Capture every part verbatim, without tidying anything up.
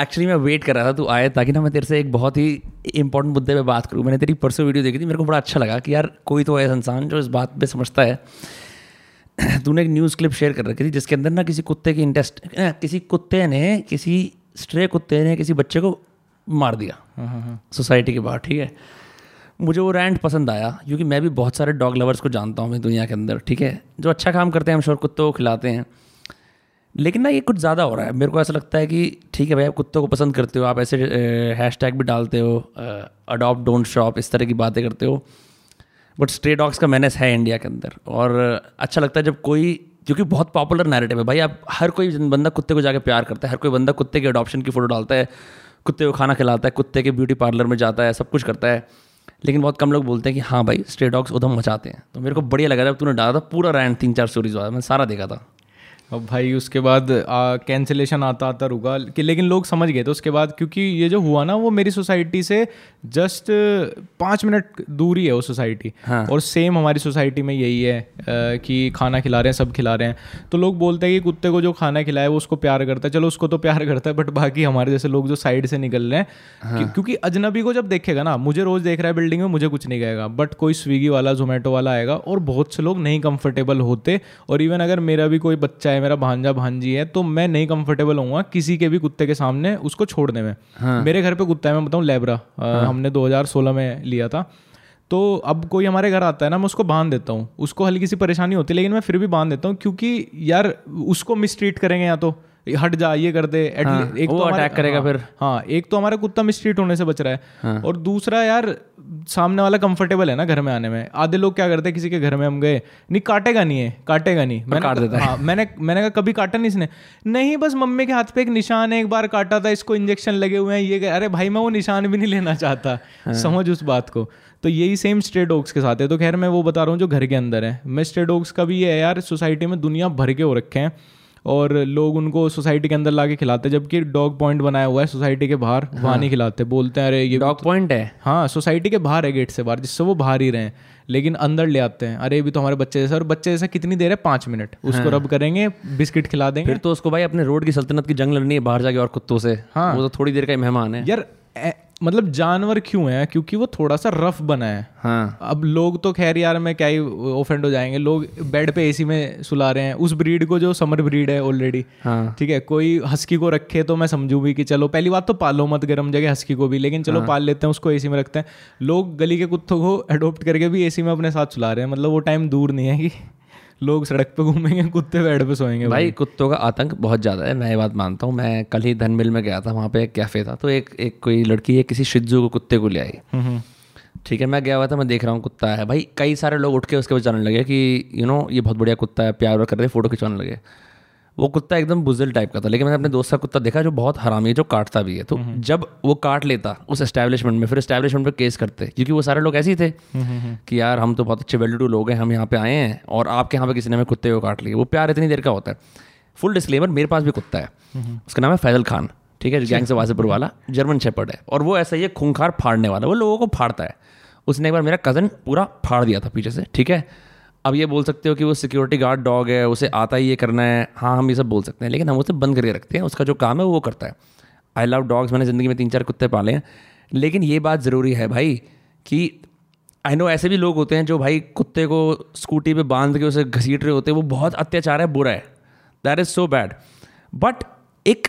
Actually मैं wait कर रहा था तू आए ताकि ना मैं तेरे से एक बहुत ही इंपॉर्टेंट मुद्दे पे बात करूँ। मैंने तेरी परसों वीडियो देखी थी, मेरे को बड़ा अच्छा लगा कि यार कोई तो ऐसा इंसान जो इस बात पे समझता है। तूने एक न्यूज़ क्लिप शेयर कर रखी थी जिसके अंदर ना किसी कुत्ते की इंटेस्ट किसी कुत्ते ने किसी स्ट्रे कुत्ते ने किसी बच्चे को मार दिया सोसाइटी के बाहर, ठीक है। मुझे वो रैंट पसंद आया क्योंकि मैं भी बहुत सारे डॉग लवर्स को जानता हूँ मैं दुनिया के अंदर, ठीक है, जो अच्छा काम करते हैं, हम श्योर कुत्तों को खिलाते हैं। लेकिन ना ये कुछ ज़्यादा हो रहा है। मेरे को ऐसा लगता है कि ठीक है भाई, आप कुत्तों को पसंद करते हो, आप ऐसे हैशटैग भी डालते हो, अडॉप्ट डोंट शॉप, इस तरह की बातें करते हो, बट स्ट्रे डॉग्स का मैनेस है इंडिया के अंदर। और अच्छा लगता है जब कोई, जो कि बहुत पॉपुलर नैरेटिव है भाई, आप हर कोई बंदा कुत्ते को जाके प्यार करता है, हर कोई बंदा कुत्ते के अडॉप्शन की फ़ोटो डालता है, कुत्ते को खाना खिलाता है, कुत्ते के ब्यूटी पार्लर में जाता है, सब कुछ करता है। लेकिन बहुत कम लोग बोलते हैं कि हाँ भाई स्ट्रे डॉग्स उधम मचाते हैं। तो मेरे को बढ़िया लगा जब तूने डाला था, पूरा रैंट तीन चार स्टोरीज आया, मैंने सारा देखा था। अब भाई उसके बाद कैंसिलेशन आता आता रुका कि, लेकिन लोग समझ गए थे उसके बाद, क्योंकि ये जो हुआ ना वो मेरी सोसाइटी से जस्ट पाँच मिनट दूरी है वो सोसाइटी। हाँ। और सेम हमारी सोसाइटी में यही है आ, कि खाना खिला रहे हैं, सब खिला रहे हैं, तो लोग बोलते हैं कि कुत्ते को जो खाना खिलाए वो उसको प्यार करता है, चलो उसको तो प्यार करता है, बट बाकी हमारे जैसे लोग जो साइड से निकल रहे हैं। हाँ। क्योंकि अजनबी को जब देखेगा ना, मुझे रोज़ देख रहा है बिल्डिंग में, मुझे कुछ नहीं कहेगा, बट कोई स्विगी वाला जोमेटो वाला आएगा और बहुत से लोग नहीं कंफर्टेबल होते। और इवन अगर मेरा भी कोई बच्चा मेरा भांजा भांजी है तो मैं नहीं कंफर्टेबल हूँ किसी के भी कुत्ते के सामने उसको छोड़ने में। हाँ। मेरे घर पे कुत्ता है, मैं बताऊँ, लैब्रा। हाँ। हमने दो हज़ार सोलह में लिया था। तो अब कोई हमारे घर आता है ना, मैं उसको बांध देता हूँ, उसको हल्की सी परेशानी होती है लेकिन मैं फिर भी बांध देता हूँ, क्योंकि यार उसको मिसट्रीट करेंगे या तो हट जा ये कर दे। हाँ, एक वो तो अटैक करेगा। हाँ, फिर हाँ, एक तो हमारा कुत्ता मिसट्रीट होने से बच रहा है। हाँ, और दूसरा यार सामने वाला कंफर्टेबल है ना घर में आने में। आधे लोग क्या करते हैं, किसी के घर में हम गए, नहीं काटेगा नहीं है, काटेगा नहीं, मैंने काट देता है। हाँ, मैंने मैंने कहा कभी काटा नहीं इसने, नहीं बस मम्मी के हाथ पे एक निशान है, एक बार काटा था, इसको इंजेक्शन लगे हुए हैं, ये अरे भाई मैं वो निशान भी नहीं लेना चाहता, समझ उस बात को। तो यही सेम स्ट्रे डॉग्स के साथ है। तो खैर मैं वो बता रहा हूँ जो घर के अंदर है, मैं स्ट्रे डॉग्स का भी ये है यार सोसाइटी में दुनिया भर के हो रखे हैं और लोग उनको सोसाइटी के अंदर ला के खिलाते, जबकि डॉग पॉइंट बनाया हुआ है सोसाइटी के बाहर। हाँ। वहाँ नहीं खिलाते, बोलते हैं अरे ये डॉग पॉइंट है। हाँ, सोसाइटी के बाहर है, गेट से बाहर, जिससे वो बाहर ही रहें, लेकिन अंदर ले आते हैं, अरे भी तो हमारे बच्चे जैसा। और बच्चे जैसा कितनी देर है, पाँच मिनट उसको। हाँ। रब करेंगे, बिस्किट खिला देंगे, फिर तो उसको भाई अपने रोड की सल्तनत की जंग लड़नी है बाहर जाके और कुत्तों से। हाँ, वो तो थोड़ी देर का मेहमान है यार। मतलब जानवर क्यों है, क्योंकि वो थोड़ा सा रफ बना है। हाँ। अब लोग तो खैर यार मैं क्या ही ऑफेंड हो जाएंगे, लोग बेड पे एसी में सुला रहे हैं उस ब्रीड को जो समर ब्रीड है ऑलरेडी। हाँ। ठीक है, कोई हस्की को रखे तो मैं समझू भी कि चलो, पहली बात तो पालो मत गर्म जगह हस्की को भी, लेकिन चलो। हाँ। पाल लेते हैं उसको, एसी में रखते हैं। लोग गली के कुत्तों को अडोप्ट करके भी एसी में अपने साथ सुला रहे हैं, मतलब वो टाइम दूर नहीं है कि लोग सड़क पे घूमेंगे, कुत्ते बेड पे सोएंगे। भाई कुत्तों का आतंक बहुत ज़्यादा है, मैं ये बात मानता हूँ। मैं कल ही धन मिल में गया था, वहाँ पे एक कैफ़े था, तो एक एक कोई लड़की है किसी शिजू को कुत्ते को ले आई, ठीक है। मैं गया हुआ था, मैं देख रहा हूँ कुत्ता है भाई, कई सारे लोग उठ के उसके बचाने लगे कि यू नो ये बहुत बढ़िया कुत्ता है, प्यार कर रहे, फ़ोटो खिंचवाने लगे। वो कुत्ता एकदम बुज़िल टाइप का था, लेकिन मैंने अपने दोस्त का कुत्ता देखा जो बहुत हरामी है, जो काटता भी है। तो जब वो काट लेता उस एस्टैब्लिशमेंट में, फिर एस्टैब्लिशमेंट पे केस करते, क्योंकि वो सारे लोग ऐसे ही थे कि यार हम तो बहुत अच्छे वेल टू डू लोग हैं, हम यहाँ पे आए हैं और आपके यहाँ पे किसी ने हमें कुत्ते को काट लिए। वो प्यार इतनी देर का होता है। फुल डिस्क्लेमर, मेरे पास भी कुत्ता है, उसका नाम है फैजल खान, ठीक है, गैंग से वासेपुर वाला, जर्मन शेपर्ड है, और वो ऐसा ही है खूंखार, फाड़ने वाला, वो लोगों को फाड़ता है। उसने एक बार मेरा कज़न पूरा फाड़ दिया था पीछे से, ठीक है। अब ये बोल सकते हो कि वो सिक्योरिटी गार्ड डॉग है, उसे आता ही ये करना है, हाँ हम ये सब बोल सकते हैं, लेकिन हम उसे बंद करके रखते हैं, उसका जो काम है वो करता है। आई लव डॉग्स, मैंने ज़िंदगी में तीन चार कुत्ते पाले हैं, लेकिन ये बात ज़रूरी है भाई कि आई नो ऐसे भी लोग होते हैं जो भाई कुत्ते को स्कूटी पे बांध के उसे घसीट रहे होते हैं, वो बहुत अत्याचार है, बुरा है, that is so bad. But एक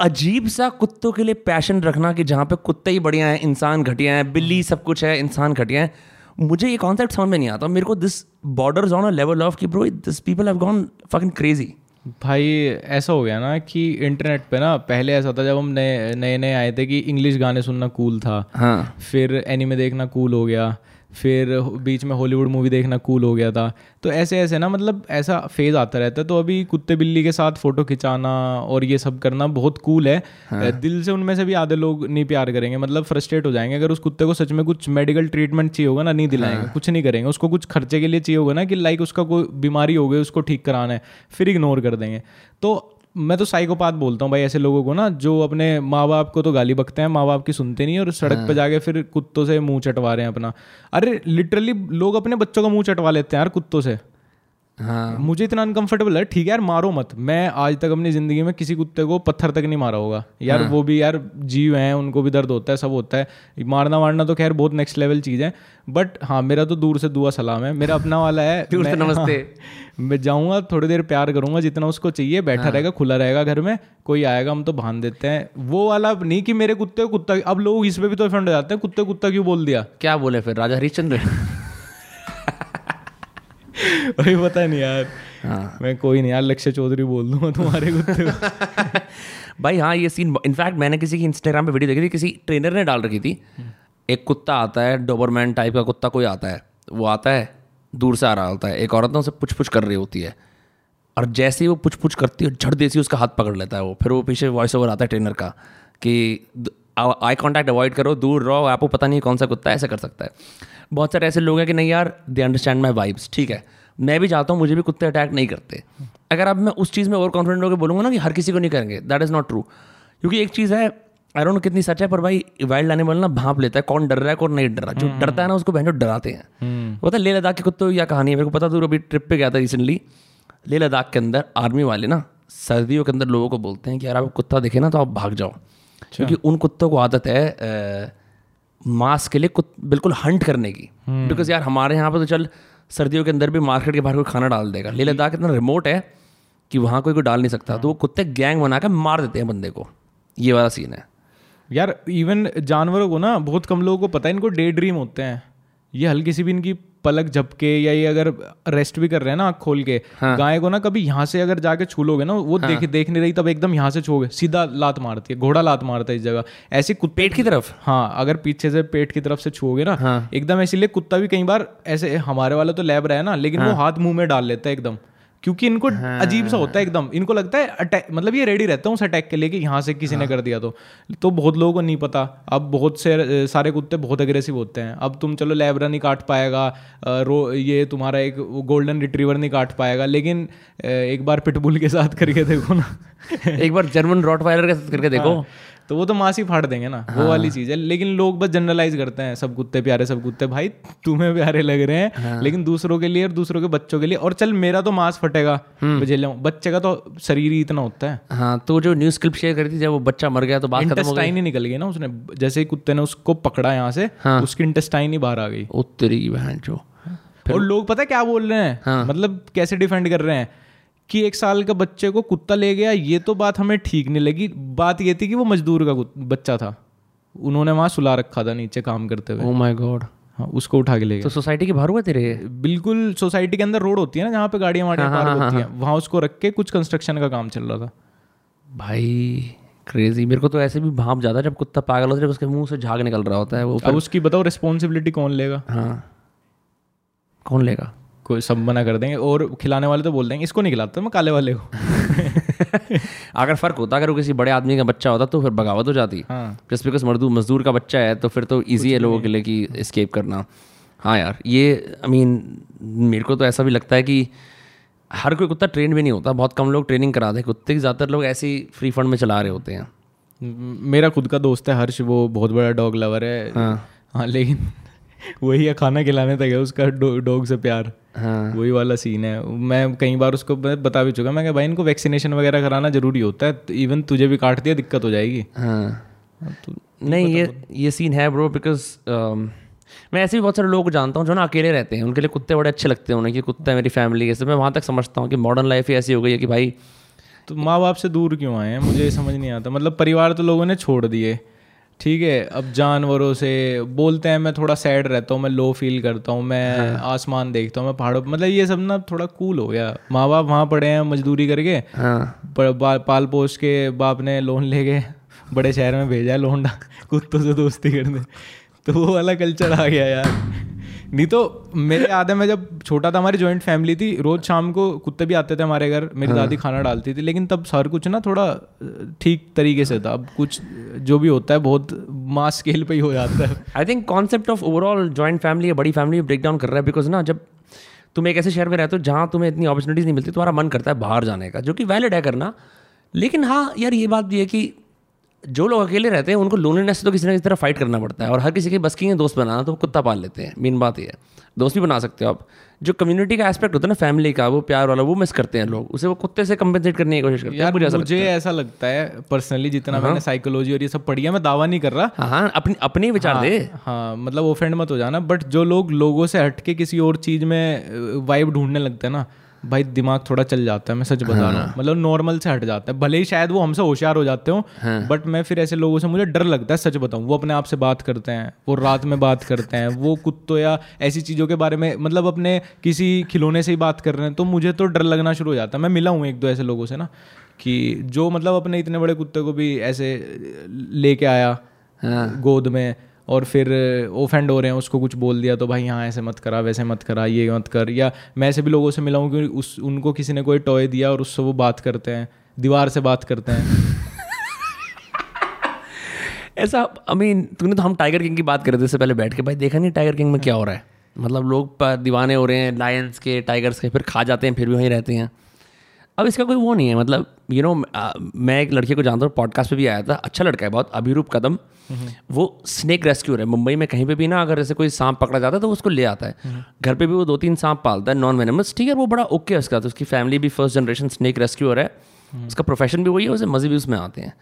अजीब सा कुत्तों के लिए पैशन रखना कि जहाँ पे कुत्ते ही बढ़िया हैं, इंसान घटिया हैं, बिल्ली सब कुछ है, इंसान घटिया है, मुझे ये कॉन्सेप्ट समझ में नहीं आता। मेरे को this borders on a level of कि bro this people have gone fucking crazy. भाई ऐसा हो गया ना कि इंटरनेट पे ना, पहले ऐसा था जब हम नए नए नए आए थे कि इंग्लिश गाने सुनना कूल था। हाँ। फिर एनीमे देखना कूल हो गया, फिर बीच में हॉलीवुड मूवी देखना कूल हो गया था। तो ऐसे ऐसे ना मतलब ऐसा फेज़ आता रहता है। तो अभी कुत्ते बिल्ली के साथ फ़ोटो खिंचाना और ये सब करना बहुत कूल है। हाँ। दिल से उनमें से भी आधे लोग नहीं प्यार करेंगे, मतलब फ्रस्ट्रेट हो जाएंगे। अगर उस कुत्ते को सच में कुछ मेडिकल ट्रीटमेंट चाहिए होगा ना, नहीं दिलाएंगे। हाँ। कुछ नहीं करेंगे, उसको कुछ खर्चे के लिए चाहिए होगा ना कि लाइक उसका कोई बीमारी हो गई, उसको ठीक कराना है, फिर इग्नोर कर देंगे। तो मैं तो साइकोपाथ बोलता हूँ भाई ऐसे लोगों को ना, जो अपने माँ बाप को तो गाली बकते हैं, माँ बाप की सुनते नहीं, और सड़क पर जाके फिर कुत्तों से मुंह चटवा रहे हैं अपना। अरे लिटरली लोग अपने बच्चों का मुंह चटवा लेते हैं यार कुत्तों से। हाँ। मुझे इतना अनकंफर्टेबल है, ठीक है यार मारो मत, मैं आज तक अपनी जिंदगी में किसी कुत्ते को पत्थर तक नहीं मारा होगा यार। हाँ। वो भी यार जीव हैं, उनको भी दर्द होता है, सब होता है, मारना वारना तो खैर बहुत नेक्स्ट लेवल चीज़ है, बट हाँ मेरा तो दूर से दुआ सलाम है, मेरा अपना वाला है। दूर से नमस्ते। हाँ, मैं जाऊँगा थोड़ी देर प्यार करूँगा जितना उसको चाहिए, बैठा हाँ। रहेगा, खुला रहेगा घर में, कोई आएगा हम तो भान देते हैं, वो वाला नहीं कि मेरे कुत्ते कुत्ता। अब लोग इस पर भी तो ऑफेंड हो जाते हैं, कुत्ते कुत्ता क्यों बोल दिया, क्या बोले फिर राजा हरिश्चंद्र। वही पता नहीं यार। हाँ। मैं कोई नहीं यार लक्ष्य चौधरी बोल दूंगा तुम्हारे कुत्ते को। भाई हाँ ये सीन इनफैक्ट मैंने किसी की इंस्टाग्राम पे वीडियो देखी थी, किसी ट्रेनर ने डाल रखी थी, एक कुत्ता आता है डोबरमैन टाइप का कुत्ता कोई आता है, वो आता है दूर से आ रहा होता है, एक औरत ना उसे पुछ पुछ कर रही होती है, और जैसे ही वो पुछ पुछ करती है झट देसी उसका हाथ पकड़ लेता है वो, फिर वो पीछे वॉइस ओवर आता है ट्रेनर का कि आई कॉन्टैक्ट अवॉइड करो, दूर रहो, आपको पता नहीं कौन सा कुत्ता ऐसा कर सकता है। बहुत सारे ऐसे लोग हैं कि नहीं यार दे अंडरस्टैंड माई वाइब्स, ठीक है मैं भी चाहता हूँ, मुझे भी कुत्ते अटैक नहीं करते। अगर अब मैं उस चीज़ में ओवर कॉन्फिडेंट होकर बोलूँगा ना कि हर किसी को नहीं करेंगे, दैट इज़ नॉट ट्रू, क्योंकि एक चीज़ है आई डोंट नो कितनी सच है, पर भाई वाइल्ड एनिमल ना भांप लेता है कौन डर रहा है कौन नहीं डर रहा। जो डरता है ना उसको बहनों डराते हैं, पता है ले लद्दाख के कुत्तों की क्या कहानी है। मेरे को पता दूर अभी ट्रिप पर गया था रिसेंटली, ले लद्दाख के अंदर आर्मी वाले ना सर्दियों के अंदर लोगों को बोलते हैं कि यार आप कुत्ता दिखे ना तो आप भाग जाओ, क्योंकि उन कुत्तों को आदत है मांस के लिए कुत बिल्कुल हंट करने की। बिकॉज यार हमारे यहाँ पर तो चल सर्दियों के अंदर भी मार्केट के बाहर कोई खाना डाल देगा, लेह लद्दाख इतना रिमोट है कि वहाँ कोई कोई डाल नहीं सकता, तो वो कुत्ते गैंग बना कर मार देते हैं बंदे को, ये वाला सीन है यार। इवन जानवरों को ना बहुत कम लोगों को पता है, इनको डे ड्रीम होते हैं, ये हल्की सी भी इनकी पलक झपके या ये अगर रेस्ट भी कर रहे हैं ना आँख खोल के, हाँ। गाय को ना कभी यहाँ से अगर जाके छू लोगे ना वो हाँ। देख देख नहीं रही, तब एकदम यहाँ से छूगे सीधा लात मारती है, घोड़ा लात मारता है इस जगह ऐसे पेट की तरफ। हाँ अगर पीछे से पेट की तरफ से छूगे ना हाँ। एकदम, इसीलिए कुत्ता भी कई बार ऐसे, हमारे वाला तो लैब रहा है ना, लेकिन हाँ। वो हाथ मुंह में डाल लेता है एकदम, क्योंकि इनको हाँ। अजीब सा होता है एकदम, इनको लगता है अटैक, मतलब ये रेडी रहता है उस अटैक के लिए कि यहाँ से किसी हाँ। ने कर दिया तो तो बहुत लोगों को नहीं पता। अब बहुत से सारे कुत्ते बहुत अग्रेसिव होते हैं, अब तुम चलो लैब्रा नहीं काट पाएगा, रो ये तुम्हारा एक गोल्डन रिट्रीवर नहीं काट पाएगा, लेकिन एक बार पिटबुल के साथ करके देखो ना एक बार जर्मन रॉटवाइलर के साथ करके देखो, तो वो तो मासी फाड़ देंगे ना, हाँ। वो वाली चीज़ है। लेकिन लोग बस जनरलाइज करते हैं, सब कुत्ते प्यारे सब कुत्ते, भाई तुम्हें प्यारे लग रहे हैं हाँ। लेकिन दूसरों के लिए और दूसरों के बच्चों के लिए, और चल मेरा तो मांस फटेगा, बच्चे का तो शरीर ही इतना होता है हाँ। तो जो न्यूज़ क्लिप शेयर करी थी, जब वो बच्चा मर गया तो बात इंटेस्टाइन ही निकल गई ना, उसने जैसे ही कुत्ते ने उसको पकड़ा यहाँ से हाँ। उसकी इंटेस्टाइन ही बाहर आ गई, उत्तरी बहन जो। और लोग पता है क्या बोल रहे हैं, मतलब कैसे डिफेंड कर रहे हैं कि एक साल का बच्चे को कुत्ता ले गया, ये तो बात हमें ठीक नहीं लगी। बात ये थी कि वो मजदूर का बच्चा था, उन्होंने वहाँ सुला रखा था नीचे काम करते हुए। ओह माय गॉड, हाँ उसको उठा के ले गया। तो सोसाइटी के बाहर हुआ तेरे? बिल्कुल, सोसाइटी के अंदर रोड होती है ना जहाँ पे गाड़ियाँ वाड़ियाँ पार्क होती हैं, वहाँ उसको रख के कुछ कंस्ट्रक्शन का काम चल रहा था। भाई क्रेजी, मेरे को तो ऐसे भी भाप जाता है जब कुत्ता पागल होता है, उसके मुँह से झाग निकल रहा होता है वो। अब उसकी बताओ रिस्पॉन्सिबिलिटी कौन लेगा? हाँ कौन लेगा, कोई सब मना कर देंगे, और खिलाने वाले तो बोल देंगे इसको नहीं खिलाता मैं काले वाले को अगर फ़र्क होता, अगर वो किसी बड़े आदमी का बच्चा होता तो फिर बगावत हो जाती, जस्ट बिकॉज मजदूर मजदूर का बच्चा है तो फिर तो ईजी है लोगों के लिए कि एस्केप करना। हाँ यार ये आई मीन मेरे को तो ऐसा भी लगता है कि हर कोई कुत्ता ट्रेन भी नहीं होता, बहुत कम लोग ट्रेनिंग कराते हैं कुत्ते की, ज़्यादातर लोग ऐसे ही फ्री फंड में चला रहे होते हैं। मेरा खुद का दोस्त है हर्ष, वो बहुत बड़ा डॉग लवर है हाँ, लेकिन वही है खाना खिलाने तक है उसका डॉग से प्यार हाँ। वही वाला सीन है। मैं कई बार उसको बता भी चुका, मैं कहा भाई इनको वैक्सीनेशन वगैरह कराना ज़रूरी होता है, तो इवन तुझे भी काट दिया दिक्कत हो जाएगी हाँ। तो नहीं ये ये सीन है ब्रो, बिकॉज मैं ऐसे भी बहुत सारे लोगों को जानता हूँ जो ना अकेले रहते हैं, उनके लिए कुत्ते बड़े अच्छे लगते हैं, उन्हें कि कुत्ता है मेरी फैमिली है। मैं वहाँ तक समझता हूँ कि मॉडर्न लाइफ ही ऐसी हो गई है कि भाई तो माँ बाप से दूर क्यों आए हैं, मुझे समझ नहीं आता। मतलब परिवार तो लोगों ने छोड़ दिए, ठीक है, अब जानवरों से बोलते हैं मैं थोड़ा सैड रहता हूँ, मैं लो फील करता हूँ, मैं हाँ। आसमान देखता हूँ, मैं पहाड़ों, मतलब ये सब ना थोड़ा कूल हो गया। माँ बाप वहाँ पड़े हैं मजदूरी करके हाँ। पाल पोस के बाप ने लोन ले गए, बड़े शहर में भेजा है लोंडा कुत्तों से दोस्ती करने, तो वो वाला कल्चर आ गया यार। नहीं तो मेरे याद है मैं जब छोटा था, हमारी जॉइंट फैमिली थी, रोज शाम को कुत्ते भी आते थे हमारे घर, मेरी हाँ। दादी खाना डालती थी, लेकिन तब सर कुछ ना थोड़ा ठीक तरीके से था। अब कुछ जो भी होता है बहुत मास स्केल पे ही हो जाता है। I think concept of overall joint family या बड़ी फैमिली ब्रेक डाउन कर रहा है, बिकॉज ना जब तुम एक ऐसे शहर में रहते हो जहाँ तुम्हें इतनी अपॉर्चुनिटीज़ नहीं मिलती, तुम्हारा मन करता है बाहर जाने का, जो कि वैलिड है करना। लेकिन हाँ यार ये बात भी है कि जो लोग अकेले रहते हैं उनको लोनलीनेस से तो किसी ना किसी तरह फाइट करना पड़ता है, और हर किसी के बस की है दोस्त बनाना, तो कुत्ता पाल लेते हैं। मेन बात ये है, दोस्त भी बना सकते हो आप, जो कम्युनिटी का एस्पेक्ट होता है ना, फैमिली का, वो प्यार वाला, वो मिस करते हैं लोग, उसे वो कुत्ते से कंपेंसेट करने की कोशिश करते हैं। मुझे, मुझे ऐसा लगता है पर्सनली, जितना मैंने साइकोलॉजी और ये सब पढ़ी है, मैं दावा नहीं कर रहा, हाँ अपने अपने विचार दे, हाँ मतलब ऑफेंड मत हो जाना, बट जो लोग लोगों से हट के किसी और चीज़ में वाइब ढूंढने लगते हैं ना, भाई दिमाग थोड़ा चल जाता है, मैं सच बता रहा हूँ, मतलब नॉर्मल से हट जाता है, भले ही शायद वो हमसे होशियार हो जाते हो, बट मैं फिर ऐसे लोगों से मुझे डर लगता है, सच बताऊँ। वो अपने आप से बात करते हैं, वो रात में बात करते हैं, वो कुत्तों या ऐसी चीज़ों के बारे में, मतलब अपने किसी खिलौने से ही बात कर रहे हैं, तो मुझे तो डर लगना शुरू हो जाता है। मैं मिला हूँ एक दो ऐसे लोगों से ना, कि जो मतलब अपने इतने बड़े कुत्ते को भी ऐसे लेके आया गोद में, और फिर ओफेंड हो रहे हैं, उसको कुछ बोल दिया तो भाई हाँ ऐसे मत करा, वैसे मत करा, ये मत कर। या मैं ऐसे भी लोगों से मिला हूँ कि उस उनको किसी ने कोई टॉय दिया और उससे वो बात करते हैं, दीवार से बात करते हैं। ऐसा आई मीन, तूने तो हम टाइगर किंग की बात कर रहे थे इससे पहले बैठ के, भाई देखा नहीं टाइगर किंग में क्या हो रहा है, मतलब लोग दीवाने हो रहे हैं लायंस के, टाइगर्स के, फिर खा जाते हैं, फिर भी वहीं रहते हैं। अब इसका कोई वो नहीं है, मतलब यू you नो know, मैं एक लड़के को जानता हूँ, पॉडकास्ट पे भी आया था, अच्छा लड़का है बहुत, अभिरूप कदम, वो स्नेक रेस्क्यूअर है मुंबई में। कहीं पे भी ना अगर जैसे कोई सांप पकड़ा जाता है तो उसको ले आता है, घर पे भी वो दो तीन सांप पालता है, नॉन वेनमस, ठीक है, वो बड़ा ओके है उसका, तो उसकी फैमिली भी फर्स्ट जनरेशन स्नेक रेस्क्यूअर है, उसका प्रोफेशन भी वही है, उसे मजे भी उसमें आते हैं,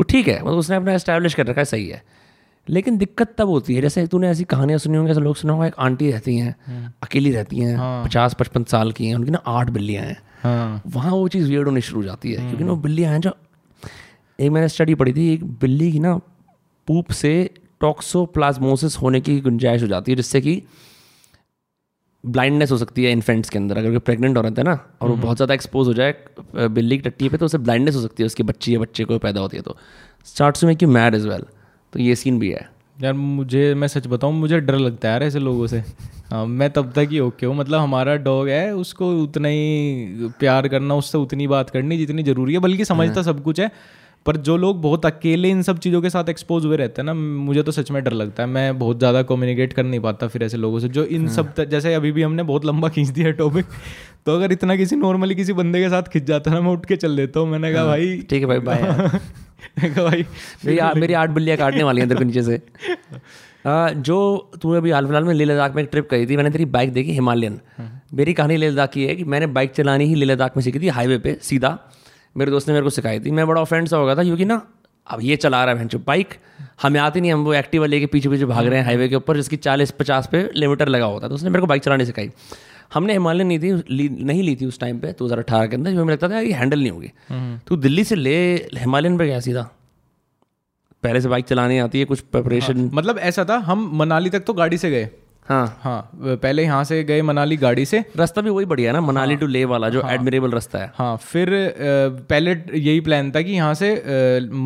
वो ठीक है, मतलब उसने अपना एस्टैब्लिश कर रखा है, सही है। लेकिन दिक्कत तब होती है, जैसे तूने ऐसी कहानियाँ सुनी होंगी, ऐसे लोग सुना होगा, एक आंटी रहती हैं, अकेली रहती हैं, पचास पचपन साल की हैं, उनकी ना आठ बिल्लियाँ हैं, हाँ। वहाँ वो चीज़ वियर्ड होने शुरू हो जाती है, क्योंकि ना बिल्लियाँ हैं जो, एक मैंने स्टडी पढ़ी थी, एक बिल्ली की ना पूप से टॉक्सोप्लाज्मोसिस होने की गुंजाइश हो जाती है, जिससे कि ब्लाइंडनेस हो सकती है इन्फेंट्स के अंदर। अगर प्रेग्नेंट हो रहे थे ना और वो बहुत ज़्यादा एक्सपोज हो जाए बिल्ली की टट्टी पे, तो उसे ब्लाइंडनेस हो सकती है, उसकी बच्ची या बच्चे को पैदा होती है, तो स्टार्ट्स में क्यों मैड एज वेल, तो ये सीन भी है यार। मुझे, मैं सच बताऊँ, मुझे डर लगता है यार ऐसे लोगों से। हाँ, मैं तब तक ही ओके हूँ, मतलब हमारा डॉग है, उसको उतना ही प्यार करना, उससे उतनी बात करनी जितनी ज़रूरी है, बल्कि समझता सब कुछ है। पर जो लोग बहुत अकेले इन सब चीज़ों के साथ एक्सपोज हुए रहते हैं ना, मुझे तो सच में डर लगता है, मैं बहुत ज़्यादा कम्युनिकेट कर नहीं पाता फिर ऐसे लोगों से, जो इन सब त... जैसे अभी भी हमने बहुत लंबा खींच दिया है टॉपिक, तो अगर इतना किसी नॉर्मली किसी बंदे के साथ खिंच जाता ना, मैं उठ के चल देता हूँ। मैंने कहा भाई ठीक है भाई बाय, भाई मेरी आठ बिल्लियाँ काटने वाली हैं इधर के नीचे से। जो तूने अभी हाल फिलहाल में लेह लद्दाख में एक ट्रिप करी थी, मैंने तेरी बाइक देखी हिमालयन। मेरी कहानी लेह लद्दाख की है कि मैंने बाइक चलानी ही लेह लद्दाख में सीखी थी, हाईवे पे सीधा, मेरे दोस्त ने मेरे को सिखाई थी। मैं बड़ा ऑफेंड सा हो गया था, क्योंकि ना अब ये चला रहा है भैंचो बाइक, हमें आती नहीं, हम वो एक्टिवा लेके पीछे पीछे भाग रहे हैं हाईवे के ऊपर, जिसकी चालीस पचास पे लिमिटर लगा होता है। तो उसने मेरे को बाइक चलानी सिखाई। हमने हिमालयन नहीं थी नहीं ली थी उस टाइम पे, दो हज़ार अठारह के अंदर, जो हमें लगता था ये हैंडल नहीं होगी। तो दिल्ली से ले हिमालयन पे गया सीधा, पहले से बाइक चलाने आती है, कुछ प्रिपरेशन, हाँ, मतलब ऐसा था, हम मनाली तक तो गाड़ी से गए, हाँ हाँ पहले यहाँ से गए मनाली गाड़ी से, रास्ता भी वही बढ़िया ना मनाली टू ले वाला, जो एडमिरेबल रास्ता है। हाँ, फिर पहले यही प्लान था कि यहाँ से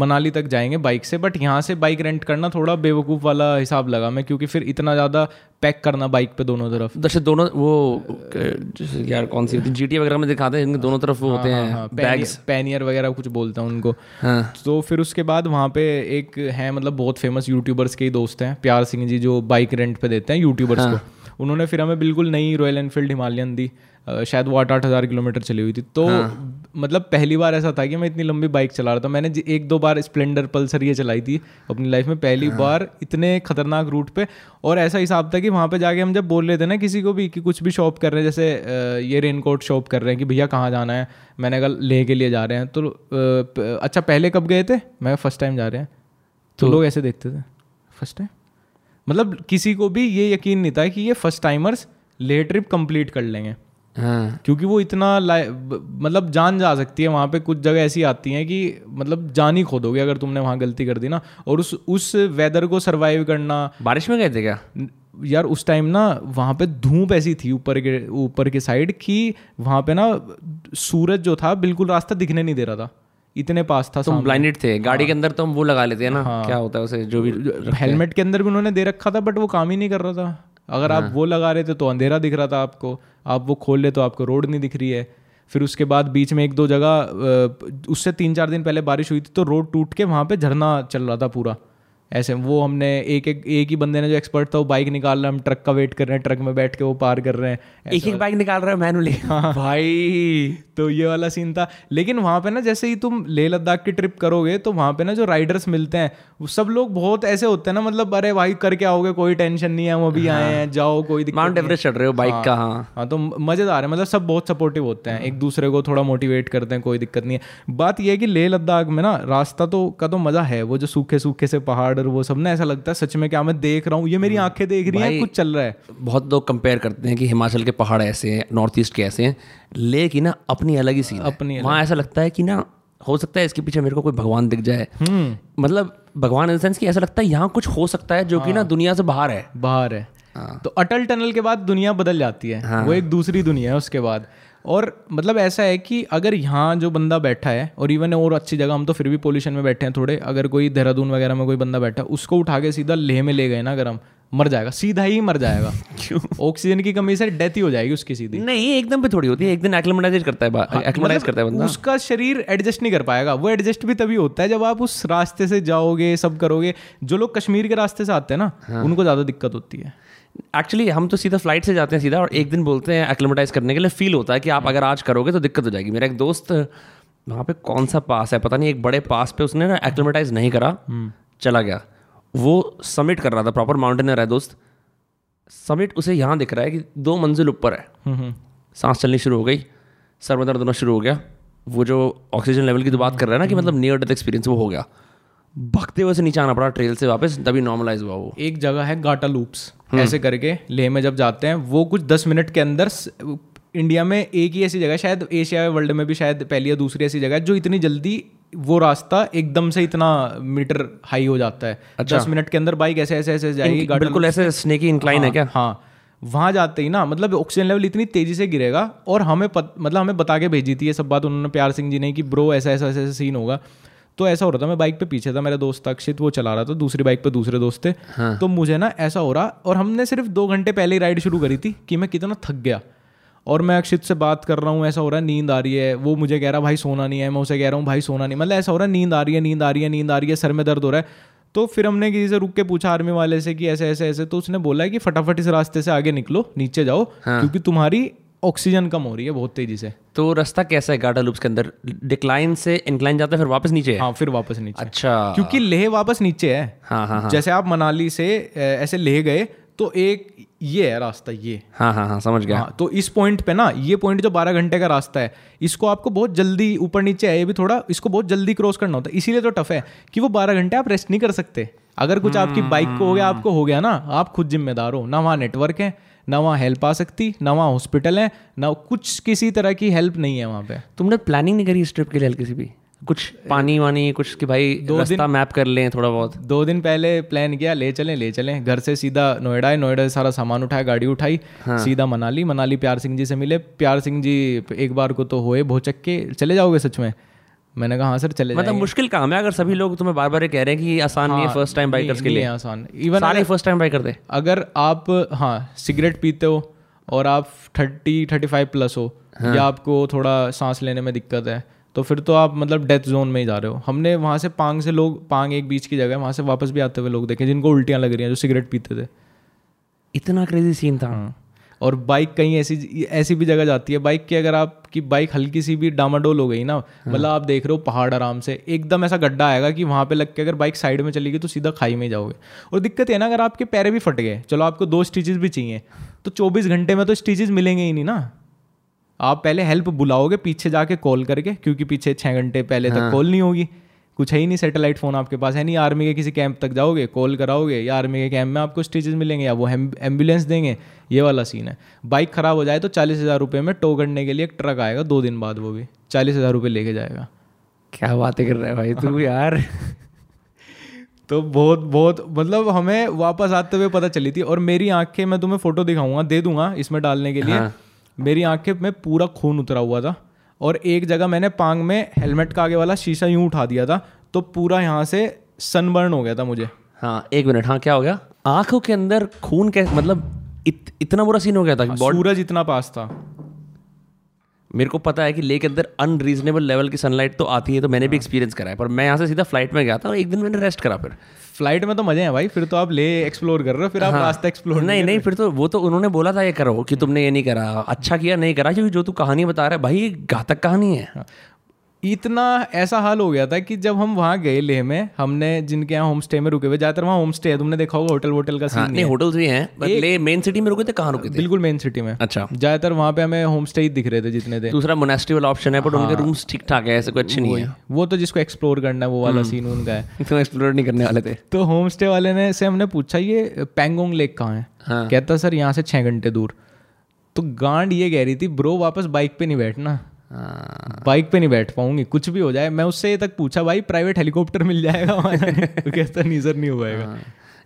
मनाली तक जाएंगे बाइक से, बट यहाँ से बाइक रेंट करना थोड़ा बेवकूफ़ वाला हिसाब लगा मैं, क्योंकि फिर इतना ज़्यादा पैक करना बाइक पे दोनों तरफ, जैसे दोनों वो जैसे यार कौन सी जीटी वगैरह में दिखाते हैं, इनके दोनों तरफ वो होते हैं बैग्स, पैनियर वगैरह कुछ बोलते हैं उनको। तो फिर उसके बाद वहाँ पे एक है, मतलब बहुत फेमस यूट्यूबर्स के ही दोस्त हैं, प्यार सिंह जी, जो बाइक रेंट पे देते हैं यूट्यूबर्स को। उन्होंने फिर हमें बिल्कुल नई रॉयल एनफील्ड हिमालयन दी, शायद वो आठ आठ हज़ार किलोमीटर चली हुई थी। तो मतलब पहली बार ऐसा था कि मैं इतनी लंबी बाइक चला रहा था। मैंने एक दो बार स्प्लेंडर पल्सर ये चलाई थी अपनी लाइफ में, पहली बार इतने खतरनाक रूट पे। और ऐसा हिसाब था कि वहाँ पे जाके हम जब बोल रहे थे ना किसी को भी कि कुछ भी शॉप कर रहे हैं, जैसे ये रेनकोट शॉप कर रहे हैं कि भैया कहाँ जाना है, मैंने कहा लेह के लिए जा रहे हैं, तो अच्छा पहले कब गए थे, मैं फर्स्ट टाइम जा रहे हैं, तो लोग ऐसे देखते थे फर्स्ट टाइम, मतलब किसी को भी ये यकीन नहीं था कि ये first timers Leh trip complete कर लेंगे। हाँ। क्योंकि वो इतना मतलब जान जा सकती है वहाँ पे, कुछ जगह ऐसी आती हैं कि मतलब जान ही खो दोगे अगर तुमने वहाँ गलती कर दी ना। और उस उस वेदर को सर्वाइव करना। बारिश में गए थे क्या यार उस टाइम ना? वहाँ पे धूप ऐसी थी ऊपर के ऊपर के साइड कि वहाँ पे ना सूरज जो था बिल्कुल रास्ता दिखने नहीं दे रहा था, इतने पास था। तुम ब्लाइंडेड थे गाड़ी के अंदर, तो हम वो लगा लेते हैं ना। हाँ। क्या होता है उसे, जो भी हेलमेट के अंदर भी उन्होंने दे रखा था बट वो काम ही नहीं कर रहा था। अगर आप वो लगा रहे थे तो अंधेरा दिख रहा था आपको, आप वो खोल ले तो आपको रोड नहीं दिख रही है। फिर उसके बाद बीच में एक दो जगह, उससे तीन चार दिन पहले बारिश हुई थी तो रोड टूट के वहाँ पे झरना चल रहा था पूरा, ऐसे वो हमने एक एक एक ही बंदे ने जो एक्सपर्ट था वो बाइक निकाल रहा है, हम ट्रक का वेट कर रहे हैं, ट्रक में बैठ के वो पार कर रहे हैं, एक एक बाइक निकाल रहा है मैनुअली। हाँ भाई, तो ये वाला सीन था। लेकिन वहाँ पे ना जैसे ही तुम लेह लद्दाख की ट्रिप करोगे तो वहाँ पे ना जो राइडर्स मिलते हैं वो सब लोग बहुत ऐसे होते हैं ना, मतलब अरे भाई करके आओगे, कोई टेंशन नहीं है, हम अभी आए हैं, जाओ, कोई दिक्कत नहीं, माउंट एवरेस्ट चढ़ रहे हो बाइक का। हाँ हाँ, तो मज़ेदार है, मतलब सब बहुत सपोर्टिव होते हैं, एक दूसरे को थोड़ा मोटिवेट करते हैं, कोई दिक्कत नहीं है। बात यह है कि लेह लद्दाख में ना रास्ता तो का तो मज़ा है, वो जो सूखे सूखे से पहाड़ और वो सब ना ऐसा लगता है सच में क्या मैं देख रहा हूँ, ये मेरी आंखें देख रही हैं, कुछ चल रहा है। बहुत लोग कंपेयर करते हैं कि हिमाचल के पहाड़ ऐसे हैं, नॉर्थ ईस्ट के ऐसे हैं, लेकिन ना अपनी अलग ही सीन अपनी है। वहाँ ऐसा लगता है कि ना हो सकता है इसके पीछे मेरे को कोई भगवान दिख जाए, मतलब भगवान इन द सेंस कि ऐसा लगता है यहाँ कुछ हो सकता है जो कि ना दुनिया से बाहर है, बाहर है। तो अटल टनल के बाद दुनिया बदल जाती है, वो एक दूसरी दुनिया है उसके बाद। और मतलब ऐसा है कि अगर यहाँ जो बंदा बैठा है, और इवन और अच्छी जगह, हम तो फिर भी पोल्यूशन में बैठे हैं थोड़े, अगर कोई देहरादून वगैरह में कोई बंदा बैठा है उसको उठा के सीधा लेह में ले गए ना, अगर हम मर जाएगा, सीधा ही मर जाएगा। क्यों? ऑक्सीजन की कमी से डेथ ही हो जाएगी उसकी सीधी। नहीं, एकदम पे थोड़ी होती है, एक दिन एक्लेमेटाइज करता है, हाँ, एक्लेमेटाइज करता है बंदा, उसका शरीर एडजस्ट नहीं कर पाएगा। वो एडजस्ट भी तभी होता है जब आप उस रास्ते से जाओगे, सब करोगे। जो लोग कश्मीर के रास्ते से आते हैं ना, हाँ, उनको ज़्यादा दिक्कत होती है। एक्चुअली हम तो सीधा फ्लाइट से जाते हैं सीधा, और एक दिन बोलते हैं एक्लेमेटाइज करने के लिए, फील होता है कि आप अगर आज करोगे तो दिक्कत हो जाएगी। मेरा एक दोस्त, वहाँ पे कौन सा पास है पता नहीं, एक बड़े पास पे उसने ना एक्लेमेटाइज नहीं करा, चला गया। वो समिट कर रहा था, प्रॉपर माउंटेनर है दोस्त, समिट उसे यहाँ दिख रहा है कि दो मंजिल ऊपर है, सांस चलनी शुरू हो गई, सर में दर्द होना शुरू हो गया, वो जो ऑक्सीजन लेवल की तो बात कर रहा है ना कि मतलब नियर डेथ एक्सपीरियंस, वो हो गया। भगते हुए से नीचे आना पड़ा ट्रेल से वापस, तभी नॉर्मलाइज हुआ। वो एक जगह है गाटा लूप्स ऐसे करके, लेह में जब जाते हैं वो कुछ दस मिनट के अंदर, इंडिया में एक ही ऐसी जगह, शायद एशिया वर्ल्ड में भी शायद पहली या दूसरी ऐसी जगह है जो इतनी जल्दी वो रास्ता एकदम से इतना मीटर हाई हो जाता है। अच्छा। दस मिनट के अंदर बाइक ऐसे ऐसे ऐसे जाएगी, बिल्कुल ऐसे स्नेकी इंक्लाइन है क्या? हाँ, वहाँ जाते ही ना मतलब ऑक्सीजन लेवल इतनी तेजी से गिरेगा। और हमें पत, मतलब हमें बता के भेजी थी ये सब बात उन्होंने, प्यार सिंह जी ने, कि ब्रो ऐसा ऐसा ऐसा सीन होगा। तो ऐसा हो रहा था, मैं बाइक पे पीछे था, मेरा दोस्त अक्षित वो चला रहा था, दूसरी बाइक पे दूसरे दोस्त थे। हाँ। तो मुझे ना ऐसा हो रहा, और हमने सिर्फ दो घंटे पहले ही राइड शुरू करी थी, कि मैं कितना थक गया। और मैं अक्षित से बात कर रहा हूँ, ऐसा हो रहा है नींद आ रही है, वो मुझे कह रहा भाई सोना नहीं है, मैं उसे कह रहा हूँ भाई सोना नहीं, मतलब ऐसा हो रहा है नींद आ रही है नींद आ रही है नींद आ रही है, सर में दर्द हो रहा है। तो फिर हमने किसी से रुक के पूछा आर्मी वाले से कि ऐसे ऐसे ऐसे, तो उसने बोला कि फटाफट इस रास्ते से आगे निकलो, नीचे जाओ, क्योंकि तुम्हारी ऑक्सीजन कम हो रही है बहुत तेजी से। तो रास्ता कैसा है गाटा लूप्स के अंदर? डिक्लाइन से इंक्लाइन जाता है, फिर वापस नीचे है। हाँ, फिर वापस नीचे। अच्छा, क्योंकि लेह वापस नीचे है। हाँ हाँ हाँ। जैसे आप मनाली से ऐसे लेह गए तो एक ये है रास्ता, ये। हाँ हाँ हाँ, समझ गया। हाँ, तो इस पॉइंट पे ना, ये पॉइंट जो बारह घंटे का रास्ता है, इसको आपको बहुत जल्दी, ऊपर नीचे है ये भी थोड़ा, इसको बहुत जल्दी क्रॉस करना होता है। इसीलिए तो टफ है कि वो बारह घंटे आप रेस्ट नहीं कर सकते। अगर कुछ आपकी बाइक को हो गया, आपको हो गया ना, आप खुद जिम्मेदार हो ना। वहाँ नेटवर्क है ना, वहाँ हेल्प आ सकती, ना वहाँ हॉस्पिटल है, ना कुछ किसी तरह की हेल्प नहीं है वहाँ पे। तुमने प्लानिंग नहीं करी इस ट्रिप के लिए किसी भी, कुछ पानी वानी कुछ कि भाई दो रास्ता दिन मैप कर लें थोड़ा बहुत? दो दिन पहले प्लान किया, ले चलें ले चलें, घर से सीधा नोएडा है, नोएडा से सारा सामान उठाया, गाड़ी उठाई। हाँ। सीधा मनाली, मनाली प्यार सिंह जी से मिले, प्यार सिंह जी एक बार को तो होए भोचक के, चले जाओगे सच में? मैंने कहा हाँ सर चले, मतलब मुश्किल काम है अगर सभी लोग तुम्हें बार बार कह रहे हैं कि आसान हाँ, नहीं है फर्स्ट टाइम बाइकर्स के लिए, आसान इवन सारे फर्स्ट टाइम बाइकर थे। अगर आप हाँ सिगरेट पीते हो और आप थर्टी थर्टी फाइव प्लस हो, या आपको थोड़ा सांस लेने में दिक्कत है, तो फिर तो आप मतलब डेथ जोन में ही जा रहे हो। हमने वहाँ से पांग से लोग, पांग एक बीच की जगह है, वहाँ से वापस भी आते हुए लोग देखे जिनको उल्टियाँ लग रही हैं, जो सिगरेट पीते थे। इतना क्रेजी सीन था। हाँ। और बाइक कहीं ऐसी ऐसी भी जगह जाती है बाइक की, अगर आपकी बाइक हल्की सी भी डामाडोल हो गई ना, मतलब आप देख रहे हो पहाड़ आराम से, एकदम ऐसा गड्ढा आएगा कि वहाँ पे लग के अगर बाइक साइड में चलेगी तो सीधा खाई में जाओगे। और दिक्कत है ना, अगर आपके पैर भी फट गए, चलो आपको दो स्टिचेस भी चाहिए, तो चौबीस घंटे में तो स्टिचेस मिलेंगे ही नहीं ना। आप पहले हेल्प बुलाओगे पीछे जाके कॉल करके, क्योंकि पीछे छः घंटे पहले तक कॉल नहीं होगी, कुछ है ही नहीं, सैटेलाइट फ़ोन आपके पास है नहीं। आर्मी के किसी कैंप तक जाओगे, कॉल कराओगे, या आर्मी के कैंप में आपको स्टिचेस मिलेंगे, या वो एम्बुलेंस देंगे, ये वाला सीन है। बाइक ख़राब हो जाए तो चालीस हज़ार रुपये में टो करने के लिए एक ट्रक आएगा दो दिन बाद, वो भी चालीस हज़ार रुपये लेके जाएगा। क्या बातें कर रहा है भाई तू यार। तो बहुत बहुत मतलब हमें वापस आते हुए पता चली थी। और मेरी आँखें, मैं तुम्हें फ़ोटो दिखाऊँगा, दे दूँगा इसमें डालने के लिए, मेरी आँखें में पूरा खून उतरा हुआ था। और एक जगह मैंने पांग में हेलमेट का आगे वाला शीशा यूं उठा दिया था, तो पूरा यहाँ से सनबर्न हो गया था मुझे। हाँ एक मिनट, हाँ क्या हो गया? आंखों के अंदर खून, कैसे मतलब इत, इतना बुरा सीन हो गया था? हाँ, सूरज इतना पास था, मेरे को पता है कि ले के अंदर अनरीजनेबल लेवल की सनलाइट तो आती है, तो मैंने भी एक्सपीरियंस करा है। पर मैं यहाँ से सीधा फ्लाइट में गया था और एक दिन मैंने रेस्ट करा। फिर फ्लाइट में तो मजे हैं भाई, फिर तो आप ले एक्सप्लोर कर रहे हो, फिर आप रास्ता एक्सप्लोर नहीं नहीं फिर तो वो तो उन्होंने बोला था ये करो कि तुमने ये नहीं करा, अच्छा किया नहीं करा, क्योंकि जो तू कहानी बता रहा है भाई ये घातक कहानी है। इतना ऐसा हाल हो गया था कि जब हम वहाँ गए लेह में, हमने जिनके यहाँ होम स्टे में रुके हुए, ज़्यादातर वहाँ होम स्टे है, तुमने देखा होगा होटल वोटल का सीन। हाँ, नहीं होटल्स भी हैं, बट लेह मेन सिटी में रुके थे। कहाँ रुके थे? बिल्कुल मेन सिटी में। अच्छा, ज़्यादातर वहाँ पे हमें होम स्टे ही दिख रहे थे जितने थे। दूसरा मोनास्ट्री वाला ऑप्शन है, बट उनके रूम्स ठीक ठाक है, ऐसे कोई अच्छे नहीं है। वो तो जिसको एक्सप्लोर करना है वो वाला सीन उनका है, तो एक्सप्लोर नहीं करने वाले थे। तो होम स्टे वाले ने से हमने पूछा ये पैंगोंग लेक कहाँ है, कहता सर यहाँ से छः घंटे दूर। तो गांड ये कह रही थी ब्रो वापस बाइक पे नहीं बैठना, बाइक पे नहीं बैठ पाऊंगी कुछ भी हो जाए। मैं उससे ये तक पूछा भाई प्राइवेट हेलीकॉप्टर मिल जाएगा वहाँ तो कहता नहीं सर नहीं हो पाएगा।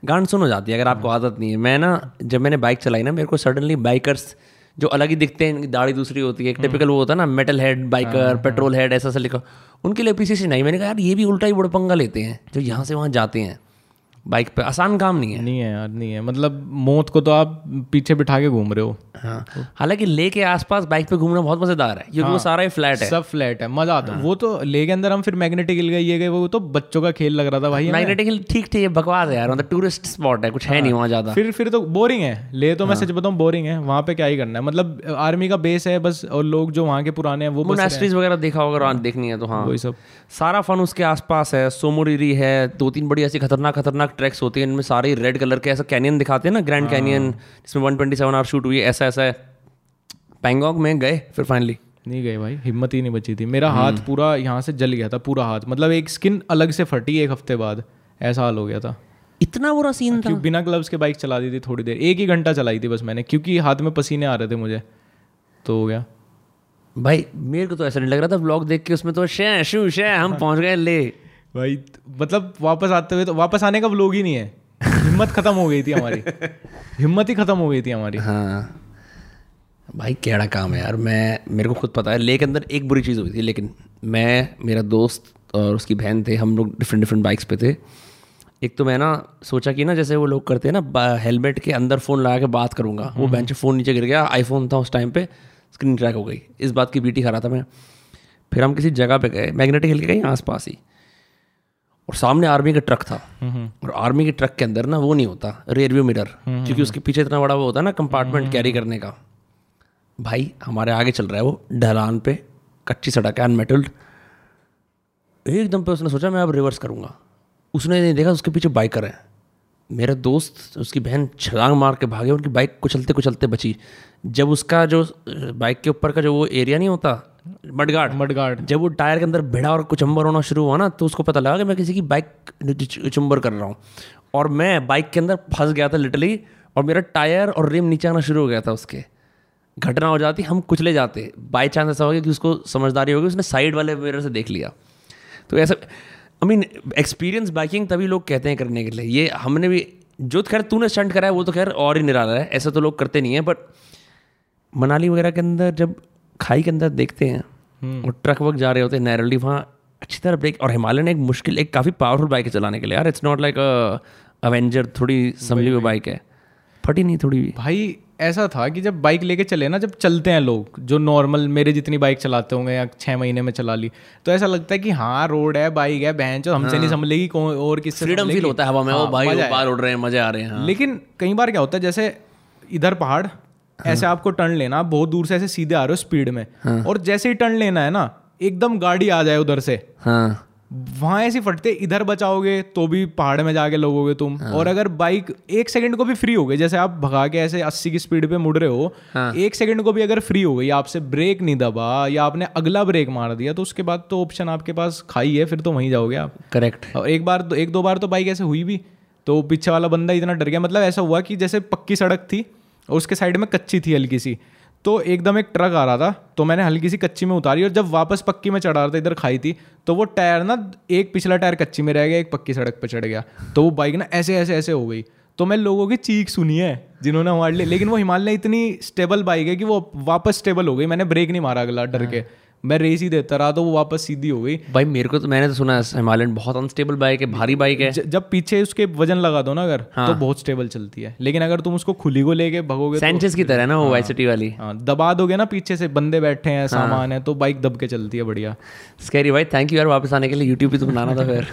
गांड सुन हो जाती है अगर आपको आदत नहीं है। मैं ना जब मैंने बाइक चलाई ना, मेरे को सडनली बाइकर्स जो अलग ही दिखते हैं, दाढ़ी दूसरी होती है, एक टिपिकल वो होता है ना metal head biker, petrol head ऐसा सा लिखा, उनके लिए पीसीसी नहीं। मैंने कहा यार ये भी उल्टा ही बड़ पंगा लेते हैं जो यहाँ से वहाँ जाते हैं बाइक पे। आसान काम नहीं है। नहीं है यार, नहीं है, मतलब मौत को तो आप पीछे बिठा के घूम रहे हो। हाँ तो। हालांकि ले के आसपास बाइक पे घूमना बहुत मज़ेदार है क्योंकि हाँ। वो सारा ही फ्लैट है, सब फ्लैट है, मज़ा आता है। हाँ। वो तो ले के अंदर हम फिर मैग्नेटिक हिल गए, ये गए, वो तो बच्चों का खेल लग रहा था भाई। मैग्नेटिक हिल ठीक ठीक है, बकवास है यार, मतलब टूरिस्ट स्पॉट है, कुछ है नहीं वहाँ ज़्यादा। फिर फिर तो बोरिंग है ले, तो मैं सच बताऊँ बोरिंग है, वहाँ पे क्या ही करना है, मतलब आर्मी का बेस है बस, और लोग जो वहाँ के पुराने हैं वो मोनास्ट्रीज वगैरह देखा होगा देखनी है तो। हाँ वही सब सारा फन उसके आसपास है। सोमोरिरी है, दो तीन बड़ी ऐसी खतरनाक खतरनाक ट्रैक्स होती हैं, इनमें सारे रेड कलर के ऐसा कैनियन दिखाते हैं ना, ग्रैंड कैनियन जिसमें one twenty seven hour shoot हुई, ऐसा ऐसा है। पैंगोंग में गए फिर फाइनली नहीं गए भाई, हिम्मत ही नहीं बची थी। मेरा हाथ पूरा यहाँ से जल गया था, पूरा हाथ, मतलब एक स्किन अलग से फटी एक हफ्ते बाद, ऐसा हाल हो गया था। इतना बुरा सीन था। बिना ग्लव्स के बाइक चला दी थी थोड़ी देर, एक ही घंटा चलाई थी बस मैंने, क्योंकि हाथ में पसीने आ रहे थे मुझे, तो हो गया भाई। मेरे को तो ऐसा नहीं लग रहा था व्लॉग देख के, उसमें तो शे शू शे हम पहुँच गए ले भाई, मतलब वापस आते हुए तो वापस आने का व्लॉग ही नहीं है। हिम्मत खत्म हो गई थी हमारी हिम्मत ही खत्म हो गई थी हमारी। हाँ भाई कैड़ा काम है यार। मैं मेरे को खुद पता है ले के अंदर एक बुरी चीज़ हुई थी, लेकिन मैं, मेरा दोस्त और उसकी बहन थे, हम लोग डिफरेंट डिफरेंट बाइक्स पे थे। एक तो मैं ना सोचा कि ना जैसे वो लोग करते हैं ना हेलमेट के अंदर फ़ोन लगा के बात करूँगा, वो बेंच फ़ोन नीचे गिर गया, आईफोन था उस टाइम पे, स्क्रीन क्रैक हो गई, इस बात की बीटी खा रहा था मैं। फिर हम किसी जगह पे गए, मैग्नेटिक हिल के गए आस पास ही, और सामने आर्मी का ट्रक था, और आर्मी के ट्रक के अंदर ना वो नहीं होता रियरव्यू मिरर, क्योंकि उसके पीछे इतना बड़ा वो होता है ना कंपार्टमेंट कैरी करने का। भाई हमारे आगे चल रहा है वो, ढलान पे कच्ची सड़क है अनमेटल्ड, एकदम पे उसने सोचा मैं अब रिवर्स करूँगा, उसने नहीं देखा उसके पीछे बाइकर है। मेरा दोस्त उसकी बहन छलांग मार के भागे, उनकी बाइक कुचलते कुचलते बची। जब उसका जो बाइक के ऊपर का जो वो एरिया नहीं होता मडगार्ड मडगार्ड जब वो टायर के अंदर भिड़ा और कुचंबर होना शुरू हुआ ना, तो उसको पता लगा कि मैं किसी की बाइक कुचंबर कर रहा हूँ, और मैं बाइक के अंदर फंस गया था लिटरली, और मेरा टायर और रिम नीचे आना शुरू हो गया था। उसके घटना हो जाती, हम कुचले जाते। बाई चांस ऐसा हो गया कि उसको समझदारी होगी, उसने साइड वाले मिरर से देख लिया। तो ऐसा आई मीन एक्सपीरियंस बाइकिंग तभी लोग कहते हैं करने के लिए। ये हमने भी, जो खैर तूने स्टंट कराया वो तो खैर और ही निराला है, ऐसा तो लोग करते नहीं है। बट मनाली वगैरह के अंदर जब खाई के अंदर देखते हैं और ट्रक वर्क जा रहे होते हैं नैरली, वहाँ अच्छी तरह ब्रेक, और हिमालय ने एक मुश्किल एक काफ़ी पावरफुल बाइक है चलाने के लिए यार। इट्स नॉट लाइक अवेंजर, थोड़ी समझी हुई बाइक है, फटी नहीं थोड़ी भी। भाई ऐसा था कि जब बाइक लेके चले ना, जब चलते हैं लोग जो नॉर्मल मेरे जितनी बाइक चलाते होंगे या छः महीने में चला ली, तो ऐसा लगता है कि हाँ रोड है, बाइक है, बहनचोद हमसे नहीं संभलेगी, और किससे फ्रीडम फील होता है हवा में। वो बाइक बाहर उड़ रहे हैं, मजे आ रहे हैं। लेकिन कई बार क्या होता है, जैसे इधर पहाड़ ऐसे आपको टर्न लेना, आप बहुत दूर से ऐसे सीधे आ रहे हो स्पीड में, और जैसे ही टर्न लेना है ना एकदम गाड़ी आ जाए उधर से, वहाँ ऐसी फटते। इधर बचाओगे तो भी पहाड़ में जाके लगोगे तुम, हाँ। और अगर बाइक एक सेकंड को भी फ्री हो गई, जैसे आप भगा के ऐसे अस्सी की स्पीड पे मुड़ रहे हो, हाँ। एक सेकंड को भी अगर फ्री हो गई, आपसे ब्रेक नहीं दबा या आपने अगला ब्रेक मार दिया, तो उसके बाद तो ऑप्शन आपके पास खाई है, फिर तो वहीं जाओगे आप। करेक्ट। और एक बार एक दो बार तो बाइक ऐसे हुई भी, तो पीछे वाला बंदा इतना डर गया, मतलब ऐसा हुआ कि जैसे पक्की सड़क थी और उसके साइड में कच्ची थी हल्की सी, तो एकदम एक ट्रक आ रहा था, तो मैंने हल्की सी कच्ची में उतारी, और जब वापस पक्की में चढ़ा रहा था इधर खाई थी, तो वो टायर ना, एक पिछला टायर कच्ची में रह गया, एक पक्की सड़क पे चढ़ गया, तो वो बाइक ना ऐसे ऐसे ऐसे हो गई। तो मैं लोगों की चीख सुनी है जिन्होंने हमारे लिए, लेकिन वो हिमालय इतनी स्टेबल बाइक है कि वो वापस स्टेबल हो गई। मैंने ब्रेक नहीं मारा अगला डर के, मैं रेस ही देता रहा तो वो वापस सीधी हो गई। भाई मेरे को तो मैंने तो सुना हिमालयन बहुत अनस्टेबल बाइक है, भारी बाइक है, ज, जब पीछे उसके वजन लगा दो ना अगर हाँ। तो बहुत स्टेबल चलती है, लेकिन अगर तुम उसको खुली को लेके भगोगे सैंचेस तो, की तरह ना वो वाई सिटी वाली हाँ, दबा दोगे ना, पीछे से बंदे बैठे हैं सामान है तो बाइक दब के चलती है। बढ़िया स्कैरी भाई, थैंक यू यार वापस आने के लिए। यूट्यूब पे तो बनाना था फिर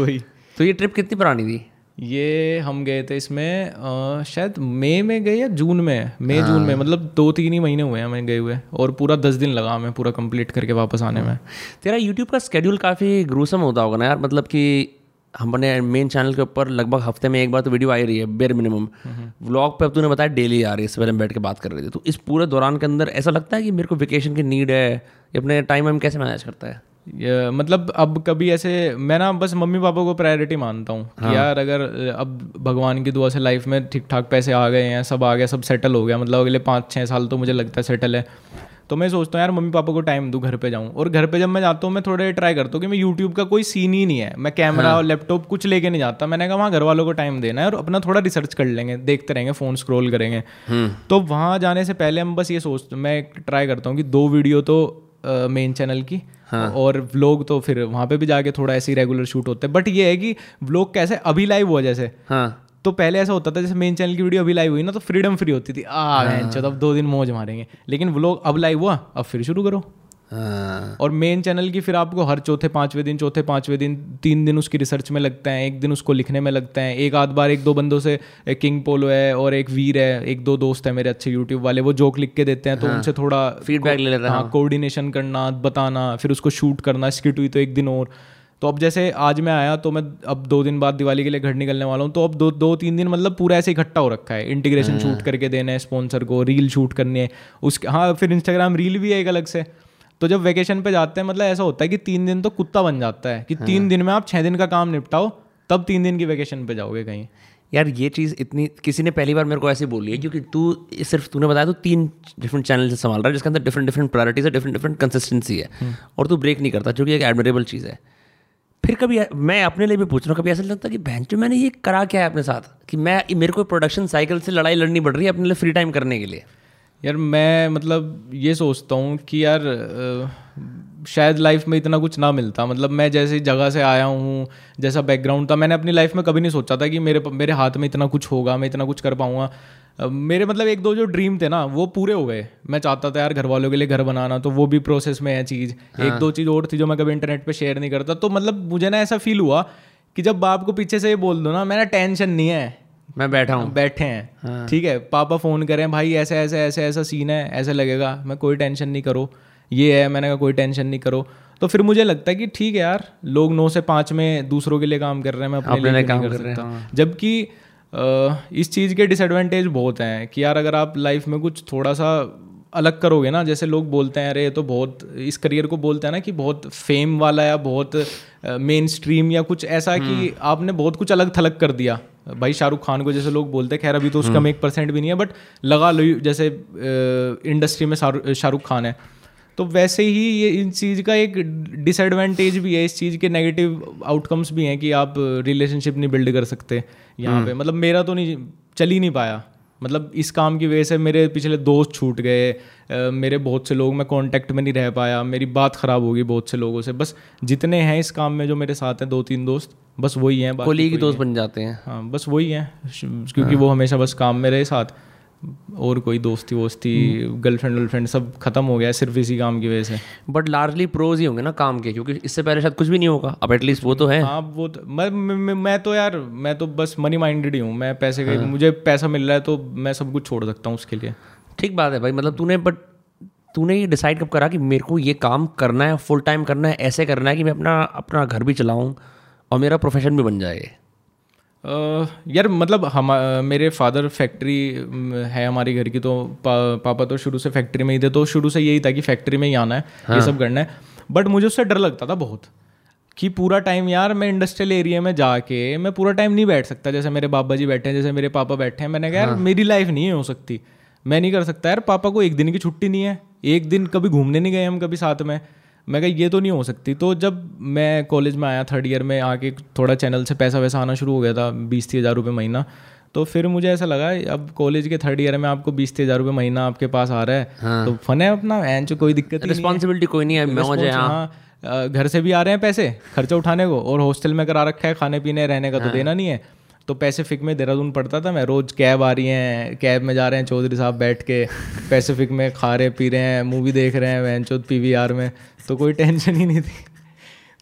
वही। तो ये ट्रिप कितनी पुरानी थी? ये हम गए थे इसमें आ, शायद मई में गए या जून में, मई हाँ। जून में, मतलब दो तीन ही महीने हुए हैं हमें गए हुए, और पूरा दस दिन लगा हमें पूरा कंप्लीट करके वापस आने में। तेरा यूट्यूब का स्केड्यूल काफ़ी ग्रूसम होता होगा ना यार, मतलब कि हमने मेन चैनल के ऊपर लगभग हफ्ते में एक बार तो वीडियो आ रही है बेयर मिनिमम। व्लॉग पे अब तूने बताया डेली आ रही है, इस बारे में बैठ के बात कर रहे थे। तो इस पूरे दौरान के अंदर ऐसा लगता है कि मेरे को वेकेशन की नीड है, अपने टाइम हम कैसे मैनेज करता है? Yeah, मतलब अब कभी ऐसे मैं ना बस मम्मी पापा को प्रायोरिटी मानता हूँ हाँ। यार अगर अब भगवान की दुआ से लाइफ में ठीक ठाक पैसे आ गए हैं, सब आ गया, सब सेटल हो गया, मतलब अगले पाँच छः साल तो मुझे लगता है सेटल है, तो मैं सोचता हूँ यार मम्मी पापा को टाइम दूँ, घर पे जाऊँ। और घर पे जब मैं जाता हूँ मैं थोड़े ट्राई करता हूँ कि मैं यूट्यूब का कोई सीन ही नहीं है, मैं कैमरा हाँ। और लैपटॉप कुछ लेके नहीं जाता। मैंने कहा वहाँ घर वालों को टाइम देना है और अपना थोड़ा रिसर्च कर लेंगे, देखते रहेंगे, फ़ोन स्क्रॉल करेंगे। तो वहाँ जाने से पहले हम बस ये सोच मैं ट्राई करता हूँ कि दो वीडियो तो मेन चैनल की हाँ। और व्लॉग तो फिर वहाँ पे भी जाके थोड़ा ऐसे ही रेगुलर शूट होते हैं। बट ये है कि व्लॉग कैसे अभी लाइव हुआ जैसे हाँ। तो पहले ऐसा होता था जैसे मेन चैनल की वीडियो अभी लाइव हुई ना तो फ्रीडम फ्री होती थी आ हाँ। चलो अब दो दिन मौज मारेंगे, लेकिन व्लॉग अब लाइव हुआ अब फिर शुरू करो हाँ। और मेन चैनल की फिर आपको हर चौथे पाँचवें दिन चौथे पाँचवें दिन तीन दिन उसकी रिसर्च में लगता है, एक दिन उसको लिखने में लगता है। एक आध बार एक दो बंदों से, किंग पोलो है और एक वीर है, एक दो दोस्त है मेरे अच्छे यूट्यूब वाले, वो जोक लिख के देते हैं तो हाँ। उनसे थोड़ा फीडबैक ले लेता हूँ, कोऑर्डिनेशन करना, बताना, फिर उसको शूट करना। स्किट हुई तो एक दिन और। तो अब जैसे आज मैं आया तो मैं अब दो दिन बाद दिवाली के लिए घर निकलने वाला हूँ, तो अब दो दो तीन दिन मतलब पूरा ऐसे इकट्ठा हो रखा है। इंटीग्रेशन शूट करके देना है स्पॉन्सर को, रील शूट करनी है उसके हाँ, फिर इंस्टाग्राम रील भी है एक अलग से। तो जब वेकेशन पे जाते हैं मतलब ऐसा होता है कि तीन दिन तो कुत्ता बन जाता है कि हाँ। तीन दिन में आप छः दिन का काम निपटाओ तब तीन दिन की वेकेशन पे जाओगे कहीं। यार ये चीज़ इतनी किसी ने पहली बार मेरे को ऐसे बोली है, क्योंकि तू सिर्फ तूने बताया तो तीन डिफरेंट चैनल से संभाल रहा है जिसके अंदर डिफरेंट डिफरेंट प्रायोरिटीज है, डिफरेंट डिफरेंट कंसिस्टेंसी है, और तू ब्रेक नहीं करता, जो कि एक एडमरेबल चीज़ है। फिर कभी मैं अपने लिए भी पूछ रहा हूँ, कभी ऐसा लगता है कि बहन जो मैंने ये करा क्या है अपने साथ कि मैं मेरे को प्रोडक्शन साइकिल से लड़ाई लड़नी पड़ रही है अपने लिए फ्री टाइम करने के लिए? यार मैं मतलब ये सोचता हूँ कि यार आ, शायद लाइफ में इतना कुछ ना मिलता। मतलब मैं जैसी जगह से आया हूँ, जैसा बैकग्राउंड था, मैंने अपनी लाइफ में कभी नहीं सोचा था कि मेरे मेरे हाथ में इतना कुछ होगा, मैं इतना कुछ कर पाऊँगा। मेरे मतलब एक दो जो ड्रीम थे ना वो पूरे हो गए। मैं चाहता था यार घर वालों के लिए घर बनाना, तो वो भी प्रोसेस में है चीज़ हाँ। एक दो चीज़ और थी जो मैं कभी इंटरनेट पर शेयर नहीं करता। तो मतलब मुझे ना ऐसा फील हुआ कि जब बाप को पीछे से ये बोल दो ना मेरा टेंशन नहीं है, मैं बैठा हूँ, बैठे हैं ठीक हाँ। है, पापा फ़ोन करें भाई ऐसे ऐसे ऐसे ऐसा सीन है, ऐसा लगेगा, मैं कोई टेंशन नहीं करो, ये है मैंने कहा कोई टेंशन नहीं करो। तो फिर मुझे लगता है कि ठीक है यार, लोग नौ से पाँच में दूसरों के लिए काम कर रहे हैं, मैं अपने, अपने लिए काम कर, कर सकता हाँ। जबकि इस चीज़ के डिसएडवांटेज बहुत हैं कि यार अगर आप लाइफ में कुछ थोड़ा सा अलग करोगे ना, जैसे लोग बोलते हैं अरे ये तो बहुत इस करियर को बोलते हैं ना कि बहुत फेम वाला या बहुत मेन स्ट्रीम या कुछ ऐसा कि आपने बहुत कुछ अलग थलग कर दिया। भाई शाहरुख खान को जैसे लोग बोलते हैं, खैर अभी तो उसका में एक परसेंट भी नहीं है, बट लगा लो जैसे इंडस्ट्री में शाहरुख खान है। तो वैसे ही ये इन चीज़ का एक डिसएडवांटेज भी है, इस चीज़ के नेगेटिव आउटकम्स भी हैं कि आप रिलेशनशिप नहीं बिल्ड कर सकते यहाँ पे। मतलब मेरा तो नहीं चल ही नहीं पाया, मतलब इस काम की वजह से मेरे पिछले दोस्त छूट गए, आ, मेरे बहुत से लोग मैं कांटेक्ट में नहीं रह पाया, मेरी बात ख़राब होगी बहुत से लोगों से। बस जितने हैं इस काम में जो मेरे साथ हैं दो तीन दोस्त, बस वही हैं, कोलीग दोस्त बन जाते हैं हाँ, बस वही हैं क्योंकि हाँ। वो हमेशा बस काम में रहे साथ, और कोई दोस्ती वोस्ती गर्लफ्रेंड वर्लफ्रेंड सब खत्म हो गया है सिर्फ इसी काम की वजह से। बट लार्जली प्रोज ही होंगे ना काम के, क्योंकि इससे पहले शायद कुछ भी नहीं होगा। अब एटलीस्ट वो तो है हाँ, वो तो मैं, मैं, मैं तो यार मैं तो बस मनी माइंडेड ही हूँ। मैं पैसे हाँ। मुझे पैसा मिल रहा है तो मैं सब कुछ छोड़ सकता हूँ उसके लिए। ठीक बात है भाई, मतलब तूने बट तूने ये डिसाइड कब करा कि मेरे को ये काम करना है, फुल टाइम करना है, ऐसे करना है कि मैं अपना अपना घर भी चलाऊँ और मेरा प्रोफेशन भी बन जाए? Uh, यार मतलब हम मेरे फादर फैक्ट्री है हमारे घर की, तो पा, पापा तो शुरू से फैक्ट्री में ही थे, तो शुरू से यही था कि फैक्ट्री में ही आना है हाँ। ये सब करना है। बट मुझे उससे डर लगता था बहुत कि पूरा टाइम यार मैं इंडस्ट्रियल एरिया में जाके मैं पूरा टाइम नहीं बैठ सकता जैसे मेरे बाबा जी बैठे हैं, जैसे मेरे पापा बैठे हैं। मैंने कहा हाँ। यार मेरी लाइफ नहीं हो सकती, मैं नहीं कर सकता यार। पापा को एक दिन की छुट्टी नहीं है, एक दिन कभी घूमने नहीं गए हम कभी साथ में। मैं कहा ये तो नहीं हो सकती। तो जब मैं कॉलेज में आया थर्ड ईयर में आके थोड़ा चैनल से पैसा वैसा आना शुरू हो गया था, बीस तीस हज़ार रुपये महीना, तो फिर मुझे ऐसा लगा अब कॉलेज के थर्ड ईयर में आपको बीस तीस हज़ार रुपये महीना आपके पास आ रहा है, हाँ। तो फन है अपना, एंच कोई दिक्कत नहीं, रिस्पॉन्सिबिलिटी कोई नहीं है, मैं हो जाए, हाँ। घर से भी आ रहे हैं पैसे खर्चा उठाने को, और हॉस्टल में करा रखा है, खाने पीने रहने का तो देना नहीं है। तो पैसिफिक में देहरादून पड़ता था मैं, रोज़ कैब आ रही हैं, कैब में जा रहे हैं चौधरी साहब बैठ के, पैसिफिक में खा रहे पी रहे हैं, मूवी देख रहे हैं वैनचोद पीवीआर में, तो कोई टेंशन ही नहीं थी।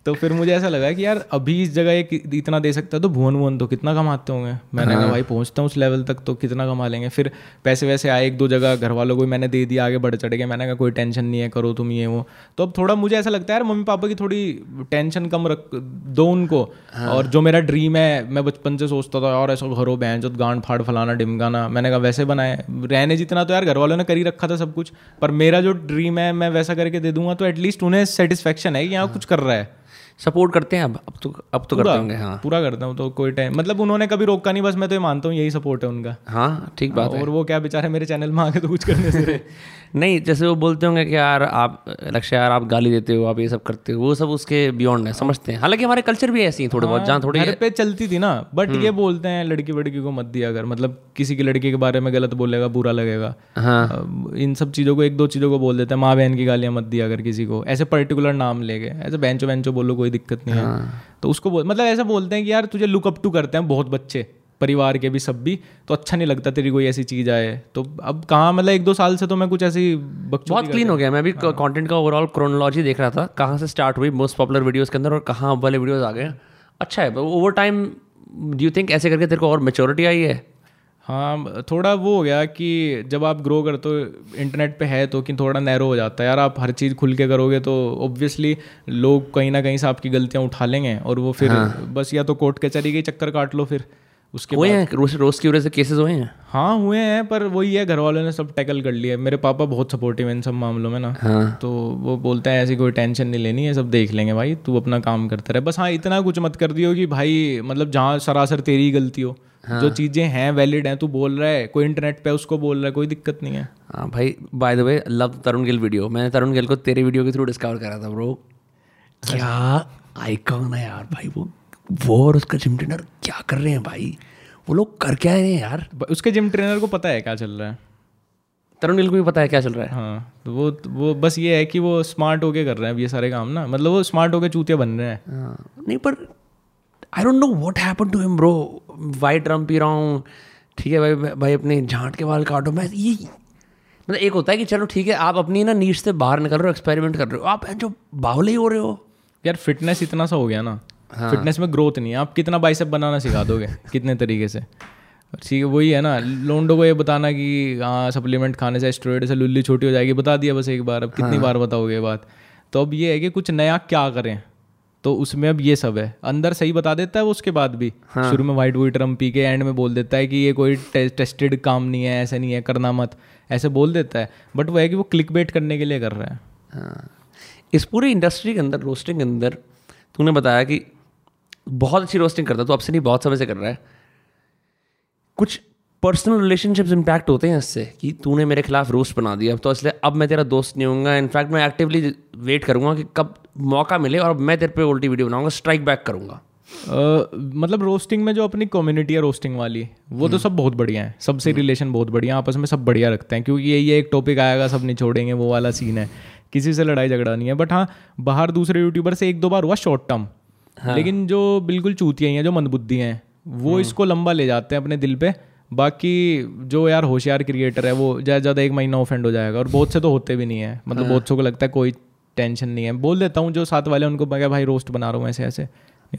तो फिर मुझे ऐसा लगा कि यार अभी इस जगह एक इतना दे सकता है तो भुवन भुवन तो कितना कमाते होंगे। मैंने कहा भाई पहुंचता हूँ उस लेवल तक तो कितना कमा लेंगे। फिर पैसे वैसे आए एक दो जगह, घर वालों को मैंने दे दिया आगे बढ़ चढ़ के, मैंने कहा कोई टेंशन नहीं है, करो तुम ये वो। तो अब थोड़ा मुझे ऐसा लगता है यार मम्मी पापा की थोड़ी टेंशन कम रख दो उनको। और जो मेरा ड्रीम है, मैं बचपन से सोचता था और ऐसा घरों बहन जो गांड फाड़ फलाना ढिमकाना, मैंने कहा वैसे बनाए रहने जितना तो यार घर वालों ने कर ही रखा था सब कुछ, पर मेरा जो ड्रीम है मैं वैसा करके दे दूंगा तो एटलीस्ट उन्हें सेटिस्फेक्शन है कि यहाँ कुछ कर रहा है। सपोर्ट करते हैं अब अब तो अब तो करते होंगे, हाँ पूरा करता हूँ तो कोई टाइम मतलब उन्होंने कभी रोका नहीं, बस मैं तो ये मानता हूँ यही सपोर्ट है उनका, हाँ ठीक बात है। और वो क्या बेचारे मेरे चैनल में आके तो कुछ करने से नहीं, जैसे वो बोलते होंगे कि यार आप लक्ष्य यार आप गाली देते हो, आप ये सब करते हो, वो सब उसके बियॉन्ड है, समझते हैं। हालांकि हमारे कल्चर भी ऐसे ही थोड़े बहुत, जहाँ थोड़ी घर पे चलती थी ना, बट ये बोलते हैं लड़की वड़की को मत दिया अगर, मतलब किसी की लड़की के बारे में गलत बोलेगा बुरा लगेगा, इन सब चीज़ों को, एक दो चीज़ों को बोल देते हैं, माँ बहन की गालियाँ मत दिया अगर किसी को, ऐसे पर्टिकुलर नाम लेके ऐसे बेंचो बेंचो बोलो कोई दिक्कत नहीं, हाँ। है तो उसको मतलब ऐसा बोलते हैं कि यार तुझे लुक अप टू करते हैं बहुत बच्चे, परिवार के भी सब भी, तो अच्छा नहीं लगता तेरी कोई ऐसी चीज आए। तो अब कहाँ मतलब एक दो साल से तो मैं कुछ ऐसी बहुत क्लीन हो गया। मैं भी कंटेंट का ओवरऑल क्रोनोलॉजी देख रहा था, कहाँ से स्टार्ट हुई मोस्ट पॉपुलर वीडियोस के अंदर और कहाँ वाले वीडियोस आ गए। अच्छा है over time, do you think ऐसे करके तेरे को और मैच्योरिटी आई है? हाँ थोड़ा वो हो गया कि जब आप ग्रो करते हो इंटरनेट पे है तो कि थोड़ा नैरो हो जाता है यार, आप हर चीज़ खुल के करोगे तो ऑब्वियसली लोग कहीं ना कहीं से आपकी गलतियां उठा लेंगे और वो फिर, हाँ। बस या तो कोर्ट कचहरी के चक्कर काट लो फिर उसके हुए हैं, रोज रोज की वजह से केसेस हुए हैं, हाँ हुए हैं, पर वही है घर वालों ने सब टैकल कर लिया। मेरे पापा बहुत सपोर्टिव हैं इन सब मामलों में ना, हाँ। तो वो बोलते हैं ऐसी कोई टेंशन नहीं लेनी है, सब देख लेंगे भाई, तू अपना काम करता रहे बस, हाँ इतना कुछ मत कर दियो कि भाई मतलब जहाँ सरासर तेरी गलती हो, हाँ। जो चीज़ें हैं वैलिड हैं, तू बोल रहा है कोई इंटरनेट पे उसको बोल रहा है, कोई दिक्कत नहीं है। हाँ भाई by the way love Tarun Gill video, मैंने तरुण गिल को तेरे वीडियो के थ्रू डिस्कवर करा था ब्रो, क्या आइकॉन है यार भाई वो वो और उसका जिम ट्रेनर क्या कर रहे हैं भाई, वो लोग कर क्या रहे हैं यार। उसके जिम ट्रेनर को पता है क्या चल रहा है, तरुण गिल को भी पता है क्या चल रहा है, हाँ। तो वो वो बस ये है कि वो स्मार्ट होके कर रहे हैं ये सारे काम ना, मतलब वो स्मार्ट होके चूतिया बन रहे हैं। नहीं पर I don't know what happened to him bro, Y drum पी रहा हूँ ठीक है भाई, भाई अपने झांट के बाल काटो, मैं ये मतलब एक होता है कि चलो ठीक है आप अपनी ना नीश से बाहर निकल रहे हो, एक्सपेरिमेंट कर रहे हो, आप जो बाहुले ही हो रहे हो यार। फिटनेस इतना सा हो गया ना, हाँ। फिटनेस में ग्रोथ नहीं है, आप कितना बाइसेप बनाना सिखा दोगे कितने तरीके से, ठीक है वही है ना, लोंडो को ये बताना कि हाँ सप्लीमेंट खाने से स्टेरॉइड से लुल्ली छोटी हो जाएगी, बता दिया बस एक बार, अब कितनी बार बताओगे ये बात। तो अब ये है कि कुछ नया क्या करें, तो उसमें अब ये सब है, अंदर सही बता देता है वो उसके बाद भी, हाँ। शुरू में वाइट वाइट रम पी के एंड में बोल देता है कि ये कोई टे, टेस्टेड काम नहीं है, ऐसे नहीं है करना मत, ऐसे बोल देता है, बट वो है कि वो क्लिक बेट करने के लिए कर रहा है, हाँ। इस पूरी इंडस्ट्री के अंदर रोस्टिंग के अंदर तूने बताया कि बहुत अच्छी रोस्टिंग करता है, तो आपसे नहीं बहुत समय से कर रहा है, कुछ पर्सनल रिलेशनशिप्स इम्पैक्ट होते हैं इससे कि तूने मेरे खिलाफ रोस्ट बना दिया, तो इसलिए अब मैं तेरा दोस्त नहीं होऊंगा, इनफैक्ट मैं एक्टिवली वेट करूंगा कि कब मौका मिले और मैं तेरे पे उल्टी वीडियो बनाऊंगा, स्ट्राइक बैक करूंगा। uh, मतलब रोस्टिंग में जो अपनी कम्युनिटी है रोस्टिंग वाली वो तो सब बहुत बढ़िया है, सबसे रिलेशन बहुत बढ़िया, आपस में सब बढ़िया रखते हैं, क्योंकि यही एक टॉपिक आएगा सब नहीं छोड़ेंगे वो वाला सीन है, किसी से लड़ाई झगड़ा नहीं है। बट हाँ बाहर दूसरे यूट्यूबर से एक दो बार हुआ शॉर्ट टर्म, लेकिन जो बिल्कुल चूतिया हैं जो मंदबुद्धि हैं वो इसको लंबा ले जाते हैं अपने दिल पे, बाकी जो यार होशियार क्रिएटर है वो ज़्यादा ज़्यादा एक महीना ऑफेंड हो जाएगा, और बहुत से तो होते भी नहीं है, मतलब बहुत से को लगता है कोई टेंशन नहीं है, बोल देता हूँ जो साथ वाले उनको मैं भाई रोस्ट बना रहा हूँ ऐसे ऐसे,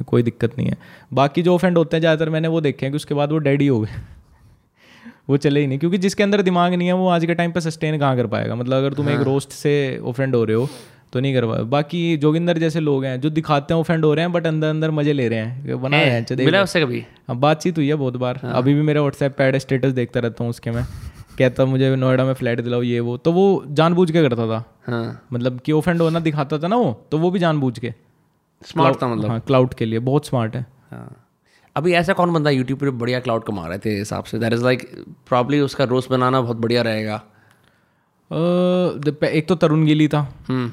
कोई दिक्कत नहीं है, बाकी जो ऑफेंड होते हैं ज़्यादातर मैंने वो देखे हैं कि उसके बाद वो डेड ही हो गए वो चले ही नहीं, क्योंकि जिसके अंदर दिमाग नहीं है वो आज के टाइम पर सस्टेन कहाँ कर पाएगा, मतलब अगर तुम एक रोस्ट से ऑफेंड हो रहे हो तो नहीं करवा। बाकी जोगिंदर जैसे लोग हैं जो दिखाते हैं ऑफेंड हो रहे हैं बट अंदर अंदर मजे ले रहे हैं, बना रहे हैं, मिला उससे कभी बातचीत हुई है बहुत बार, हाँ। अभी भी मेरा व्हाट्सएप पे स्टेटस देखता रहता हूँ उसके, मैं कहता मुझे नोएडा में फ्लैट दिलाओ ये वो, तो वो जानबूझ के करता था, हाँ। मतलब कि ऑफेंड होना दिखाता था ना वो, तो वो भी जानबूझ के, स्मार्ट था मतलब, हाँ क्लाउड के लिए बहुत स्मार्ट है। अभी ऐसा कौन बंदा यूट्यूब पर बढ़िया क्लाउड कमा रहे थे हिसाब से, दैट इज लाइक प्रॉब्ली उसका रोस्ट बनाना बहुत बढ़िया रहेगा। एक तो तरुण गिल ही था,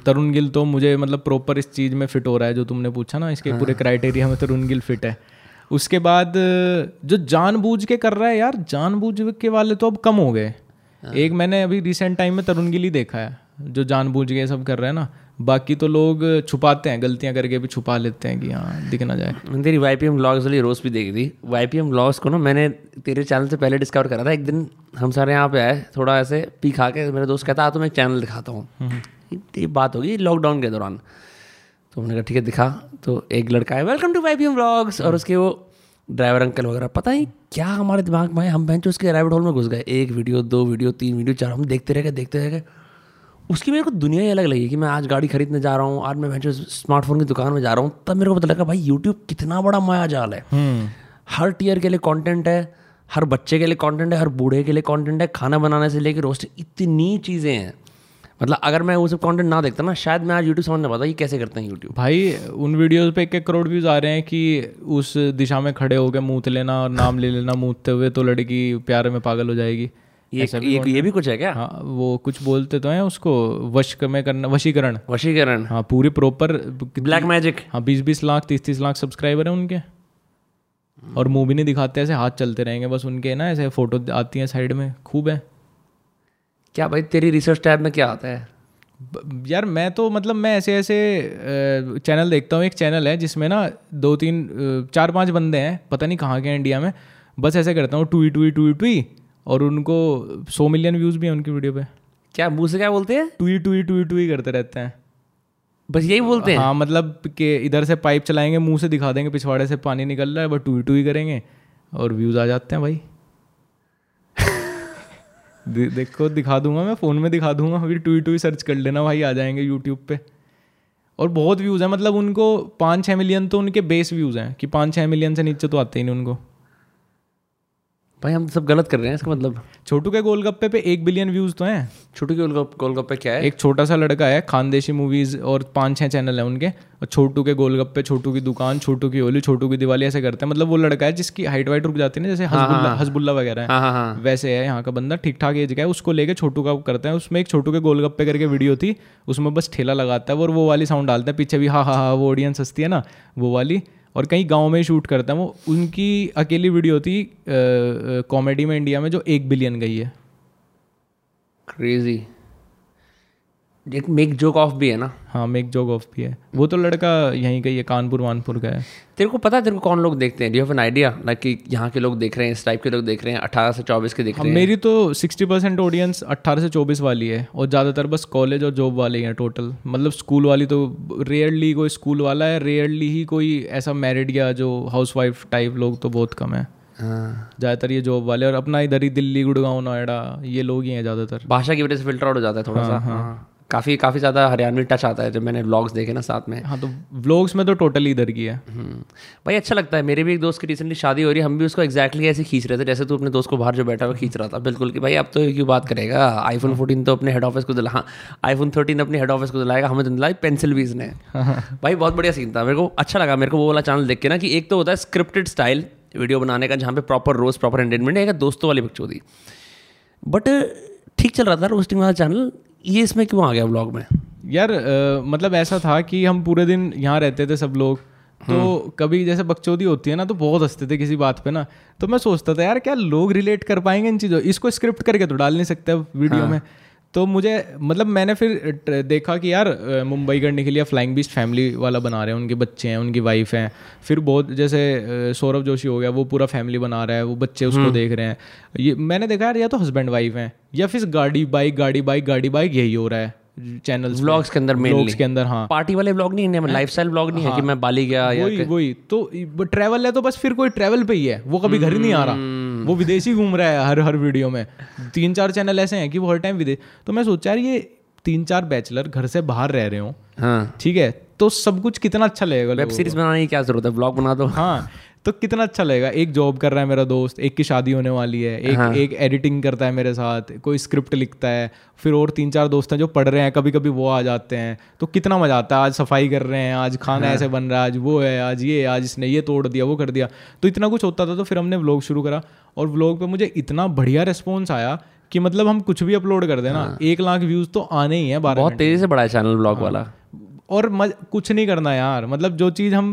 तरुण गिल तो मुझे मतलब प्रॉपर इस चीज़ में फिट हो रहा है जो तुमने पूछा ना, इसके पूरे क्राइटेरिया में तरुण गिल फिट है। उसके बाद जो जानबूझ के कर रहा है यार, जानबूझ के वाले तो अब कम हो गए। एक मैंने अभी रिसेंट टाइम में तरुण गिली देखा है जो जानबूझ के सब कर रहे हैं ना। बाकी तो लोग छुपाते हैं, गलतियां करके भी छुपा लेते हैं कि हाँ दिख ना जाए। मैंने तेरी वाई पी एम व्लॉग्स वाली रोस्ट भी देखी थी। वाई पी एम व्लॉग्स को ना मैंने तेरे चैनल से पहले डिस्कवर करा था। एक दिन हम सारे यहाँ पे आए, थोड़ा ऐसे पी खा के, मेरा दोस्त कहता तो मैं एक चैनल दिखाता हूँ, ये बात होगी लॉकडाउन के दौरान। तो उन्होंने कहा ठीक है दिखा। तो एक लड़का है, welcome to Y P M vlogs, और उसके वो ड्राइवर अंकल वगैरह, पता नहीं क्या हमारे दिमाग में हम बेंच उसके रैबिट होल में घुस गए। एक वीडियो, दो वीडियो, तीन वीडियो, चार, हम देखते रह गए देखते रह गए। उसकी मेरे को दुनिया ही अलग लगी कि मैं आज गाड़ी खरीदने जा रहा हूँ, आज मैं बेंच स्मार्टफोन की दुकान में जा रहा हूँ। तब मेरे को पता लगा भाई यूट्यूब कितना बड़ा माया जाल है। हर टीयर के लिए कॉन्टेंट है, हर बच्चे के लिए कॉन्टेंट है, हर बूढ़े के लिए कॉन्टेंट है, खाना बनाने से लेकर रोस्ट, इतनी चीज़ें हैं। मतलब अगर मैं वो सब कंटेंट ना देखता ना, शायद मैं आज यूट्यूब समझ नहीं पाता ये कैसे करते हैं यूट्यूब। भाई उन वीडियोस पे एक एक करोड़ व्यूज आ रहे हैं कि उस दिशा में खड़े होकर मूत लेना और नाम ले लेना मूतते हुए, तो लड़की प्यार में पागल हो जाएगी। ये भी ये, ये भी कुछ है क्या? हाँ, वो कुछ बोलते तो हैं उसको, वश में करना, वशीकरण वशीकरण हाँ, पूरी प्रॉपर ब्लैक मैजिक। हाँ, बीस बीस लाख तीस तीस लाख सब्सक्राइबर हैं उनके, और मुँह भी नहीं दिखाते, ऐसे हाथ चलते रहेंगे बस उनके ना, ऐसे फोटो आती हैं साइड में, खूब है। क्या भाई तेरी रिसर्च टैब में क्या आता है? यार मैं तो मतलब मैं ऐसे ऐसे चैनल देखता हूँ। एक चैनल है जिसमें ना दो तीन चार पांच बंदे हैं, पता नहीं कहाँ के, इंडिया में, बस ऐसे करता हूँ टूई टूई टूई टूई, और उनको सौ मिलियन व्यूज़ भी हैं उनकी वीडियो पे। क्या मुँह से क्या बोलते हैं? टूई टूई टूई टूई करते रहते हैं, बस यही बोलते हैं। हाँ, मतलब कि इधर से पाइप चलाएंगे, मुँह से दिखा देंगे पिछवाड़े से पानी निकल रहा है, बस टूई टूई करेंगे और व्यूज़ आ जाते हैं भाई। दे, देखो दिखा दूंगा मैं, फ़ोन में दिखा दूंगा, अभी टूई टूई सर्च कर लेना भाई, आ जाएंगे यूट्यूब पे। और बहुत व्यूज़ हैं, मतलब उनको पाँच छः मिलियन तो उनके बेस व्यूज़ हैं कि पाँच छः मिलियन से नीचे तो आते ही नहीं उनको। भाई हम सब गलत कर रहे हैं इसका मतलब। छोटू के गोलगप्पे पे एक बिलियन व्यूज़ तो हैं। छोटू के गोलगप्पे क्या है? एक छोटा सा लड़का है, खानदेशी मूवीज़, और पाँच छः चैनल हैं उनके, और छोटू के गोलगप्पे, छोटू की दुकान, छोटू की होली, छोटू की दिवाली, ऐसे करते हैं। मतलब वो लड़का है जिसकी हाइट वाइट रुक जाती है ना, जैसे हजबुल्ला हजबुल्ला वगैरह है, वैसे है यहाँ का बंदा, ठीक ठाक एज का है, उसको लेके छोटू का करते हैं। उसमें एक छोटू के गोलगप्पे करके वीडियो थी, उसमें बस ठेला लगाता है और वो वाली साउंड डालते हैं पीछे भी, हाँ हाँ हाँ, वो ऑडियंस हंसती है ना वो वाली। और कहीं गांव में ही शूट करता है वो। उनकी अकेली वीडियो थी कॉमेडी में इंडिया में जो एक बिलियन गई है। क्रेजी। एक मेक जोक ऑफ भी है ना? हाँ, मेक जोक ऑफ भी है। वो तो लड़का यहीं का ही है, कानपुर वानपुर का है। तेरे को पता है तेरे को कौन लोग देखते हैं? Do you have an idea like कि यहाँ के लोग देख रहे हैं, इस टाइप के लोग देख रहे हैं, अठारह से चौबीस के देख रहे हैं? मेरी तो सिक्सटी परसेंट ऑडियंस अट्ठारह से चौबीस वाली है, और ज़्यादातर बस कॉलेज और जॉब वाले ही हैं टोटल। मतलब स्कूल वाली तो रेयरली कोई स्कूल वाला है, रेयरली ही कोई ऐसा मैरिड या जो हाउस वाइफ टाइप लोग तो बहुत कम है। ज़्यादातर ये जॉब वाले, और अपना इधर ही दिल्ली, गुड़गांव, नोएडा, ये लोग ही हैं ज़्यादातर। भाषा की वजह से फिल्टर आउट हो जाता है थोड़ा सा। काफ़ी काफ़ी ज़्यादा हरियाणवी टच आता है जब मैंने व्लॉग्स देखे ना साथ में। हाँ, तो व्लॉग्स में तो टोटली इधर की है भाई। अच्छा लगता है। मेरे भी एक दोस्त की रिसेंटली शादी हो रही है, हम भी उसको एक्जैक्टली ऐसे खींच रहे थे जैसे तू अपने दोस्त को बाहर जो बैठा हुआ खींच रहा था, बिल्कुल कि भाई अब तो क्यों बात करेगा, आईफोन फोर्टीन तो अपने हेड ऑफिस को दिला, हाँ आईफोन थर्टीन अपने हेड ऑफिस को दिलाएगा, हमें दिलाई पेंसिल बीज ने। भाई बहुत बढ़िया सीन था, मेरे को अच्छा लगा। मेरे को वो वाला चैनल देख के ना कि एक तो होता है स्क्रिप्टेड स्टाइल वीडियो बनाने का जहाँ पे प्रॉपर रोज प्रॉपर एंटरटेनमेंट है, दोस्तों वाली बकचोदी, बट ठीक चल रहा था रोस्टिंग वाला चैनल, ये इसमें क्यों आ गया व्लॉग में? यार आ, मतलब ऐसा था कि हम पूरे दिन यहाँ रहते थे सब लोग, तो कभी जैसे बकचोदी होती है ना तो बहुत हंसते थे किसी बात पे ना, तो मैं सोचता था यार क्या लोग रिलेट कर पाएंगे इन चीज़ों, इसको स्क्रिप्ट करके तो डाल नहीं सकते वीडियो हाँ। में तो मुझे मतलब मैंने फिर देखा कि यार मुंबई करने के लिए फ्लाइंग बीस्ट फैमिली वाला बना रहे हैं, उनके बच्चे हैं, उनकी वाइफ हैं, फिर बहुत जैसे सौरभ जोशी हो गया, वो पूरा फैमिली बना रहा है, वो बच्चे उसको देख रहे हैं। ये मैंने देखा यार या तो हस्बैंड वाइफ हैं या फिर गाड़ी बाइक गाड़ी बाइक गाड़ी बाइक यही हो रहा है चैनल्स व्लॉग्स के अंदर, व्लॉग्स के अंदर। हाँ, पार्टी वाले व्लॉग नहीं है, लाइफस्टाइल व्लॉग नहीं है कि मैं बाली गया या वही, तो ट्रैवल है तो बस फिर कोई ट्रैवल पे ही है, वो कभी घर ही नहीं आ रहा, वो विदेशी घूम रहा है हर हर वीडियो में। तीन चार चैनल ऐसे हैं कि वो हर टाइम विदेश। तो मैं सोचा यार ये तीन चार बैचलर घर से बाहर रह रहे हो, हाँ ठीक है, तो सब कुछ कितना अच्छा लगेगा। वेब सीरीज बनाने की क्या जरूरत है, ब्लॉग बना दो। हाँ, तो कितना अच्छा लगेगा। एक जॉब कर रहा है मेरा दोस्त, एक की शादी होने वाली है, एक हाँ। एक एडिटिंग करता है मेरे साथ, कोई स्क्रिप्ट लिखता है, फिर और तीन चार दोस्त हैं जो पढ़ रहे हैं, कभी कभी वो आ जाते हैं, तो कितना मजा आता है। आज सफाई कर रहे हैं, आज खाना हाँ। ऐसे बन रहा है, आज वो है, आज ये, आज इसने ये तोड़ दिया, वो कर दिया, तो इतना कुछ होता था। तो फिर हमने व्लॉग शुरू करा, और व्लॉग पे मुझे इतना बढ़िया रिस्पॉन्स आया कि मतलब हम कुछ भी अपलोड कर देना, एक लाख व्यूज़ तो आने ही हैं। बहुत तेज़ी से बढ़ा है चैनल व्लॉग वाला। और कुछ नहीं करना यार, मतलब जो चीज़ हम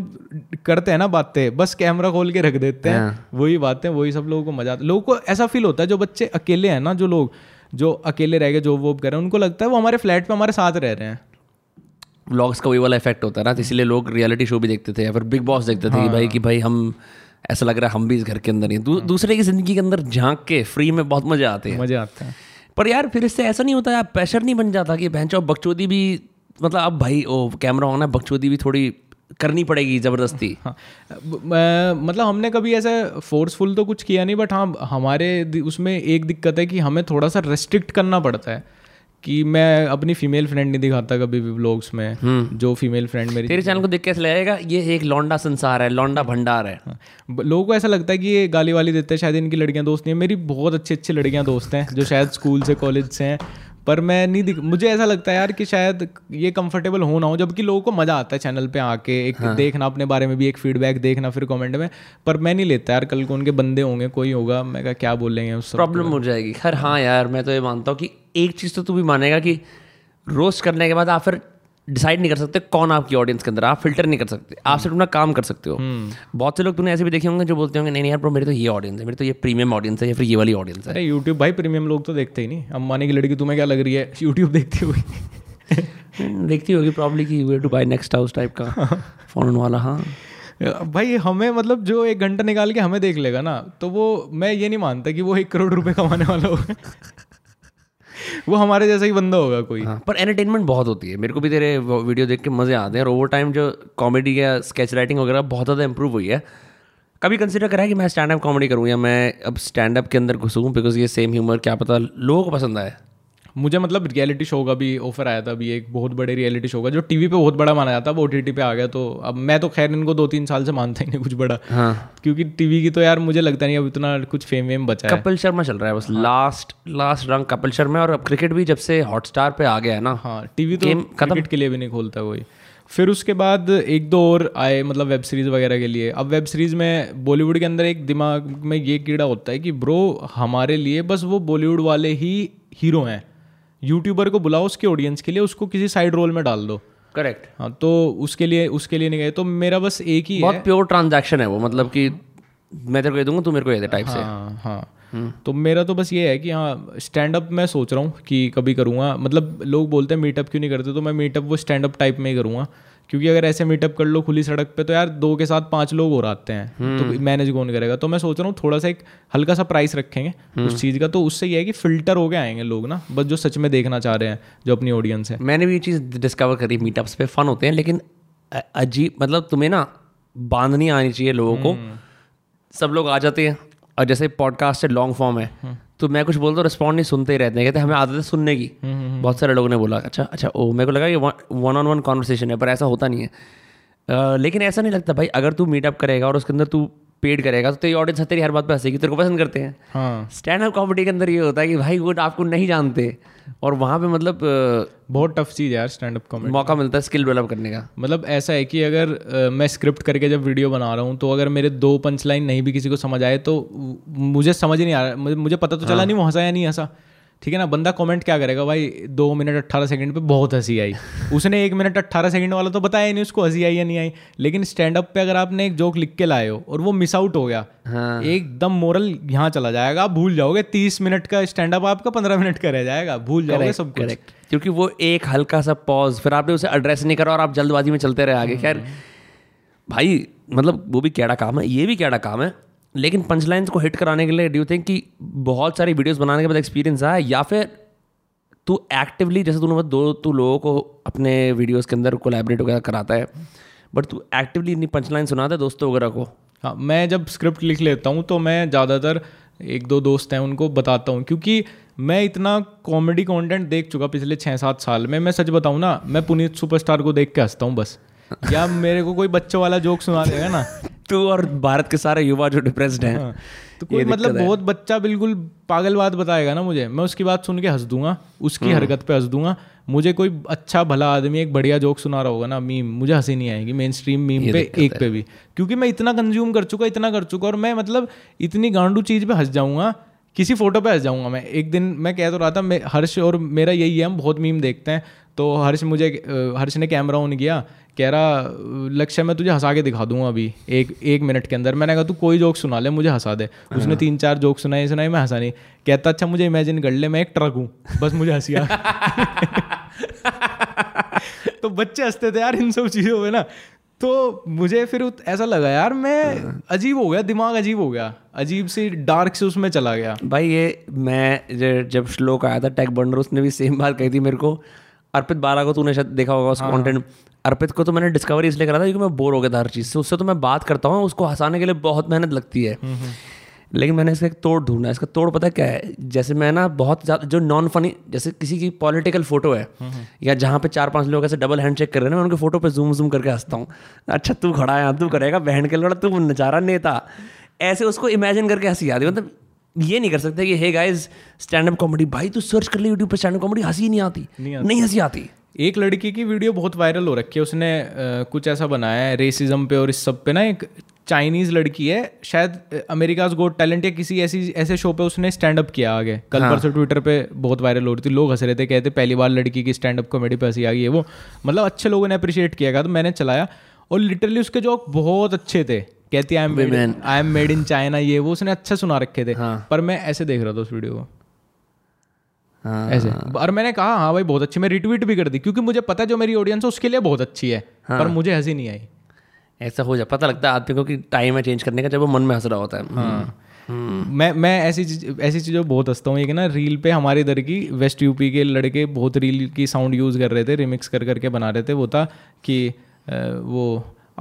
करते हैं ना बातें, बस कैमरा खोल के रख देते हैं, वही बातें, वही सब लोगों को मजा आता है। लोगों को ऐसा फील होता है, जो बच्चे अकेले हैं ना, जो लोग जो अकेले रह गए जॉब वॉब कर रहे हैं, उनको लगता है वो हमारे फ्लैट पे हमारे साथ रह रहे हैं। व्लॉग्स का वही वाला इफेक्ट होता है ना, इसीलिए लोग रियलिटी शो भी देखते थे या फिर बिग बॉस देखते थे। हाँ। कि भाई कि भाई हम ऐसा लग रहा है हम भी इस घर के अंदर ही, दू, दूसरे की ज़िंदगी के अंदर झांक के फ्री में बहुत मज़े आते हैं मज़े आते हैं पर यार फिर इससे ऐसा नहीं होता यार, प्रेशर नहीं बन जाता कि भैंचो बकचोदी भी, मतलब अब भाई ओ कैमरा होना, बकचोदी भी थोड़ी करनी पड़ेगी ज़बरदस्ती। हाँ, मतलब हमने कभी ऐसा फोर्सफुल तो कुछ किया नहीं, बट हाँ हमारे उसमें एक दिक्कत है कि हमें थोड़ा सा रेस्ट्रिक्ट करना पड़ता है कि मैं अपनी फीमेल फ्रेंड नहीं दिखाता कभी भी व्लॉग्स में। जो फीमेल फ्रेंड मेरी, तेरे चैनल को देख के ऐसा लगेगा ये एक लौंडा संसार है, लौंडा भंडार है। हाँ, लोगों को ऐसा लगता है कि ये गाली वाली देते हैं, शायद इनकी लड़कियां दोस्त नहीं है। मेरी बहुत अच्छी अच्छी लड़कियां दोस्त हैं जो शायद स्कूल से कॉलेज से हैं, पर मैं नहीं दिख, मुझे ऐसा लगता है यार कि शायद ये कंफर्टेबल हो ना हो, जबकि लोगों को मज़ा आता है चैनल पे आके एक हाँ। देखना, अपने बारे में भी एक फीडबैक देखना फिर कमेंट में, पर मैं नहीं लेता यार। कल को उनके बंदे होंगे, कोई होगा, मैं क्या क्या बोलेंगे, उस प्रॉब्लम हो जाएगी। खैर हाँ यार, मैं तो ये मानता हूँ कि एक चीज़ तो तू भी मानेगा कि रोस्ट करने के बाद आप फिर डिसाइड नहीं कर सकते कौन आपकी ऑडियंस के अंदर, आप फिल्टर नहीं कर सकते, आप सिर्फ अपना काम कर सकते हो। बहुत से लोग तूने ऐसे भी देखे होंगे जो बोलते होंगे नहीं नहीं यार ब्रो मेरे तो ये ऑडियंस है, मेरे तो ये प्रीमियम ऑडियंस है या फिर ये वाली ऑडियंस है। यूट्यूब भाई प्रीमियम लोग तो देखते ही नहीं। अम्बानी की लड़की तुम्हें क्या लग रही है, यूट्यूब देखती हुई देखती होगी प्रॉब्ली की way to buy next house type का फोन वाला। हाँ भाई हमें मतलब जो एक घंटा निकाल के हमें देख लेगा ना, तो वो मैं ये नहीं मानता कि वो एक करोड़ रुपये कमाने वाला होगा, वो हमारे जैसा ही बंदा होगा कोई। हाँ, पर एंटरटेनमेंट बहुत होती है। मेरे को भी तेरे वीडियो देख के मजे आते हैं, और ओवर टाइम जो कॉमेडी या स्केच राइटिंग वगैरह बहुत ज़्यादा इंप्रूव हुई है। कभी कंसिडर करा है कि मैं स्टैंड अप कॉमेडी करूँ या मैं अब स्टैंड अप के अंदर घुसूँ, बिकॉज ये सेम ह्यूमर क्या पता लोगों को पसंद आए। मुझे मतलब रियलिटी शो का भी ऑफर आया था, अभी एक बहुत बड़े रियलिटी शो का, जो टीवी पे बहुत बड़ा माना जाता है, वो ओटीटी पे आ गया। तो अब मैं तो खैर इनको दो तीन साल से मानता ही नहीं कुछ बड़ा। हाँ। क्योंकि टीवी की तो यार मुझे लगता नहीं अब इतना कुछ फेम वेम बचा है। कपिल शर्मा चल रहा है बस। हाँ। लास्ट लास्ट रंग कपिल शर्मा, और अब क्रिकेट भी जब से हॉटस्टार पे आ गया है ना। हाँ, टीवी तो क्रिकेट के लिए भी नहीं खोलता कोई। फिर उसके बाद एक दो और आए, मतलब वेब सीरीज़ वगैरह के लिए। अब वेब सीरीज़ में बॉलीवुड के अंदर एक दिमाग में ये कीड़ा होता है कि ब्रो हमारे लिए बस वो बॉलीवुड वाले ही हीरो हैं, यूट्यूबर को बुलाओ उसके ऑडियंस के लिए, उसको किसी साइड रोल में डाल दो। करेक्ट। हाँ, तो उसके लिए उसके लिए नहीं गए। तो मेरा बस एक ही बहुत है, प्योर ट्रांजैक्शन है वो, मतलब कि मैं तेरे को ये दूंगा तू मेरे को ये दे टाइप से। हाँ हाँ तो मेरा तो बस ये है कि हाँ स्टैंड अप मैं सोच रहा हूँ कि कभी करूँगा। मतलब लोग बोलते हैं मीटअप क्यों नहीं करते, तो मैं मीटअप वो स्टैंड अप टाइप में ही करूँगा, क्योंकि अगर ऐसे मीटअप कर लो खुली सड़क पे तो यार दो के साथ पांच लोग और आते हैं तो मैनेज कौन करेगा। तो मैं सोच रहा हूँ थोड़ा सा एक हल्का सा प्राइस रखेंगे उस चीज़ का, तो उससे यह है कि फिल्टर हो के आएंगे लोग ना, बस जो सच में देखना चाह रहे हैं, जो अपनी ऑडियंस है। मैंने भी ये चीज़ डिस्कवर करी, मीटअप्स पे फन होते हैं लेकिन अजीब, मतलब तुम्हें ना बांधनी आनी चाहिए लोगों को। सब लोग आ जाते हैं, और जैसे पॉडकास्ट है लॉन्ग फॉर्म है तो मैं कुछ बोलता हूँ रिस्पॉन्ड नहीं, सुनते ही रहते हैं। कहते हैं हमें आदत है सुनने की। बहुत सारे लोगों ने बोला अच्छा अच्छा ओ, मेरे को लगा ये वन ऑन वन कॉन्वर्सेशन है, पर ऐसा होता नहीं है। आ, लेकिन ऐसा नहीं लगता भाई, अगर तू मीटअप करेगा और उसके अंदर तू पेड करेगा तो तेरी ऑडियंस तेरी हर बात पे हंसेगी, तेरे को पसंद करते हैं। हाँ। स्टैंड अप कॉमेडी के अंदर ये होता है कि भाई वो आपको नहीं जानते, और वहाँ पे मतलब बहुत टफ चीज़ है यार स्टैंड अप कॉमेडी, मौका मिलता है स्किल डेवलप करने का। मतलब ऐसा है कि अगर आ, मैं स्क्रिप्ट करके जब वीडियो बना रहा हूँ तो अगर मेरे दो पंच लाइन नहीं भी किसी को समझ आए तो मुझे समझ नहीं आ रहा, मुझे पता तो चला नहीं वो हंसा या नहीं हंसा, ठीक है ना। बंदा कमेंट क्या करेगा, भाई दो मिनट अट्ठारह सेकंड पे बहुत हंसी आई, उसने एक मिनट अट्ठारह सेकंड वाला तो बताया ही नहीं उसको हंसी आई या नहीं आई। लेकिन स्टैंड अप पे अगर आपने एक जोक लिख के लाए हो और वो मिस आउट हो गया, हाँ। एकदम मोरल यहाँ चला जाएगा, आप भूल जाओगे। तीस मिनट का स्टैंड अप आपका पंद्रह मिनट का रह जाएगा, भूल जाओगे सब कुछ, क्योंकि वो एक हल्का सा पॉज, फिर आपने उसे एड्रेस नहीं करा और आप जल्दबाजी में चलते रहे आगे। खैर भाई मतलब वो भी कैड़ा काम है, ये भी कैड़ा काम है, लेकिन पंचलाइंस को हिट कराने के लिए डू यू थिंक कि बहुत सारी वीडियोस बनाने के बाद एक्सपीरियंस आया, या फिर तू एक्टिवली, जैसे तूने दो तू लोगों को अपने वीडियोस के अंदर कोलैबोरेट वगैरह कराता है, बट तू एक्टिवली इतनी पंचलाइन सुनाता है दोस्तों वगैरह को? हाँ, मैं जब स्क्रिप्ट लिख लेता हूँ तो मैं ज़्यादातर एक दो दोस्त हैं उनको बताता हूँ, क्योंकि मैं इतना कॉमेडी कॉन्टेंट देख चुका पिछले छः सात साल में। मैं सच बताऊँ ना, मैं पुनीत सुपरस्टार को देख के हंसता हूँ बस, या मेरे को कोई बच्चों वाला जोक सुना देगा ना तू और भारत के सारे युवा जो डिप्रेस्ड हैं। हाँ। तो कोई मतलब बहुत बच्चा बिल्कुल पागल बात बताएगा ना मुझे, मैं उसकी बात सुन के हंस दूंगा, उसकी हरकत पे हंस दूंगा। मुझे कोई अच्छा भला आदमी एक बढ़िया जोक सुना रहा होगा ना, मीम, मुझे हंसी नहीं आएगी मेन स्ट्रीम मीम पे एक पे भी, क्योंकि मैं इतना कंज्यूम कर चुका इतना कर चुका और मैं मतलब इतनी गांडू चीज़ पे हंस जाऊँगा किसी फोटो पे हंस जाऊँगा मैं एक दिन। मैं कह तो रहा था मैं हर्ष और मेरा यही है, हम बहुत मीम देखते हैं। तो हर्ष मुझे हर्ष ने कैमरा ऑन किया, कह रहा लक्ष्य मैं तुझे हंसा के दिखा दूंगा अभी एक एक मिनट के अंदर। मैंने कहा तू कोई जोक सुना ले मुझे हंसा दे। उसने तीन चार जोक सुनाए सुनाए मैं हंसा नहीं। कहता अच्छा मुझे इमेजिन कर ले मैं एक ट्रक हूँ, बस मुझे हंसी आ तो बच्चे हंसते थे यार इन सब चीज़ों में ना। तो मुझे फिर ऐसा लगा यार मैं अजीब हो गया, दिमाग अजीब हो गया, अजीब सी डार्क से उसमें चला गया भाई। ये मैं जब श्लोक आया था टेक बंडर, उसने भी सेम बात कही थी मेरे को। अर्पित बाला को तूने शायद देखा होगा उसका कंटेंट। अर्पित को तो मैंने डिस्कवरी इसलिए करा था क्योंकि मैं बोर हो गया था हर चीज़ से। उससे तो मैं बात करता हूँ, उसको हंसाने के लिए बहुत मेहनत लगती है, लेकिन मैंने इसका एक तोड़ ढूंढा। इसका तोड़ पता क्या है, जैसे मैं ना बहुत ज़्यादा जो नॉन फनी, जैसे किसी की पॉलिटिकल फोटो है या जहाँ पे चार पांच लोग ऐसे डबल हैंड चेक कर रहे हैं, मैं उनके फोटो पे जूम जूम करके हंसता हूँ। अच्छा तू खड़ा है, तू करेगा बहन के लड़ा, तू नचारा नेता, ऐसे उसको इमेजिन करके हंसी आती है। मतलब ये नहीं कर सकते कि hey guys stand up comedy. भाई तू सर्च कर ले यूट्यूब पर स्टैंड अप कॉमेडी, हंसी नहीं आती, नहीं हंसी आती। एक लड़की की वीडियो बहुत वायरल हो रखी है, उसने कुछ ऐसा बनाया है रेसिज्म पे और इस सब पे ना। एक चाइनीज़ लड़की है शायद अमेरिकाज़ गोट टैलेंट या किसी ऐसी ऐसे शो पे उसने स्टैंड अप किया आगे। कल हाँ। परसों ट्विटर पे बहुत वायरल हो रही थी, लोग हंस रहे थे, कहते पहली बार लड़की की स्टैंड अप कॉमेडी पे हंसी आ गई है। वो मतलब अच्छे लोगों ने अप्रिशिएट किया। तो मैंने चलाया और लिटरली उसके जोक बहुत अच्छे थे। कहती I am I am made in China, ये वो उसने अच्छा सुना रखे थे। हाँ। पर मैं ऐसे देख रहा था उस वीडियो को ऐसे, और मैंने कहा हाँ भाई बहुत अच्छी, मैं रिट्वीट भी कर दी क्योंकि मुझे पता है जो मेरी ऑडियंस है उसके लिए बहुत अच्छी है। हाँ। पर मुझे हंसी नहीं आई। ऐसा हो जाए पता लगता है आदमी को कि टाइम है चेंज करने का, जब वो मन में हंस रहा होता है। हाँ। मैं मैं ऐसी चीज ऐसी चीज़ों बहुत हंसता हूँ। एक ना रील पे हमारे इधर की वेस्ट यूपी के लड़के बहुत रील की साउंड यूज़ कर रहे थे, रिमिक्स कर करके बना रहे थे। वो था कि वो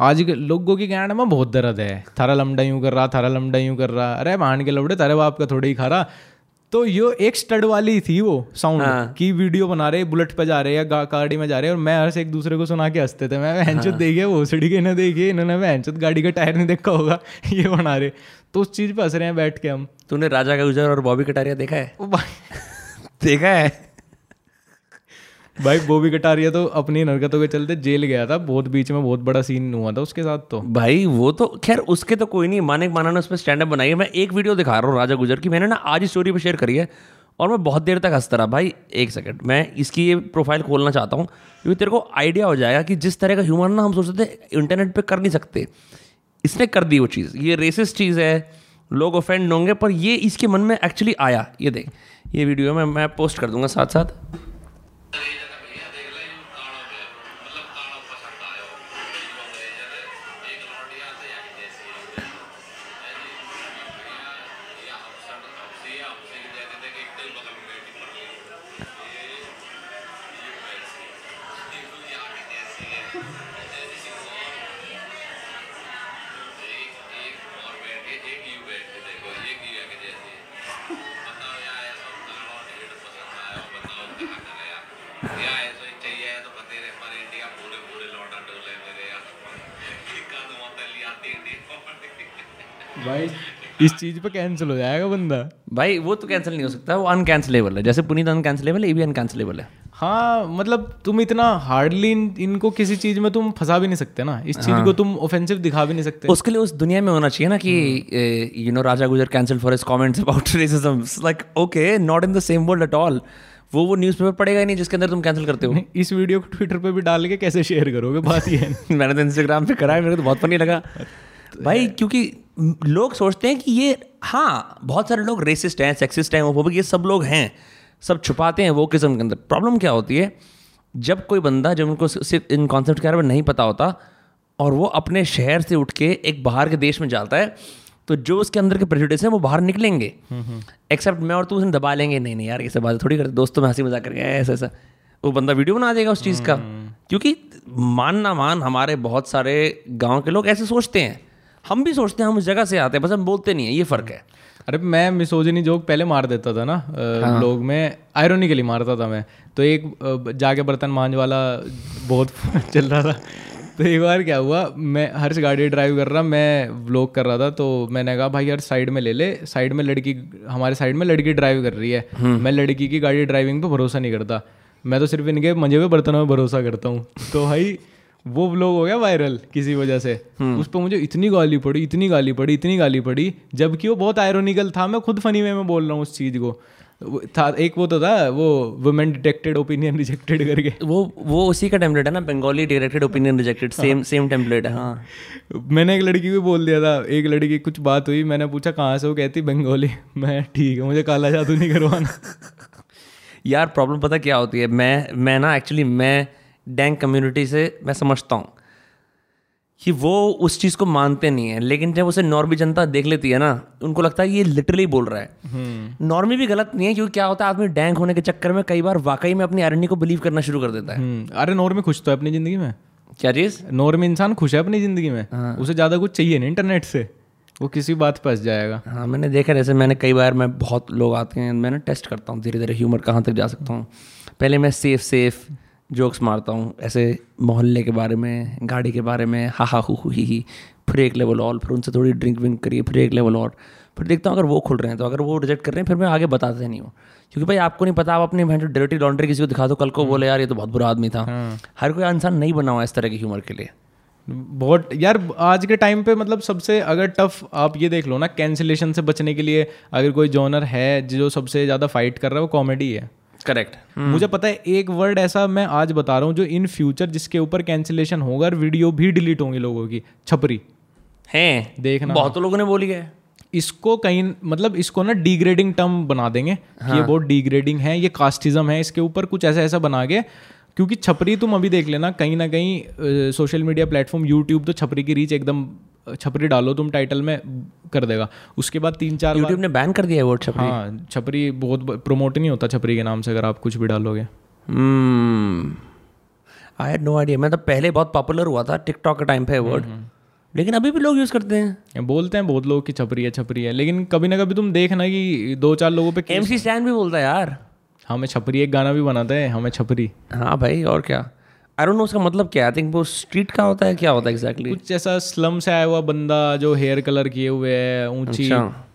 आज लोगों की कहना में बहुत दर्द है, थारा लमडा यूँ कर रहा, थारा लमडा यूँ कर रहा, अरे भान के लौड़े तारे बाप का थोड़े ही खा रहा। तो यो एक स्टड वाली थी वो साउंड। हाँ। की वीडियो बना रहे, बुलेट पे जा रहे या गाड़ी में जा रहे, और मैं हर से एक दूसरे को सुना के हंसते थे। मैं हैंचत देखे वो सड़ी के ना देखे, इन्होंने हैंचत गाड़ी का टायर नहीं देखा होगा, ये बना रहे। तो उस चीज़ पे हंस रहे हैं बैठ के हम। तूने राजा का गुजर और बॉबी कटारिया देखा है? देखा है भाई। बॉबी कटारिया तो अपनी हरकतों के चलते जेल गया था, बहुत बीच में बहुत बड़ा सीन हुआ था उसके साथ। तो भाई वो तो खैर उसके तो कोई नहीं, मानिक माना ने उस पर स्टैंड अप बनाई है। मैं एक वीडियो दिखा रहा हूँ राजा गुजर की, मैंने ना आज ही स्टोरी पे शेयर करी है, और मैं बहुत देर तक हंसता रहा। भाई एक सेकंड मैं इसकी ये प्रोफाइल खोलना चाहता हूँ क्योंकि तेरे को आइडिया हो जाएगा कि जिस तरह का ह्यूमर ना हम सोचते थे इंटरनेट पर कर नहीं सकते, इसने कर दी वो चीज़। ये रेसिस्ट चीज़ है, लोग ऑफेंड होंगे, पर ये इसके मन में एक्चुअली आया। ये देख ये वीडियो मैं मैं पोस्ट कर दूंगा साथ साथ। भाई इस चीज पे कैंसिल हो जाएगा बंदा। भाई वो तो कैंसिल नहीं हो सकता, वो अनकैंसलेबल है। जैसे पुनीत अनकैंसलेबल है, ये भी अनकैंसलेबल है। हाँ मतलब तुम इतना हार्डली इन, इनको किसी चीज में तुम फंसा भी नहीं सकते ना, इस चीज हाँ। को तुम ऑफेंसिव दिखा भी नहीं सकते। उसके लिए उस दुनिया में होना चाहिए ना कि यू नो राजा गुजर cancel for his comments about racism, like okay not in the same world at all. वो वो न्यूज़पेपर पढ़ेगा ही नहीं जिसके अंदर तुम कैंसिल करते हो। इस वीडियो को ट्विटर पे भी डाल के कैसे शेयर करोगे, बात ये है। मैंने तो इंस्टाग्राम पे करा है, मेरे को तो बहुत फनी लगा भाई, क्योंकि लोग सोचते हैं कि ये हाँ बहुत सारे लोग रेसिस्ट हैं, सेक्सिस्ट हैं, होमोफोबिक, ये सब लोग हैं, सब छुपाते हैं वो किस्म के अंदर। प्रॉब्लम क्या होती है जब कोई बंदा जब उनको सिर्फ इन कॉन्सेप्ट के बारे में नहीं पता होता और वो अपने शहर से उठ के एक बाहर के देश में जाता है, तो जो उसके अंदर के प्रेजुडिस हैं वो बाहर निकलेंगे। एक्सेप्ट मैं और तू उसे दबा लेंगे, नहीं नहीं यार ये सब बात थोड़ी करते, दोस्तों में हंसी मजाक करके ऐसा ऐसा, वो बंदा वीडियो बना देगा उस चीज़ का। क्योंकि मान ना मान हमारे बहुत सारे गांव के लोग ऐसे सोचते हैं, हम भी सोचते हैं, हम उस जगह से आते हैं, बस हम बोलते नहीं हैं, ये फ़र्क है। अरे मैं मिसोजिनी जोक पहले मार देता था ना हाँ। लोग में आयरोनिकली मारता था मैं। तो एक जाके बर्तन मांझ वाला बहुत चल रहा था। तो एक बार क्या हुआ, मैं हर्ष गाड़ी ड्राइव कर रहा, मैं व्लॉग कर रहा था, तो मैंने कहा भाई यार साइड में ले ले, साइड में लड़की, हमारे साइड में लड़की ड्राइव कर रही है। मैं लड़की की गाड़ी ड्राइविंग पे भरोसा नहीं करता, मैं तो सिर्फ इनके मंजे हुए बर्तनों में भरोसा करता हूँ। तो भाई वो व्लॉग हो गया वायरल किसी वजह से, उस पर मुझे इतनी गाली पड़ी इतनी गाली पड़ी इतनी गाली पड़ी, जबकि वो बहुत आयरोनिकल था, मैं खुद फनी वे में बोल रहा हूँ उस चीज़ को था। एक वो तो था वो वुमेन डिटेक्टेड ओपिनियन रिजेक्टेड करके, वो वो उसी का टेम्पलेट है ना, Bengali detected opinion rejected, same same template है। हाँ, मैंने एक लड़की को बोल दिया था, एक लड़की की कुछ बात हुई, मैंने पूछा कहाँ से, वो कहती बंगाली, मैं ठीक है मुझे काला जादू नहीं करवाना। यार प्रॉब्लम पता क्या होती है, मैं मैं ना एक्चुअली मैं डैंग कम्युनिटी से मैं समझता हूँ कि वो उस चीज़ को मानते नहीं है, लेकिन जब उसे नॉर्मी जनता देख लेती है ना, उनको लगता है ये लिटरली बोल रहा है। नॉर्मी भी गलत नहीं है, क्योंकि क्या होता है आदमी डैंग होने के चक्कर में कई बार वाकई में अपनी आयरनी को बिलीव करना शुरू कर देता है। अरे नॉर्मी खुश तो है अपनी ज़िंदगी में, क्या चीज़, नॉर्मी इंसान खुश है अपनी ज़िंदगी में, उसे ज़्यादा कुछ चाहिए नहीं इंटरनेट से, वो किसी बात फंस जाएगा। हाँ मैंने देखा जैसे, मैंने कई बार, मैं बहुत लोग आते हैं, मैं ना टेस्ट करता हूँ धीरे धीरे ह्यूमर कहाँ तक जा सकता हूँ। पहले मैं सेफ सेफ जोक्स मारता हूँ, ऐसे मोहल्ले के बारे में, गाड़ी के बारे में, हा हा हु हु ही ही, फिर एक लेवल और, फिर उनसे थोड़ी ड्रिंक विंक करिए, फिर एक लेवल और, फिर देखता हूँ अगर वो खुल रहे हैं, तो अगर वो रिजेक्ट कर रहे हैं फिर मैं आगे बताते नहीं हूँ, क्योंकि भाई आपको नहीं पता, आप अपनी भैंस डर्टी लॉन्ड्री किसी को दिखा दो, कल को बोले यार ये तो बहुत बुरा आदमी था। हर कोई इंसान नहीं बना हुआ इस तरह के ह्यूमर के लिए। बहुत यार आज के टाइम पे मतलब सबसे अगर टफ आप ये देख लो ना, कैंसिलेशन से बचने के लिए अगर कोई जॉनर है जो सबसे ज़्यादा फाइट कर रहा है वो कॉमेडी है। करेक्ट। hmm. मुझे पता है एक वर्ड ऐसा मैं आज बता रहा हूँ जो इन फ्यूचर जिसके ऊपर कैंसिलेशन होगा और वीडियो भी डिलीट होंगी लोगों की, छपरी है। देखना बहुत लोगों ने बोली है इसको, कहीं मतलब इसको ना डिग्रेडिंग टर्म बना देंगे। हाँ। ये बहुत डिग्रेडिंग है, ये कास्टिज्म है, इसके ऊपर कुछ ऐसा ऐसा बना के, क्योंकि छपरी तुम अभी देख लेना कहीं ना कहीं सोशल मीडिया प्लेटफॉर्म यूट्यूब तो छपरी की रीच एकदम, छपरी डालो तुम टाइटल में कर देगा। उसके बाद तीन चार यूट्यूब ने बैन कर दिया है वो छपरी। हाँ छपरी बहुत प्रोमोट नहीं होता छपरी के नाम से अगर आप कुछ भी डालोगे। I had no idea. मैं तो पहले बहुत पॉपुलर हुआ था टिकटॉक के टाइम पे वर्ड, लेकिन अभी भी लोग यूज़ करते हैं। बोलते हैं बहुत लोग कि छपरी है छपरी है, लेकिन कभी ना कभी तुम देखना कि दो चार लोगों पे एमसी स्टैन भी बोलता है यार हमें छपरी, एक गाना भी बनाता है हमें छपरी। हाँ भाई और क्या। आई डोंट नो उसका मतलब क्या है, आई थिंक वो स्ट्रीट का होता है, क्या होता है एग्जैक्टली exactly? कुछ ऐसा स्लम से आया हुआ बंदा जो हेयर कलर किए हुए है, ऊंची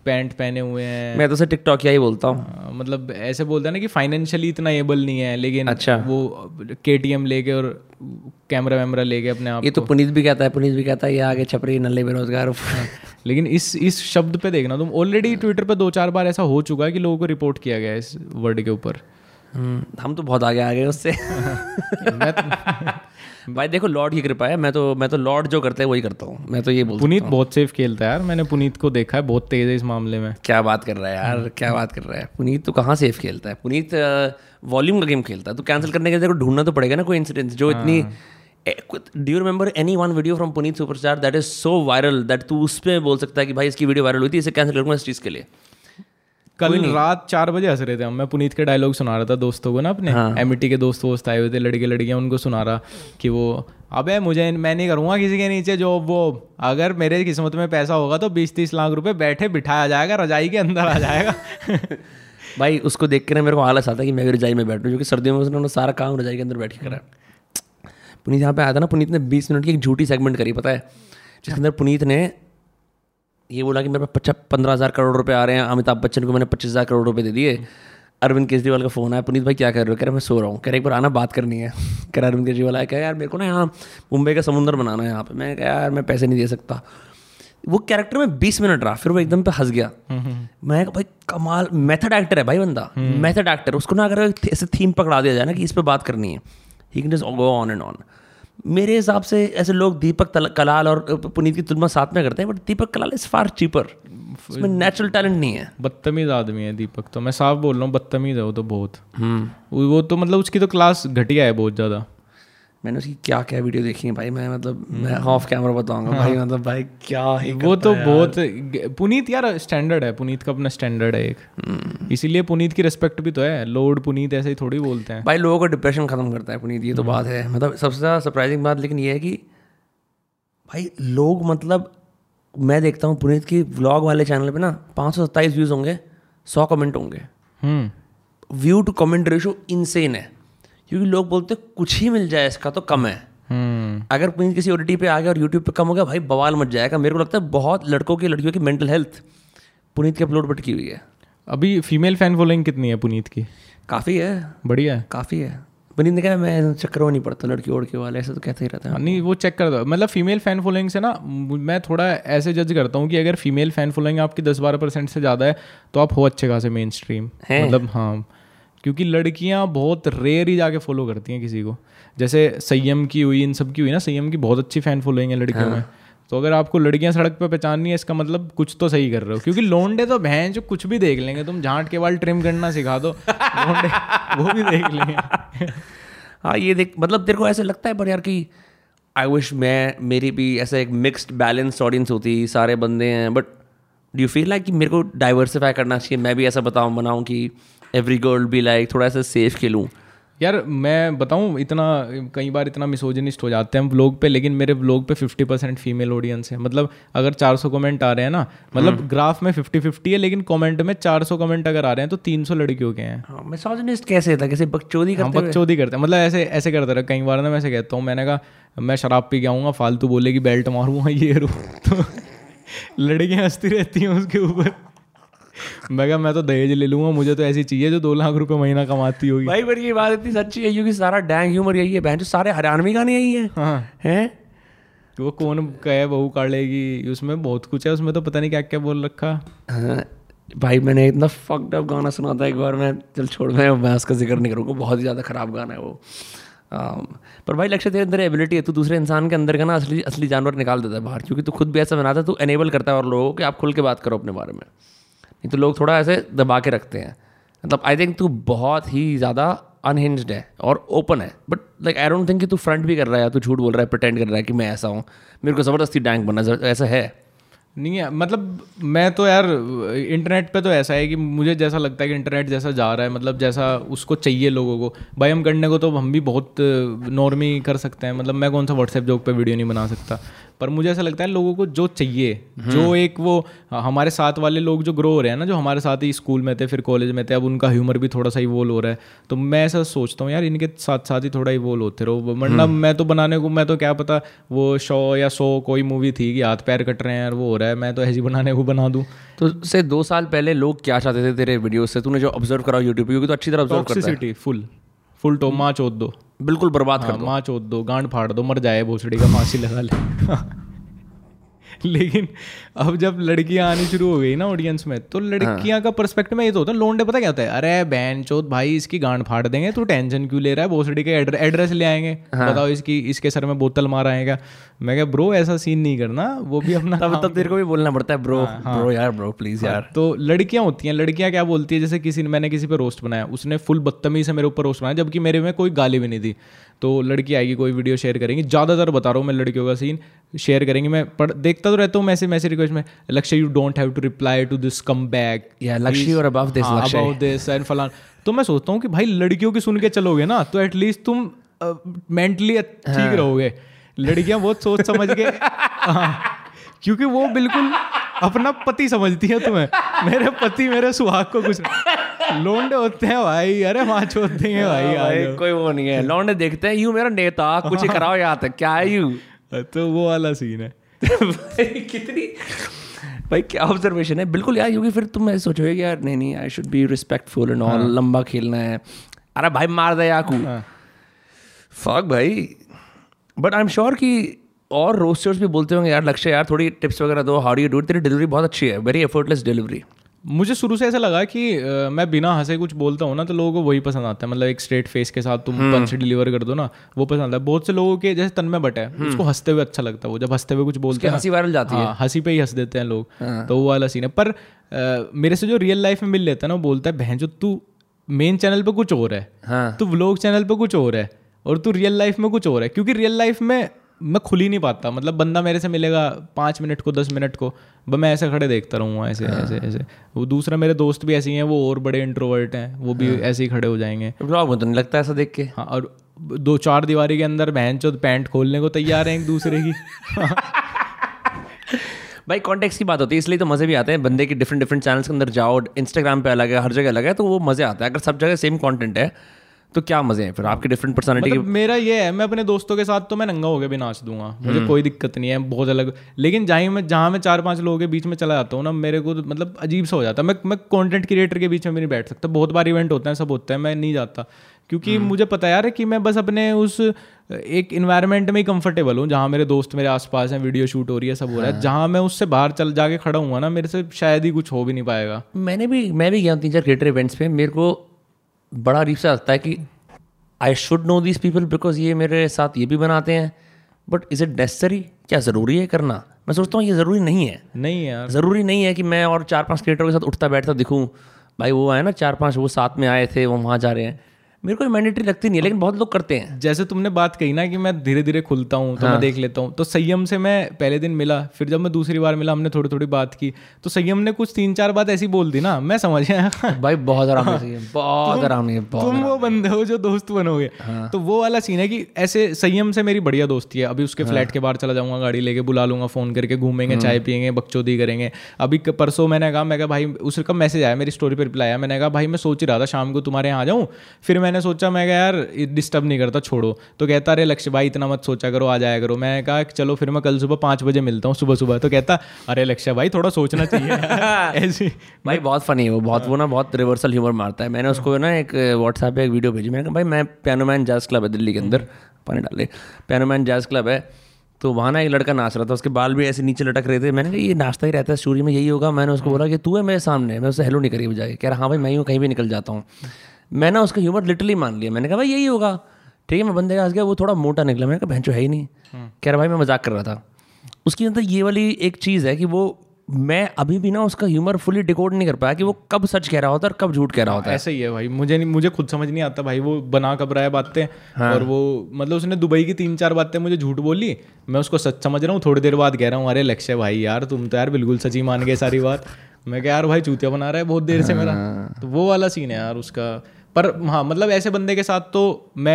पैंट पहने हुए हैं। मैं तो उसे टिकटॉक क्या ही बोलता हूँ, मतलब ऐसे बोलता है ना कि फाइनेंशियली इतना एबल नहीं है, लेकिन अच्छा वो केटीएम लेके और कैमरा वैमरा लेके अपने आप। ये तो पुनीत भी कहता है, पुनीत भी कहता है ये आगे छपरी नल्ले बेरोजगार। लेकिन इस इस शब्द पे देखना तुम, ऑलरेडी ट्विटर पे दो चार बार ऐसा हो चुका है कि लोगों को रिपोर्ट किया गया है इस वर्ड के ऊपर। हम तो बहुत आगे आ गए उससे। भाई देखो लॉर्ड की कृपा है, मैं तो मैं तो लॉर्ड जो करते हैं वही करता हूँ। मैं तो ये बोलता हूँ पुनीत बहुत सेफ खेलता है यार, मैंने पुनीत को देखा है बहुत तेज है इस मामले में। क्या बात कर रहा है यार, क्या बात कर रहा है। पुनीत तो कहाँ सेफ खेलता है, पुनीत वॉल्यूम का गेम खेलता है। तो कैंसिल करने के लिए देखो ढूंढना तो पड़ेगा ना कोई इंसिडेंस जो इतनी। Do you remember any one video from Puneet superstar that is so viral that तू उस पर बोल सकता है कि भाई इसकी वीडियो वायरल हुई थी, इसे कैंसिल करूँगा इस चीज़ के लिए। कल रात चार बजे हंस रहे थे हम, मैं पुनीत के डायलॉग सुना रहा था दोस्तों को ना अपने। हाँ। एमिटी के दोस्त वोस्त आए हुए थे, लड़के लड़कियाँ, उनको सुना रहा कि वो अबे मुझे मैं नहीं करूँगा किसी के नीचे जो वो, अगर मेरे किस्मत में पैसा होगा तो बीस तीस लाख रुपए बैठे बिठाया जाएगा, रजाई के अंदर आ जाएगा। भाई उसको देख कर मेरे को आलस आता है कि मैं भी रजाई में बैठूँ, जो कि सर्दियों में उसने सारा काम रजाई के अंदर बैठ के करा। पुनीत यहाँ पे आया था ना, पुनीत ने बीस मिनट की एक झूठी सेगमेंट करी पता है, जिसके अंदर पुनीत ने ये बोला कि मेरे पास पंद्रह हज़ार करोड़ रुपए आ रहे हैं, अमिताभ बच्चन को मैंने पच्चीस हज़ार करोड़ रुपए दे दिए। अरविंद केजरीवाल का फ़ोन आया, पुनीत भाई क्या कर रहे हो, कह रहे मैं सो रहा हूँ, कह रहे एक बार आना बात करनी है। कह रहा अरविंद केजरीवाल आया, कह यार मेरे को ना यहाँ मुंबई का समुंदर बनाना है यहाँ पे। मैंने कहा यार मैं पैसे नहीं दे सकता। वो कैरेक्टर में बीस मिनट रहा, फिर वो एकदम पे हंस गया। मैं भाई कमाल मेथड एक्टर है भाई बंदा, मेथड एक्टर। उसको ना अगर ऐसे थीम पकड़ा दिया जाए ना कि इस पर बात करनी है, he can just go on and on. मेरे हिसाब से ऐसे लोग दीपक कलाल और पुनीत की तुलना साथ में करते हैं, but Deepak Kalal is far cheaper, उसमें नेचुरल टैलेंट नहीं है। बदतमीज आदमी है दीपक, तो मैं साफ बोल रहा हूँ बदतमीज है वो तो बहुत। वो तो मतलब उसकी तो क्लास घटिया है बहुत ज़्यादा। मैंने उसकी क्या क्या वीडियो देखी है भाई, मैं मतलब मैं ऑफ कैमरा बताऊंगा भाई, मतलब भाई क्या ही वो तो बहुत। पुनीत यार स्टैंडर्ड है, पुनीत का अपना स्टैंडर्ड है एक, इसीलिए पुनीत की रिस्पेक्ट भी तो है। लॉर्ड पुनीत ऐसे ही थोड़ी बोलते हैं भाई, लोगों को डिप्रेशन ख़त्म करता है पुनीत, ये तो बात है। मतलब सबसे ज़्यादा सरप्राइजिंग बात लेकिन ये है कि भाई लोग, मतलब मैं देखता हूँ पुनीत की व्लॉग वाले चैनल पर ना पाँच सौ सत्ताईस व्यूज़ होंगे, सौ कमेंट होंगे, view to comment ratio insane है, क्योंकि लोग बोलते कुछ ही मिल जाए इसका तो कम है। hmm. अगर पुनीत किसी ओटीटी पे आ गया और यूट्यूब पे कम हो गया भाई बवाल मच जाएगा। मेरे को लगता है बहुत लड़कों की लड़कियों की मेंटल हेल्थ पुनीत के अपलोड पर टिकी हुई है। अभी फीमेल फैन फॉलोइंग कितनी है पुनीत की? काफ़ी है, बढ़िया है, काफ़ी है। बनिंद क्या मैं चक्करों नहीं पड़ता लड़की ओढ़ के वाला, ऐसा तो कहते ही रहता है। नहीं वो चेक करता, मतलब फीमेल फैन फॉलोइंग से ना मैं थोड़ा ऐसे जज करता हूँ कि अगर फीमेल फैन फॉलोइंग आपकी दस बारह परसेंट से ज़्यादा है तो आप हो अच्छे खासे मेन स्ट्रीम, मतलब हाँ, क्योंकि लड़कियाँ बहुत रेयर ही जाके फॉलो करती हैं किसी को। जैसे संयम की हुई, इन सब की हुई ना, संयम की बहुत अच्छी फैन फॉलोइंग है लड़कियों में। तो अगर आपको लड़कियां सड़क पे पहचाननी है, इसका मतलब कुछ तो सही कर रहे हो, क्योंकि लोंडे तो बहन जो कुछ भी देख लेंगे, तुम झांट के बाल ट्रिम करना सिखा दो लोंडे वो भी देख लेंगे। हाँ ये देख, मतलब तेरे को ऐसे लगता है पर यार कि आई विश मैं मेरी भी ऐसा एक मिक्स्ड बैलेंस ऑडियंस होती, सारे बंदे हैं, but do you feel like कि मेरे को डाइवर्सिफाई करना चाहिए, मैं भी ऐसा बताऊँ बनाऊँ कि एवरी गर्ल भी लाइक थोड़ा ऐसा सेफ खेलूँ। यार मैं बताऊं, इतना कई बार इतना मिसोजिनिस्ट हो जाते हैं व्लॉग पे, लेकिन मेरे व्लॉग पे फिफ्टी परसेंट फीमेल ऑडियंस है। मतलब अगर चार सौ कमेंट आ रहे हैं ना, मतलब ग्राफ में फिफ्टी फिफ्टी है, लेकिन कमेंट में चार सौ कमेंट अगर आ रहे हैं तो तीन सौ लड़कियों के हैं। हाँ, मिसोजिनिस्ट कैसे था, कैसे बकचोदी करते हैं, बकचोदी करते हैं, मतलब ऐसे ऐसे करता रहा। कई बार ना मैं ऐसे कहता हूँ, मैंने कहा मैं शराब पी के आऊँगा, फालतू बोले कि बेल्ट मारूँगा ये रू, तो लड़कियाँ हंसती रहती हैं उसके ऊपर। मैं क्या, मैं तो दहेज ले लूंगा, मुझे तो ऐसी चाहिए जो दो लाख रुपए महीना कमाती होगी भाई। पर ये बात इतनी सच्ची है क्योंकि सारा डैंग ह्यूमर यही है बहन, जो सारे हरियाणवी गाने यही है। हाँ हैं, वो कौन कहे बहू काटेगी, उसमें बहुत कुछ है, उसमें तो पता नहीं क्या क्या बोल रखा। हाँ भाई, मैंने इतना फक्ड अप गाना सुना था एक बार, मैं चल छोड़ मैं मैं उसका जिक्र नहीं करूँगा, बहुत ही ज़्यादा ख़राब गाना है वो। पर भाई लक्ष्य, तेरे अंदर एबिलिटी है, तू दूसरे इंसान के अंदर का ना असली असली जानवर निकाल देता है बाहर, क्योंकि तू खुद भी ऐसा बनाता है, तू एनेबल करता है और लोगों को आप खुल के बात करो अपने बारे में, तो लोग थोड़ा ऐसे दबा के रखते हैं। मतलब आई थिंक तू बहुत ही ज़्यादा अनहिंज्ड है और ओपन है, but like I don't think कि तू फ्रंट भी कर रहा है, तू झूठ बोल रहा है, प्रिटेंड कर रहा है कि मैं ऐसा हूँ, मेरे को ज़बरदस्ती डैंक बनना, ऐसा है नहीं है। मतलब मैं तो यार इंटरनेट पे तो ऐसा है कि मुझे जैसा लगता है कि इंटरनेट जैसा जा रहा है, मतलब जैसा उसको चाहिए लोगों को, भाई हम करने को तो हम भी बहुत नॉर्मी कर सकते हैं। मतलब मैं कौन सा व्हाट्सएप जोक पे वीडियो नहीं बना सकता, पर मुझे ऐसा लगता है लोगों को जो चाहिए, जो एक वो हमारे साथ वाले लोग जो ग्रो हो रहे हैं ना, जो हमारे साथ ही स्कूल में थे फिर कॉलेज में थे, अब उनका ह्यूमर भी थोड़ा सा इवोल्व हो रहा है, तो मैं ऐसा सोचता हूँ यार इनके साथ साथ ही थोड़ा इवोल्व होते रहो। मतलब मैं तो बनाने को, मैं तो क्या पता वो शो या सौ कोई मूवी थी कि हाथ पैर कट रहे हैं और वो हो रहा है, मैं तो ऐसी बनाने को बना दूँ। तो से दो साल पहले लोग क्या चाहते थे तेरे वीडियो से, तूने जो ऑब्जर्व करा यूट्यूब पे, तो अच्छी तरह ऑब्जर्व करता है। टॉक्सिसिटी फुल फुल टो, माँ चोद दो, बिल्कुल बर्बाद कर दो, माँ चोद दो, गांड फाड़ दो, मर जाए भोसड़ी का, फांसी लगा ले। लेकिन अब जब लड़कियां आनी शुरू हो गई ना ऑडियंस में, तो लड़कियां का पर्सपेक्ट में ये तो होता है, लोंडे पता क्या होता है, अरे बहन चोद भाई इसकी गांड फाड़ देंगे, तू टेंशन क्यों ले रहा है, भोसड़ी के एड्रेस ले आएंगे, बताओ इसकी इसके सर में बोतल मार आएगा। मैं क्या ब्रो ऐसा सीन नहीं करना, वो भी अपना तब तब तेरे को भी बोलना पड़ता है ब्रो, ब्रो यार, ब्रो प्लीज यार। तो लड़कियां होती हैं, लड़कियां क्या बोलती है, जैसे किसी ने, मैंने किसी पर रोस्ट बनाया, उसने फुल बदतमीज़ी से मेरे ऊपर रोस्ट बनाया, जबकि मेरे में कोई गाली भी नहीं थी। तो लड़की आएगी, कोई वीडियो शेयर करेंगी, ज़्यादातर बता रहा हूँ मैं लड़कियों का सीन शेयर करेंगी, मैं पढ़ देखता तो रहता हूँ मैसेज मैसेज रिक्वेस्ट में, Lakshya you don't have to reply to this come back, या लक्ष्य और about this, Lakshya about this and फलान। तो मैं सोचता हूँ कि भाई लड़कियों की सुन के चलोगे ना तो एटलीस्ट तुम मेंटली ठीक रहोगे। लड़कियाँ बहुत सोच समझ के, क्योंकि वो बिल्कुल अपना पति समझती है तुम्हें, मेरे पति मेरे सुहाग को कुछ लोंडे होते हैं भाई, अरे वहाँ छोड़ते हैं भाई, भाई कोई वो नहीं है, लोंडे देखते हैं यू मेरा नेता कुछ ही कराओ यहाँ तक क्या है यू, तो वो वाला सीन है। भाई कितनी भाई क्या ऑब्जर्वेशन है, बिल्कुल यार, क्योंकि फिर तुम ऐसे सोचोगे यार नहीं नहीं I should be respectful and all, लंबा खेलना है, अरे भाई मार दे याकू फक भाई। बट आई एम श्योर कि और रोस्टर्स भी बोलते होंगे यार लक्ष्य यार थोड़ी टिप्स वगैरह दो, how do you do it, तेरी डिलीवरी बहुत अच्छी है, वेरी एफर्टलेस डिलीवरी। मुझे शुरू से ऐसा लगा कि आ, मैं बिना हंसे कुछ बोलता हूँ ना तो लोगों को वही पसंद आता है, मतलब एक स्ट्रेट फेस के साथ तुम पंच डिलीवर कर दो ना, वो पसंद आता है बहुत से लोगों के। जैसे तन्मय भट्ट है, उसको हंसते हुए अच्छा लगता है, वो जब हंसते हुए कुछ बोलते हैं हंसी वायरल जाती है, हंसी पे ही हंस देते हैं लोग, तो वो वाला सीन है। पर मेरे से जो रियल लाइफ में मिल लेता है ना, वो बोलता है बहन जो तू मेन चैनल पर कुछ और है, तू व्लॉग चैनल पर कुछ और है और तू रियल लाइफ में कुछ और है, क्योंकि रियल लाइफ में मैं खुल ही नहीं पाता। मतलब बंदा मेरे से मिलेगा पाँच मिनट को दस मिनट को, बस मैं ऐसे खड़े देखता रहूँगा ऐसे ऐसे ऐसे। वो दूसरा मेरे दोस्त भी ऐसे ही हैं, वो और बड़े इंट्रोवर्ट हैं, वो भी ऐसे ही खड़े हो जाएंगे। ब्लॉग में तो नहीं लगता ऐसा देख के। हाँ, और दो चार दीवारी के अंदर बहन चौथ पैंट खोलने को तैयार हैं एक दूसरे की। भाई कॉन्टेक्स्ट की बात होती है, इसलिए तो मज़े भी आते हैं बंदे के। डिफरेंट डिफरेंट चैनल्स के अंदर जाओ, इंस्टाग्राम पे अलग है, हर जगह अलग है, तो वो मज़े आता है। अगर सब जगह सेम कॉन्टेंट है तो क्या मजे हैं फिर आपके डिफरेंट पर्सनालिटी मतलब के? मेरा ये है, मैं अपने दोस्तों के साथ तो मैं नंगा होकर भी नाच दूंगा, मुझे कोई दिक्कत नहीं है, बहुत अलग। लेकिन जहाँ मैं जहाँ मैं चार पांच लोगों के बीच में चला जाता हूँ ना, मेरे को मतलब अजीब सा हो जाता है। मैं मैं कंटेंट क्रिएटर के बीच में भी नहीं बैठ सकता। बहुत बार इवेंट होते हैं, सब होते हैं, मैं नहीं जाता, क्योंकि मुझे पता यार कि मैं बस अपने उस एक इन्वायरमेंट में ही कंफर्टेबल हूँ जहाँ मेरे दोस्त मेरे आसपास हैं, वीडियो शूट हो रही है, सब हो रहा है। जहाँ मैं उससे बाहर चल जाके खड़ा हुआ ना, मेरे से शायद ही कुछ हो भी नहीं पाएगा। मैंने भी मैं भी गया हूँ तीन चार क्रिएटर इवेंट्स पे, मेरे को बड़ा अजीब सा लगता है कि I should know this people because ये मेरे साथ ये भी बनाते हैं, बट इज़ इट नेसेसरी? क्या ज़रूरी है करना? मैं सोचता हूँ ये ज़रूरी नहीं है। नहीं यार, ज़रूरी नहीं है कि मैं और चार पांच क्रिएटर के साथ उठता बैठता दिखूँ, भाई वो आए ना चार पांच, वो साथ में आए थे, वो वहाँ जा रहे हैं। मेरे को मैंडेटरी लगती नहीं है, लेकिन बहुत लोग करते हैं। जैसे तुमने बात कही ना कि मैं धीरे धीरे खुलता हूँ, तो हाँ। मैं देख लेता हूँ। तो संयम से मैं पहले दिन मिला, फिर जब मैं दूसरी बार मिला हमने थोड़ी थोड़ी बात की, तो संयम ने कुछ तीन चार बात ऐसी बोल दी ना, मैं समझ गया भाई बहुत आराम है संयम, बहुत आराम है, तुम वो बंदे हो जो दोस्त बनोगे। तो वो वाला सीन है कि ऐसे संयम से मेरी बढ़िया दोस्ती है। अभी उसके फ्लैट के बाहर चला जाऊंगा, गाड़ी लेके बुला लूंगा, फोन करके घूमेंगे, चाय पियेंगे, बकचोदी करेंगे। अभी परसों मैंने कहा, मैं कहा भाई, उसका मैसेज आया, मेरी स्टोरी पर रिप्लाई आया, मैंने कहा भाई मैं सोच ही रहा था शाम को तुम्हारे यहाँ आ जाऊँ, फिर मैंने सोचा मैं यार डिस्टर्ब नहीं करता, छोड़ो। तो कहता अरे लक्ष्य भाई इतना मत सोचा करो, आ जाया करो। मैंने कहा चलो फिर मैं कल सुबह पाँच बजे मिलता हूँ सुबह सुबह। तो कहता अरे लक्ष्य भाई थोड़ा सोचना चाहिए ऐसी भाई बहुत फनी है वो, बहुत वो ना बहुत रिवर्सल ह्यूमर मारता है। मैंने उसको ना एक व्हाट्सएप पर एक वीडियो भेजी, मैंने कहा भाई मैं पियानोमैन जैज़ क्लब है दिल्ली के अंदर, पानी डाले, पियानोमैन जैज़ क्लब है, तो वहाँ ना एक लड़का नाच रहा था, उसके बाल भी ऐसे नीचे लटक रहे थे। मैंने कहा ये नाचता ही रहता है, स्टोरी में यही होगा। मैंने उसको बोला कि तू है मेरे सामने, मैं उससे हेलो नहीं करी बजाय, कह रहा हाँ भाई मैं यूँ कहीं भी निकल जाता हूँ। मैंने उसका ह्यूमर लिटरली मान लिया, मैंने कहा भाई यही होगा, ठीक है। मैं बंदे का हंस गया, वो थोड़ा मोटा निकला, मैंने कहा बहन जो है ही नहीं, कह रहा भाई मैं मजाक कर रहा था। उसके अंदर ये वाली एक चीज़ है कि वो मैं अभी भी ना उसका ह्यूमर फुली डिकोड नहीं कर पाया कि वो कब सच कह रहा होता है और कब झूठ कह रहा होता है। ऐसा ही है भाई, मुझे नहीं, मुझे खुद समझ नहीं आता भाई वो बना कब रहा है बातें। हाँ। और वो मतलब उसने दुबई की तीन चार बातें मुझे झूठ बोली, मैं उसको सच समझ रहा हूँ, थोड़ी देर बाद कह रहा हूँ अरे लक्ष्य भाई यार तुम तो यार बिल्कुल सच ही मान गए सारी बात। मैं कह यार भाई चूतिया बना रहा है बहुत देर से मेरा। तो वो वाला सीन है यार उसका। पर हाँ मतलब ऐसे बंदे के साथ तो मैं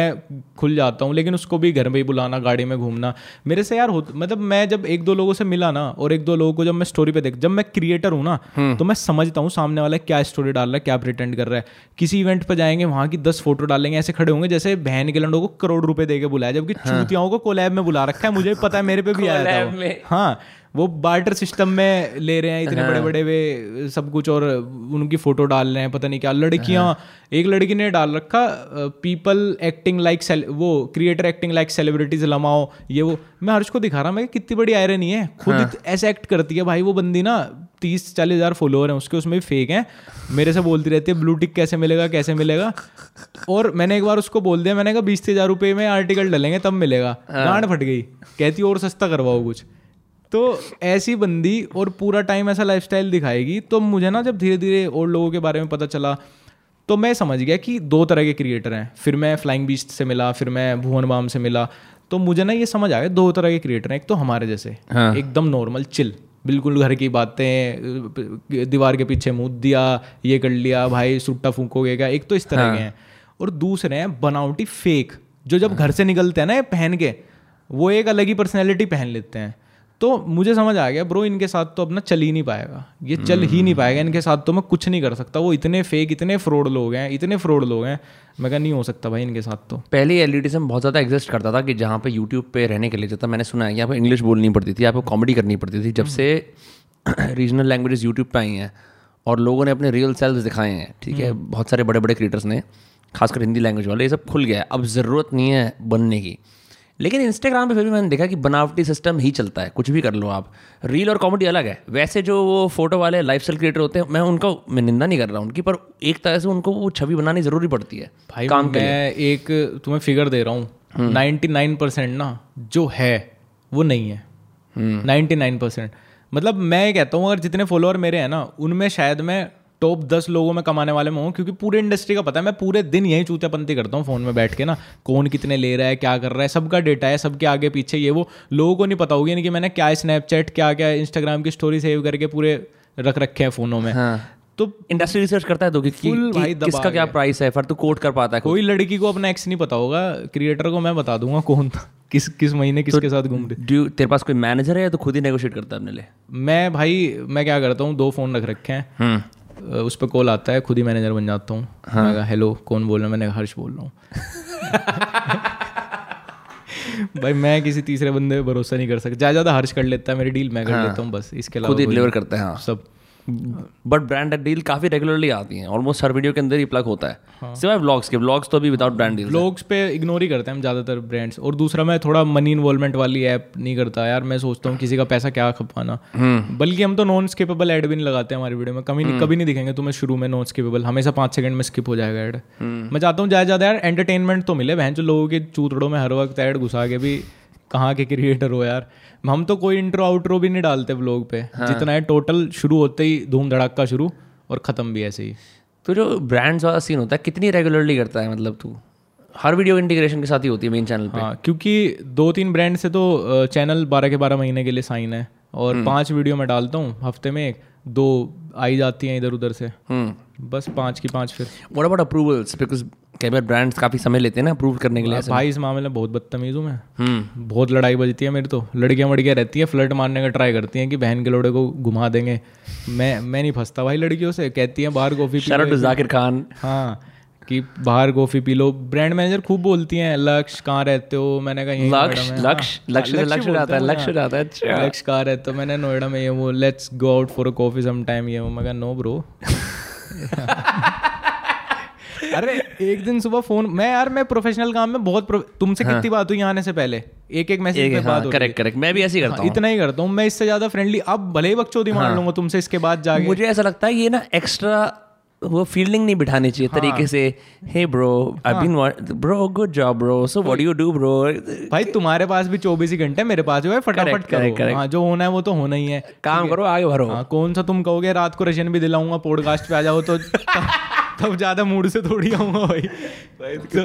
खुल जाता हूँ, लेकिन उसको भी घर में ही बुलाना, गाड़ी में घूमना मेरे से यार हो, मतलब मैं जब एक दो लोगों से मिला ना, और एक दो लोगों को जब मैं स्टोरी पे देख, जब मैं क्रिएटर हूँ ना तो मैं समझता हूँ सामने वाला क्या स्टोरी डाल रहा है, क्या प्रिटेंड कर रहा है। किसी इवेंट पर जाएंगे, वहाँ की दस फोटो डालेंगे, ऐसे खड़े होंगे जैसे बहन के लंडों को करोड़ रुपये दे के बुलाया, जबकि चूतियाओं को कोलैब में बुला रखा है। मुझे पता है, मेरे पे भी आया था। हाँ, वो बार्टर सिस्टम में ले रहे हैं इतने बड़े बड़े वे सब कुछ, और उनकी फोटो डाल रहे हैं, पता नहीं क्या। लड़कियां, एक लड़की ने डाल रखा पीपल एक्टिंग लाइक वो creator acting like celebrities lmao ये वो। मैं हर्ष को दिखा रहा, मैं कितनी बड़ी आयरनी है, खुद ऐसे एक्ट करती है भाई। वो बंदी ना तीस चालीस हज़ार फॉलोअर हैं उसके, उसमें भी फेक हैं। मेरे से बोलती रहती है ब्लू टिक कैसे मिलेगा कैसे मिलेगा, और मैंने एक बार उसको बोल दिया, मैंने कहा बीस तीस हज़ार रुपये में आर्टिकल डालेंगे तब मिलेगा। गांड फट गई, कहती और सस्ता करवाओ कुछ। तो ऐसी बंदी और पूरा टाइम ऐसा लाइफस्टाइल दिखाएगी। तो मुझे ना जब धीरे धीरे और लोगों के बारे में पता चला, तो मैं समझ गया कि दो तरह के क्रिएटर हैं। फिर मैं फ्लाइंग बीस्ट से मिला, फिर मैं भुवन बाम से मिला, तो मुझे ना ये समझ आ गया दो तरह के क्रिएटर हैं। एक तो हमारे जैसे, हाँ, एकदम नॉर्मल चिल, बिल्कुल घर की बातें, दीवार के पीछे मुँह दिया, ये कर लिया भाई, सुट्टा फूकोगे क्या, एक तो इस तरह, हाँ, के हैं। और दूसरे हैं बनावटी फेक, जो जब घर से निकलते हैं ना पहन के, वो एक अलग ही पर्सनैलिटी पहन लेते हैं। तो मुझे समझ आ गया ब्रो इनके साथ तो अपना चल ही नहीं पाएगा, ये चल ही नहीं पाएगा, इनके साथ तो मैं कुछ नहीं कर सकता। वो इतने फेक, इतने फ्रॉड लोग हैं, इतने फ्रॉड लोग हैं, मैं कहा नहीं हो सकता भाई इनके साथ। तो पहले एलिटिज्म बहुत ज़्यादा एग्जिस्ट करता था कि जहाँ पे यूट्यूब पे रहने के लिए जाता, मैंने सुना है कि आपको इंग्लिश बोलनी पड़ती थी, आपको कॉमेडी करनी पड़ती थी। जब से रीजनल लैंग्वेजेस यूट्यूब पर आई हैं और लोगों ने अपने रियल सेल्फ दिखाए हैं, ठीक है, बहुत सारे बड़े बड़े क्रिएटर्स ने, खासकर हिंदी लैंग्वेज वाले, ये सब खुल गया है, अब ज़रूरत नहीं है बनने की। लेकिन इंस्टाग्राम पे फिर भी मैंने देखा कि बनावटी सिस्टम ही चलता है, कुछ भी कर लो आप। रील और कॉमेडी अलग है। वैसे जो वो फोटो वाले लाइफस्टाइल क्रिएटर होते हैं, मैं उनका मैं निंदा नहीं कर रहा हूँ उनकी, पर एक तरह से उनको वो छवि बनानी ज़रूरी पड़ती है भाई। काम मैं एक तुम्हें फिगर दे रहा हूँ, नाइन्टी नाइन परसेंट ना जो है वो नहीं है, नाइन्टी नाइन परसेंट मतलब मैं कहता हूँ अगर जितने फॉलोअर मेरे हैं ना, उनमें शायद मैं टॉप दस लोगों में कमाने वाले में हूँ, क्योंकि पूरे इंडस्ट्री का पता है। मैं पूरे दिन यही चूतियापंती करता हूँ फ़ोन में बैठ के ना, कौन कितने ले रहा है, क्या कर रहा है, सबका डेटा है, सबके आगे पीछे ये वो। लोगों को नहीं पता होगी नहीं कि मैंने क्या स्नैपचैट, क्या क्या इंस्टाग्राम की स्टोरी सेव करके पूरे रख रखे हैं फ़ोनों में। हाँ। तो इंडस्ट्री रिसर्च करता है तो कि, कि, भाई कि, किसका क्या प्राइस है, फिर तो कोट कर पाता है। कोई लड़की को अपना एक्स नहीं पता होगा, क्रिएटर को मैं बता दूंगा कौन था, किस किस महीने किसके साथ घूम रहे। तेरे पास कोई मैनेजर है तो खुद ही नेगोशिएट करता है अपने लिए? मैं भाई मैं क्या करता हूँ, दो फ़ोन रख रखे हैं, उस पर कॉल आता है, खुद ही मैनेजर बन जाता हूँ। हाँ। मैंने कहा हेलो कौन बोल रहा है, मैंने हर्ष बोल रहा हूँ। भाई मैं किसी तीसरे बंदे पे भरोसा नहीं कर सकता, ज़्यादा ज़्यादा हर्ष कर लेता है मेरी डील, मैं कर हाँ, लेता हूँ बस, इसके अलावा खुद ही डिलीवर करते हैं हाँ, सब। बट ब्रांड डील काफ़ी रेगुलरली आती हैं, ऑलमोस्ट हर वीडियो के अंदर ही प्लग होता है हाँ, सिवाय व्लॉग्स के। व्लॉग्स तो अभी विदाउट ब्रांड डील, व्लॉग्स पे इग्नोर ही करते हैं हम ज़्यादातर ब्रांड्स। और दूसरा मैं थोड़ा मनी इन्वॉल्वमेंट वाली ऐप नहीं करता यार, मैं सोचता हूँ किसी का पैसा क्या खपाना। बल्कि हम तो नॉन स्किपेबल ऐड भी नहीं लगाते हमारी वीडियो में, कभी नहीं कभी नहीं दिखेंगे तुम्हें शुरू में नॉन स्किपेबल, हमेशा पाँच सेकंड में स्किप हो जाएगा ऐड। मैं चाहता हूँ ज़्यादा ज़्यादा यार एंटरटेनमेंट तो मिले, बहन जो लोगों के चूतड़ों में हर वक्त ऐड घुसा के भी कहाँ के क्रिएटर हो यार। हम तो कोई इंट्रो आउट्रो भी नहीं डालते व्लॉग पे हाँ, जितना है टोटल शुरू होते ही धूम धड़ाका शुरू और ख़त्म भी ऐसे ही। तो जो ब्रांड्स वाला सीन होता है कितनी रेगुलरली करता है, मतलब तू हर वीडियो इंटीग्रेशन के साथ ही होती है मेन चैनल पे हाँ, क्योंकि दो तीन ब्रांड से तो चैनल बारह के बारह महीने के लिए साइन है और पाँच वीडियो मैं डालता हूँ हफ्ते में, एक दो आई जाती हैं इधर उधर से बस, पाँच की पाँच। फिर व्हाट अबाउट अप्रूवल्स, बिकॉज कई बार ब्रांड्स काफ़ी समय लेते हैं ना अप्रूव करने के लिए। भाई इस मामले में बहुत बदतमीज़ हूँ मैं, बहुत लड़ाई बजती है मेरी तो। लड़कियाँ वड़कियाँ रहती हैं फ्लर्ट मारने का ट्राई करती हैं कि बहन के लोड़े को घुमा देंगे, मैं मैं नहीं फंसता भाई लड़कियों से। कहती हैं बाहर कॉफ़ी पी लो, जाकिर खान हाँ, कि बाहर कॉफ़ी पी लो। ब्रांड मैनेजर खूब बोलती हैं लक्ष्य कहाँ रहते हो, मैंने कहा लक्ष्य लक्ष्य लक्ष्य रहता है लक्ष्य रहता है लक्ष्य कहाँ रहते हो, मैंने नोएडा में ये वो let's go out for a coffee some time, ये वो मैं कहा नो ब्रो। अरे एक दिन सुबह फोन, मैं यार मैं प्रोफेशनल काम में बहुत प्रो... तुमसे हाँ, कितनी बात हुई यहाँ आने से पहले, एक एक मैसेज पे बात हो। करेक्ट करेक्ट, मैं भी ऐसे ही करता हूँ हाँ, इतना ही करता हूँ मैं, इससे ज्यादा फ्रेंडली अब भले ही बकचोदी हाँ, मार लूंगा तुमसे इसके बाद जाके। मुझे ऐसा लगता है ये ना एक्स्ट्रा वो फीलिंग नहीं बिठानी चाहिए हाँ, तरीके से hey bro I been bro good job bro so what do you do bro. भाई तुम्हारे पास भी चौबीस ही घंटे मेरे पास भी है, फटाफट करो हाँ, जो होना है वो तो होना ही है, काम करो आगे भरो हाँ। कौन सा तुम कहोगे रात को रशियन भी दिलाऊंगा पॉडकास्ट पे आ जाओ तो तब ज़्यादा मूड से थोड़ी आऊँगा भाई, भाई तो,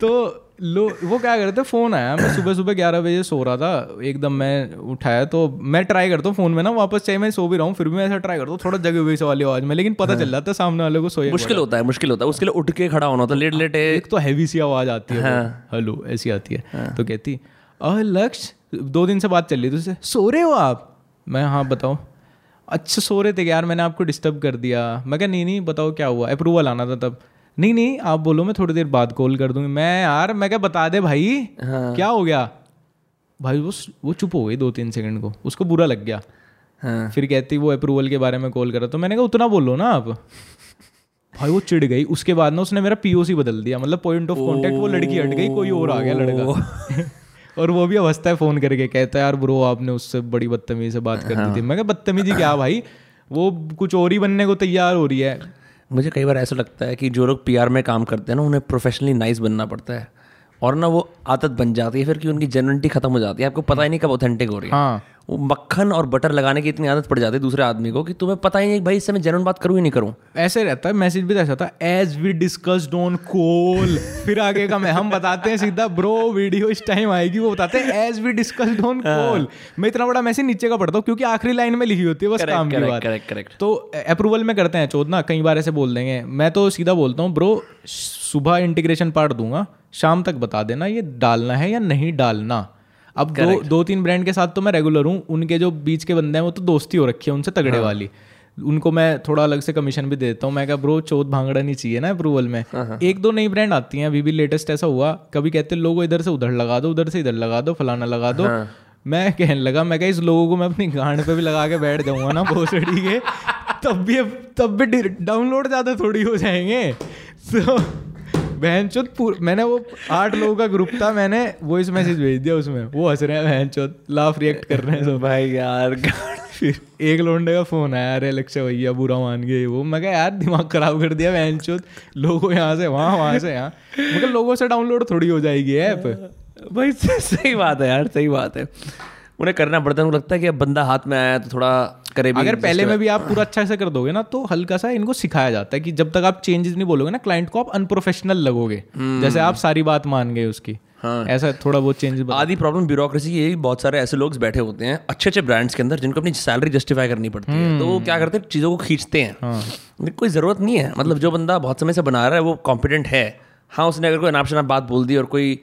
तो लो वो क्या करते, फ़ोन आया मैं सुबह सुबह ग्यारह बजे सो रहा था, एकदम मैं उठाया तो मैं ट्राई करता हूँ फ़ोन में ना वापस, चाहे मैं सो भी रहा हूँ फिर भी मैं ऐसा ट्राई करता हूँ थोड़ा जगे हुए वाली आवाज़ में, लेकिन पता चल जाता है सामने वाले को सोए। मुश्किल होता है मुश्किल होता है उसके लिए उठ के खड़ा होना होता है, लेट लेट एक तो हैवी सी आवाज़ आती है हेलो ऐसी आती है, तो कहती अह लक्ष्य दो दिन से बात चल रही तुझसे, सो रहे हो आप, मैं हाँ बताओ, अच्छा सो रहे थे यार मैंने आपको डिस्टर्ब कर दिया। मैं क्या नहीं नहीं बताओ क्या हुआ, अप्रूवल आना था तब, नहीं नहीं आप बोलो मैं थोड़ी देर बाद कॉल कर दूंगी। मैं यार मैं क्या बता दे भाई हाँ, क्या हो गया भाई। वो वो चुप हो गई दो तीन सेकंड को, उसको बुरा लग गया हाँ, फिर कहती वो अप्रूवल के बारे में कॉल करा, तो मैंने कहा उतना बोलो ना आप। भाई वो चिढ़ गई, उसके बाद ना उसने मेरा पीओसी बदल दिया, मतलब पॉइंट ऑफ कॉन्टेक्ट वो लड़की हट गई, कोई और आ गया लड़का। और वो भी अवस्था है फ़ोन करके कहता है यार ब्रो आपने उससे बड़ी बदतमीजी से बात कर दी थी। मैं कहा बदतमीजी क्या भाई, वो कुछ और ही बनने को तैयार हो रही है। मुझे कई बार ऐसा लगता है कि जो लोग पीआर में काम करते हैं ना उन्हें प्रोफेशनली नाइस बनना पड़ता है, और ना वो आदत बन जाती है फिर कि उनकी जेन्युइनिटी खत्म हो जाती है, आपको पता ही नहीं कब ऑथेंटिक हो रही है हाँ। वो मक्खन और बटर लगाने की इतनी आदत पड़ जाती है दूसरे आदमी को कि तुम्हें पता ही नहीं भाई इससे मैं जेन्युइन बात करूँ ही नहीं करूँ। ऐसे रहता है, मैसेज भी ऐसा था as we discussed on call, फिर आगे का मैं हम बताते हैं सीधा ब्रो वीडियो इस टाइम आएगी, वो बताते हैं as we discussed on call. मैं इतना बड़ा मैसेज नीचे का पढ़ता हूँ क्योंकि आखिरी लाइन में लिखी होती है बस काम की बात। Correct correct. तो अप्रूवल में करते हैं चौदना, कई बार ऐसे बोल देंगे, मैं तो सीधा बोलता हूँ ब्रो सुबह इंटीग्रेशन पार्ट दूंगा शाम तक बता देना ये डालना है या नहीं डालना। अब दो दो तीन ब्रांड के साथ तो मैं रेगुलर हूँ, उनके जो बीच के बंदे हैं वो तो दोस्ती हो रखी है उनसे तगड़े हाँ, वाली, उनको मैं थोड़ा अलग से कमीशन भी देता हूँ। मैं क्या ब्रो चौथ भांगड़ा नहीं चाहिए ना अप्रूवल में हाँ, एक दो नई ब्रांड आती हैं अभी भी लेटेस्ट ऐसा हुआ, कभी कहते लोगों इधर से उधर लगा दो उधर से इधर लगा दो फलाना लगा दो हाँ, मैं कहने लगा मैं क्या इस लोगों को मैं अपनी गांड पे भी लगा के बैठ जाऊँगा ना भोसड़ी के, तब भी तब भी डाउनलोड ज़्यादा थोड़ी हो जाएंगे। तो बहनचोद मैंने वो आठ लोगों का ग्रुप था, मैंने वॉइस मैसेज भेज दिया उसमें, वो हंस रहे हैं बहनचोद लाफ रिएक्ट कर रहे हैं सब। भाई यार फिर एक लोंडे का फ़ोन आया अरे लक्ष्य भैया बुरा मान गए वो, मैं कहा यार दिमाग ख़राब कर दिया बहनचोद, लोगों यहाँ से वहाँ वहाँ से यहाँ, मगर लोगों से डाउनलोड थोड़ी हो जाएगी ऐप। भाई सही बात है यार सही बात है, उन्हें करना पड़ता है, उनको लगता है कि अब बंदा हाथ में आया तो थोड़ा करे भी। अगर पहले में भी आप पूरा अच्छा से कर दोगे ना तो हल्का सा इनको सिखाया जाता है कि जब तक आप चेंजेस नहीं बोलोगे ना क्लाइंट को आप अनप्रोफेशनल लगोगे, जैसे आप सारी बात मान गए उसकी हाँ, ऐसा थोड़ा बहुत चेंजेस। आधी प्रॉब्लम ब्यूरोक्रेसी की, बहुत सारे ऐसे लोग बैठे होते हैं अच्छे अच्छे ब्रांड्स के अंदर जिनको अपनी सैलरी जस्टिफाई करनी पड़ती है, तो वो क्या करते हैं चीज़ों को खींचते हैं हाँ, कोई ज़रूरत नहीं है। मतलब जो बंदा बहुत समय से बना रहा है वो कॉम्पिटेंट है हाँ, उसने अगर कोई अनाप शनाप बात बोल दी और कोई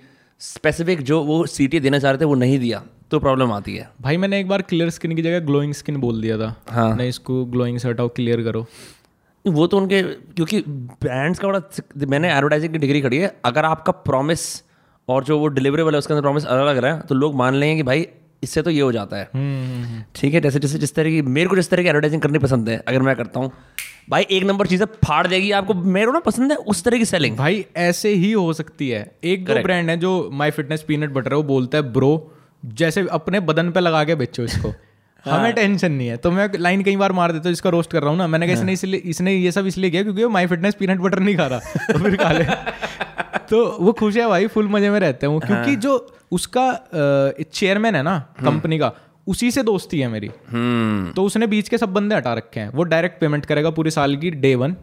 स्पेसिफिक जो वो सीटी देना चाह रहे थे वो नहीं दिया तो प्रॉब्लम आती है भाई। मैंने एक बार क्लियर स्किन की जगह ग्लोइंग स्किन बोल दिया था। हाँ नहीं, इसको ग्लोइंग से हटाओ, क्लियर करो। वो तो उनके, क्योंकि ब्रांड्स का बड़ा, मैंने एडवर्टाइजिंग की डिग्री करी है, अगर आपका प्रॉमिस और जो वो डिलीवरेबल है उसके अंदर प्रॉमिस अलग लग रहा है तो लोग मान लेंगे कि भाई इससे तो ये हो जाता है। ठीक है, जैसे जैसे जिस तरह की मेरे को जिस तरह की एडवर्टाइजिंग करनी पसंद है, अगर मैं करता हूँ भाई एक नंबर चीज़ें फाड़ देगी आपको, मेरे ना पसंद है उस तरह की सेलिंग। भाई ऐसे ही हो सकती है। एक दो ब्रांड है जो माई फिटनेस पीनट बटर है, वो बोलता है ब्रो जैसे अपने बदन पे लगा के बेचो इसको, हमें टेंशन नहीं है। तो मैं लाइन कई बार मार देता हूँ, इसका रोस्ट कर रहा हूँ ना। मैंने कहा इसने इसलिए इसने ये सब इसलिए किया क्योंकि वो माई फिटनेस पीनट बटर नहीं खा रहा, तो फिर खा ले। तो वो खुश है भाई, फुल मजे में रहते हैं क्योंकि जो उसका चेयरमैन है ना कंपनी का, उसी से दोस्ती है मेरी। तो उसने बीच के सब बंदे हटा रखे हैं। वो डायरेक्ट पेमेंट करेगा पूरे साल की, डे वन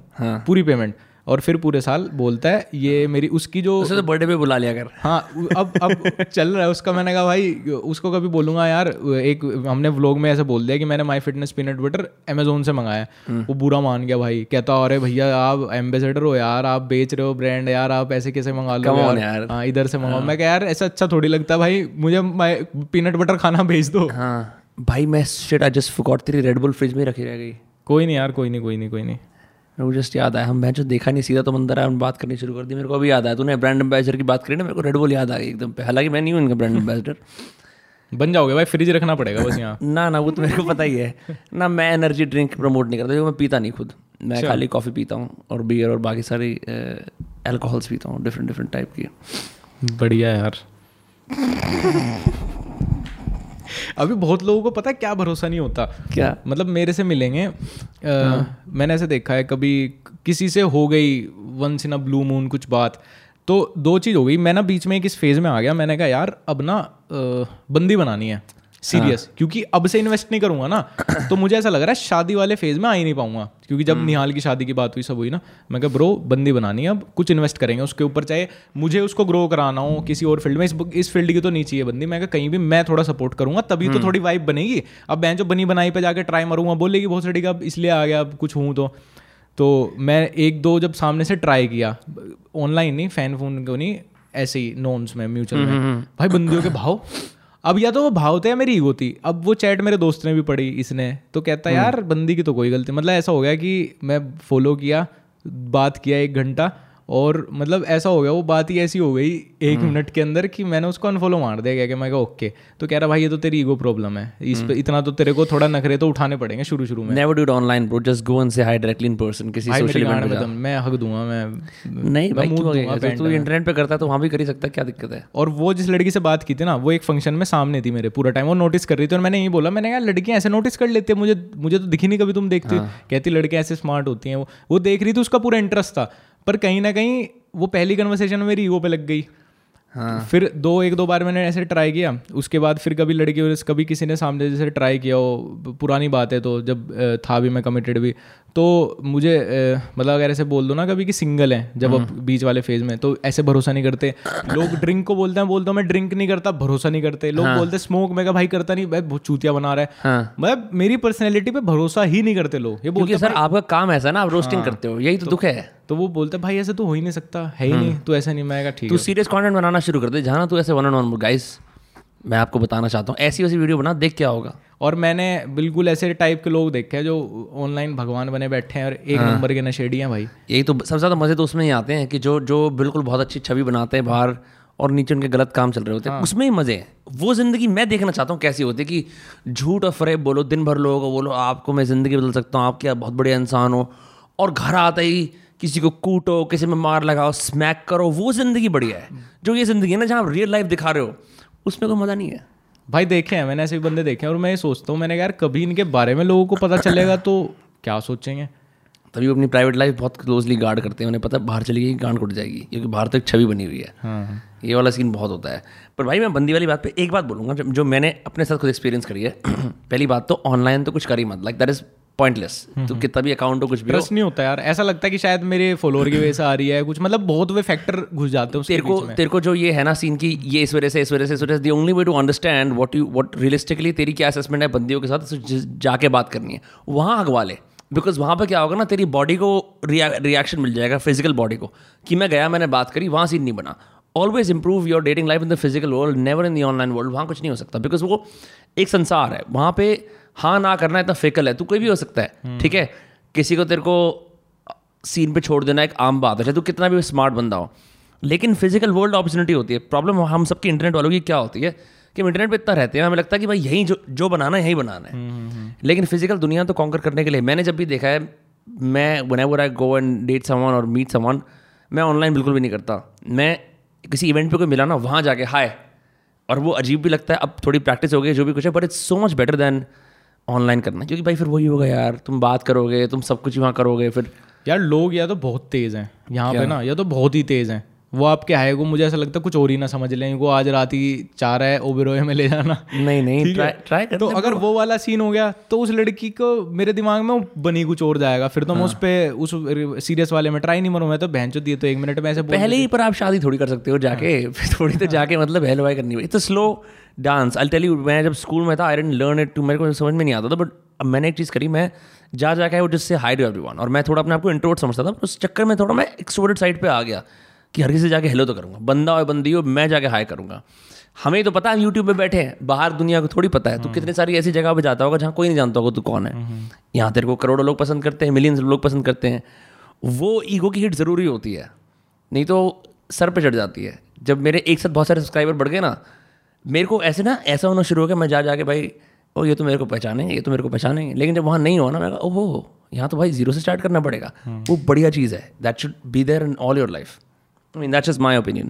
पूरी पेमेंट, और फिर पूरे साल बोलता है ये मेरी उसकी जो उसे तो बर्थडे पे बुला लिया कर। हाँ अब अब चल रहा है उसका। मैंने कहा भाई उसको कभी बोलूँगा यार, एक हमने व्लॉग में ऐसे बोल दिया कि मैंने my fitness peanut butter Amazon से मंगाया, वो बुरा मान गया भाई। कहता अरे भैया आप एम्बेसडर हो यार, आप बेच रहे हो ब्रांड यार, आप ऐसे कैसे मंगा लो यार, यार। हाँ इधर से मंगाओ। मैं कहा यार ऐसा अच्छा थोड़ी लगता भाई, मुझे पीनट बटर खाना भेज दो। हाँ भाई मैं शिट आई जस्ट फॉरगॉट, तेरी रेड बुल फ्रिज में रखी रह गई। कोई नहीं यार, कोई नहीं कोई नहीं कोई नहीं मेरे को जस्ट याद आया, हम मैं जो देखा नहीं सीधा तो मंदिर आया, बात करनी शुरू कर दी। मेरे को अभी याद आया, तूने ब्रांड एम्बेसडर की बात करी ना, मेरे को रेड बुल याद आ गई एकदम पे। हालांकि मैं नहीं हूँ इनका ब्रांड एम्बेसडर। बन जाओगे भाई, फ्रिज रखना पड़ेगा बस यहाँ। ना ना वो तो मेरे को पता ही है ना, मैं एनर्जी ड्रिंक प्रमोट नहीं करता क्योंकि मैं पीता नहीं खुद। मैं खाली कॉफ़ी पीता हूँ और बियर और बाकी सारी एल्कोहल्स पीता हूँ, डिफरेंट डिफरेंट टाइप की। बढ़िया यार। अभी बहुत लोगों को पता है क्या भरोसा नहीं होता, क्या मतलब मेरे से मिलेंगे आ, हाँ। मैंने ऐसे देखा है, कभी किसी से हो गई once in a blue moon कुछ बात, तो दो चीज़ हो गई। मैं ना बीच में एक इस फेज में आ गया, मैंने कहा यार अब ना बंदी बनानी है सीरियस। हाँ। क्योंकि अब से इन्वेस्ट नहीं करूंगा ना तो मुझे ऐसा लग रहा है शादी वाले फेज में आ ही नहीं पाऊंगा, क्योंकि जब निहाल की शादी की बात हुई सब हुई ना, मैं कहा ब्रो बंदी बनानी है, अब कुछ इन्वेस्ट करेंगे उसके ऊपर, चाहे मुझे उसको ग्रो कराना हो किसी और फील्ड में। इस इस फील्ड की तो नहीं चाहिए बंदी, मैं कहा कहीं भी मैं थोड़ा सपोर्ट करूंगा तभी तो थोड़ी वाइब बनेगी। अब मैं जो बनी बनाई पे जाकर ट्राई मारूंगा, बोलेगी बहुत सड़ी का अब इसलिए आ गया अब कुछ हूँ। तो तो मैं एक दो जब सामने से ट्राई किया, ऑनलाइन नहीं, फैन फोन को नहीं, ऐसे ही नॉन्स में म्यूचुअल में भाई बंदियों के भाव। अब या तो वो भावते है मेरी ईगो थी, अब वो चैट मेरे दोस्त ने भी पढ़ी, इसने तो कहता है यार बंदी की तो कोई गलती, मतलब ऐसा हो गया कि मैं फॉलो किया, बात किया एक घंटा और मतलब ऐसा हो गया, वो बात ही ऐसी हो गई एक मिनट के अंदर कि मैंने उसको अनफॉलो मार दिया। क्या कि मैं कहा ओके, तो कह रहा भाई ये तो तेरी ईगो प्रॉब्लम है, इस पे इतना तो तेरे को थोड़ा नखरे तो उठाने पड़ेंगे शुरू शुरू में। Never do it online bro, just go and say hi directly in person किसी सोशल इवेंट में। मैं हक दूंगा, मैं नहीं भाई क्यों, तू इंटरनेट पे करता तो वहां भी कर ही सकता, क्या दिक्कत है। और वो जिस लड़की से बात की थी ना, वो एक फंक्शन में सामने थी मेरे पूरा टाइम, वो नोटिस कर रही थी और मैंने यही बोला, मैंने कहा लड़कियां ऐसे नोटिस कर लेती है, मुझे मुझे तो दिखी नहीं कभी, तुम देखते। कहती लड़कियां ऐसे स्मार्ट होती हैं, वो देख रही थी, उसका पूरा इंटरेस्ट था, पर कहीं ना कहीं वो पहली कन्वर्सेशन में मेरी ईगो पे लग गई। हाँ। फिर दो एक दो बार मैंने ऐसे ट्राई किया, उसके बाद फिर कभी लड़की और कभी किसी ने सामने जैसे ट्राई किया हो, पुरानी बात है तो जब था भी मैं कमिटेड भी, तो मुझे मतलब अगर ऐसे बोल दो ना कभी कि सिंगल हैं जब अब बीच वाले फेज में, तो ऐसे भरोसा नहीं करते लोग। ड्रिंक को बोलते हैं, बोलता हूँ मैं ड्रिंक नहीं करता, भरोसा नहीं करते लोग। हाँ। बोलते स्मोक, मैं भाई करता नहीं, भाई चूतिया बना रहा है। हाँ। मतलब मेरी पर्सनैलिटी पे भरोसा ही नहीं करते लोग, ये बोलते सर आपका काम ऐसा ना, आप रोस्टिंग करते हो, यही तो दुख है। तो वो बोलता भाई ऐसे तो हो ही नहीं सकता, है ही नहीं, तो ऐसा नहीं। मैं ठीक, तू सीरियस कंटेंट बनाना शुरू कर दे जहाँ तू ऐसे वन ऑन वन, गाइस मैं आपको बताना चाहता हूँ ऐसी वैसी वीडियो बना, देख क्या होगा। और मैंने बिल्कुल ऐसे टाइप के लोग देखे हैं जो ऑनलाइन भगवान बने बैठे हैं और एक नंबर के नशेड़ी हैं भाई। यही तो सबसे ज़्यादा मज़े तो उसमें ही आते हैं कि जो जो बिल्कुल बहुत अच्छी छवि बनाते हैं बाहर और नीचे उनके गलत काम चल रहे होते हैं। हाँ। उसमें ही मज़े हैं। वो ज़िंदगी मैं देखना चाहता हूँ कैसी होती है, कि झूठ और फरेब बोलो दिन भर लोगों को, बोलो आपको मैं ज़िंदगी बदल सकता हूँ, आप क्या बहुत बड़े इंसान हो, और घर आते ही किसी को कूटो, किसी में मार लगाओ, स्मैक करो। वो ज़िंदगी बढ़िया है। जो ये ज़िंदगी है ना जहाँ आप रियल लाइफ दिखा रहे हो, उसमें कोई मज़ा नहीं है भाई। देखे हैं मैंने ऐसे भी बंदे देखे हैं, और मैं ये सोचता हूँ, मैंने कहा यार कभी इनके बारे में लोगों को पता चलेगा तो क्या सोचेंगे। तभी अपनी प्राइवेट लाइफ बहुत क्लोजली गार्ड करते हैं, उन्हें पता बाहर चली गई गांड कुट जाएगी, क्योंकि बाहर तो एक छवि बनी हुई है। हाँ। ये वाला सीन बहुत होता है। पर भाई मैं बंदी वाली बात पे एक बात बोलूँगा जो मैंने अपने साथ खुद एक्सपीरियंस करी है। पहली बात तो ऑनलाइन तो कुछ करी मत, लाइक दैट इज पॉइंटलेस। तो कितना भी अकाउंट हो कुछ भी ट्रस्ट नहीं होता यार, ऐसा लगता है कि शायद मेरे फॉलोअर की वजह से आ रही है कुछ, मतलब बहुत वे फैक्टर घुस जाते हैं तेरे को तेरे को जो ये है ना सीन की, ये इस वजह से इस वजह से इस वजह से। The only way to understand what you what realistically तेरी क्या असेसमेंट है बंदियों के साथ, जाके बात करनी है वहाँ अगवा ले, बिकॉज वहाँ पर क्या होगा ना, तेरी बॉडी को रिएक्शन मिल जाएगा, फिजिकल बॉडी को, कि मैं गया मैंने बात करी, वहाँ सीन नहीं बना। Always improve your dating life in the physical world, never in the online world. वहाँ कुछ नहीं हो सकता, बिकॉज वो एक संसार है. वहाँ पे हाँ ना करना इतना फिकल है. तू कोई भी हो सकता है, ठीक है. किसी को तेरे को सीन पे छोड़ देना एक आम बात है, चाहे तू कितना भी स्मार्ट बंदा हो. लेकिन फिजिकल वर्ल्ड अपॉर्चुनिटी होती है. प्रॉब्लम हम सबकी इंटरनेट वालों की क्या होती है कि हम इंटरनेट पे इतना रहते हैं, हमें लगता है कि भाई यहीं जो जो बनाना है यहीं बनाना है. लेकिन फिजिकल दुनिया तो कॉन्कर करने के लिए मैंने जब भी देखा है, मैं whenever I go and date someone और मीट समवन, मैं ऑनलाइन बिल्कुल भी नहीं करता. मैं किसी इवेंट पे कोई मिला ना, वहाँ जाके हाय, और वो अजीब भी लगता है. अब थोड़ी प्रैक्टिस हो गई, जो भी कुछ है, but it's so much better than online करना. क्योंकि भाई फिर वही होगा यार, तुम बात करोगे, तुम सब कुछ वहाँ करोगे. फिर यार लोग या तो बहुत तेज़ हैं यहाँ पे ना, या तो बहुत ही तेज़ हैं. वो आपके हाय को मुझे ऐसा लगता है कुछ और ही ना समझ लें, वो आज रात ही चाह रहा है ओबेरॉय में ले जाना. नहीं नहीं ट्राई ट्राई कर. तो अगर वो वाला सीन हो गया तो उस लड़की को मेरे दिमाग में वो बनी कुछ और जाएगा. फिर तो मैं उस पर उस सीरियस वाले में ट्राई नहीं मरूंगा. तो बहन चो दिए तो एक मिनट में ऐसे पहले ही. पर आप शादी थोड़ी कर सकते हो जाके, फिर थोड़ी तो जाके मतलब हेलवाई करनी पड़ी. तो slow dance I tell you, मैं जब स्कूल में था I didn't learn it too, मेरे को समझ में नहीं आता था. बट अब मैंने एक चीज़ करी, मैं जा जाके वो जिससे हाय टू एवरीवन. और मैं थोड़ा अपने आपको इंट्रोवर्ट समझता था, उस चक्कर में थोड़ा मैं एक्सट्रोवर्ट साइड पे आ गया कि हर किसी से जाके हेलो तो करूँगा, बंदा हो बंदी हो मैं जाके हाय करूँगा. हमें तो पता है, यूट्यूब पे बैठे हैं, बाहर दुनिया को थोड़ी पता है. तू कितने सारी ऐसी जगह पे जाता होगा जहाँ कोई नहीं जानता होगा तू कौन है. यहाँ तेरे को करोड़ों लोग पसंद करते हैं, मिलियंस लोग पसंद करते हैं. वो ईगो की हिट ज़रूरी होती है, नहीं तो सर पे चढ़ जाती है. जब मेरे एक साथ बहुत सारे सब्सक्राइबर बढ़ गए ना, मेरे को ऐसे ना ऐसा होना शुरू हो गया, मैं जा जाके भाई ओ ये तो मेरे को पहचानेंगे, ये तो मेरे को पहचानेंगे. लेकिन जब वहाँ नहीं हुआ ना, मैं ओ हो यहाँ तो भाई जीरो से स्टार्ट करना पड़ेगा. वो बढ़िया चीज़ है, that should be there in all your life. I mean, that's just my opinion.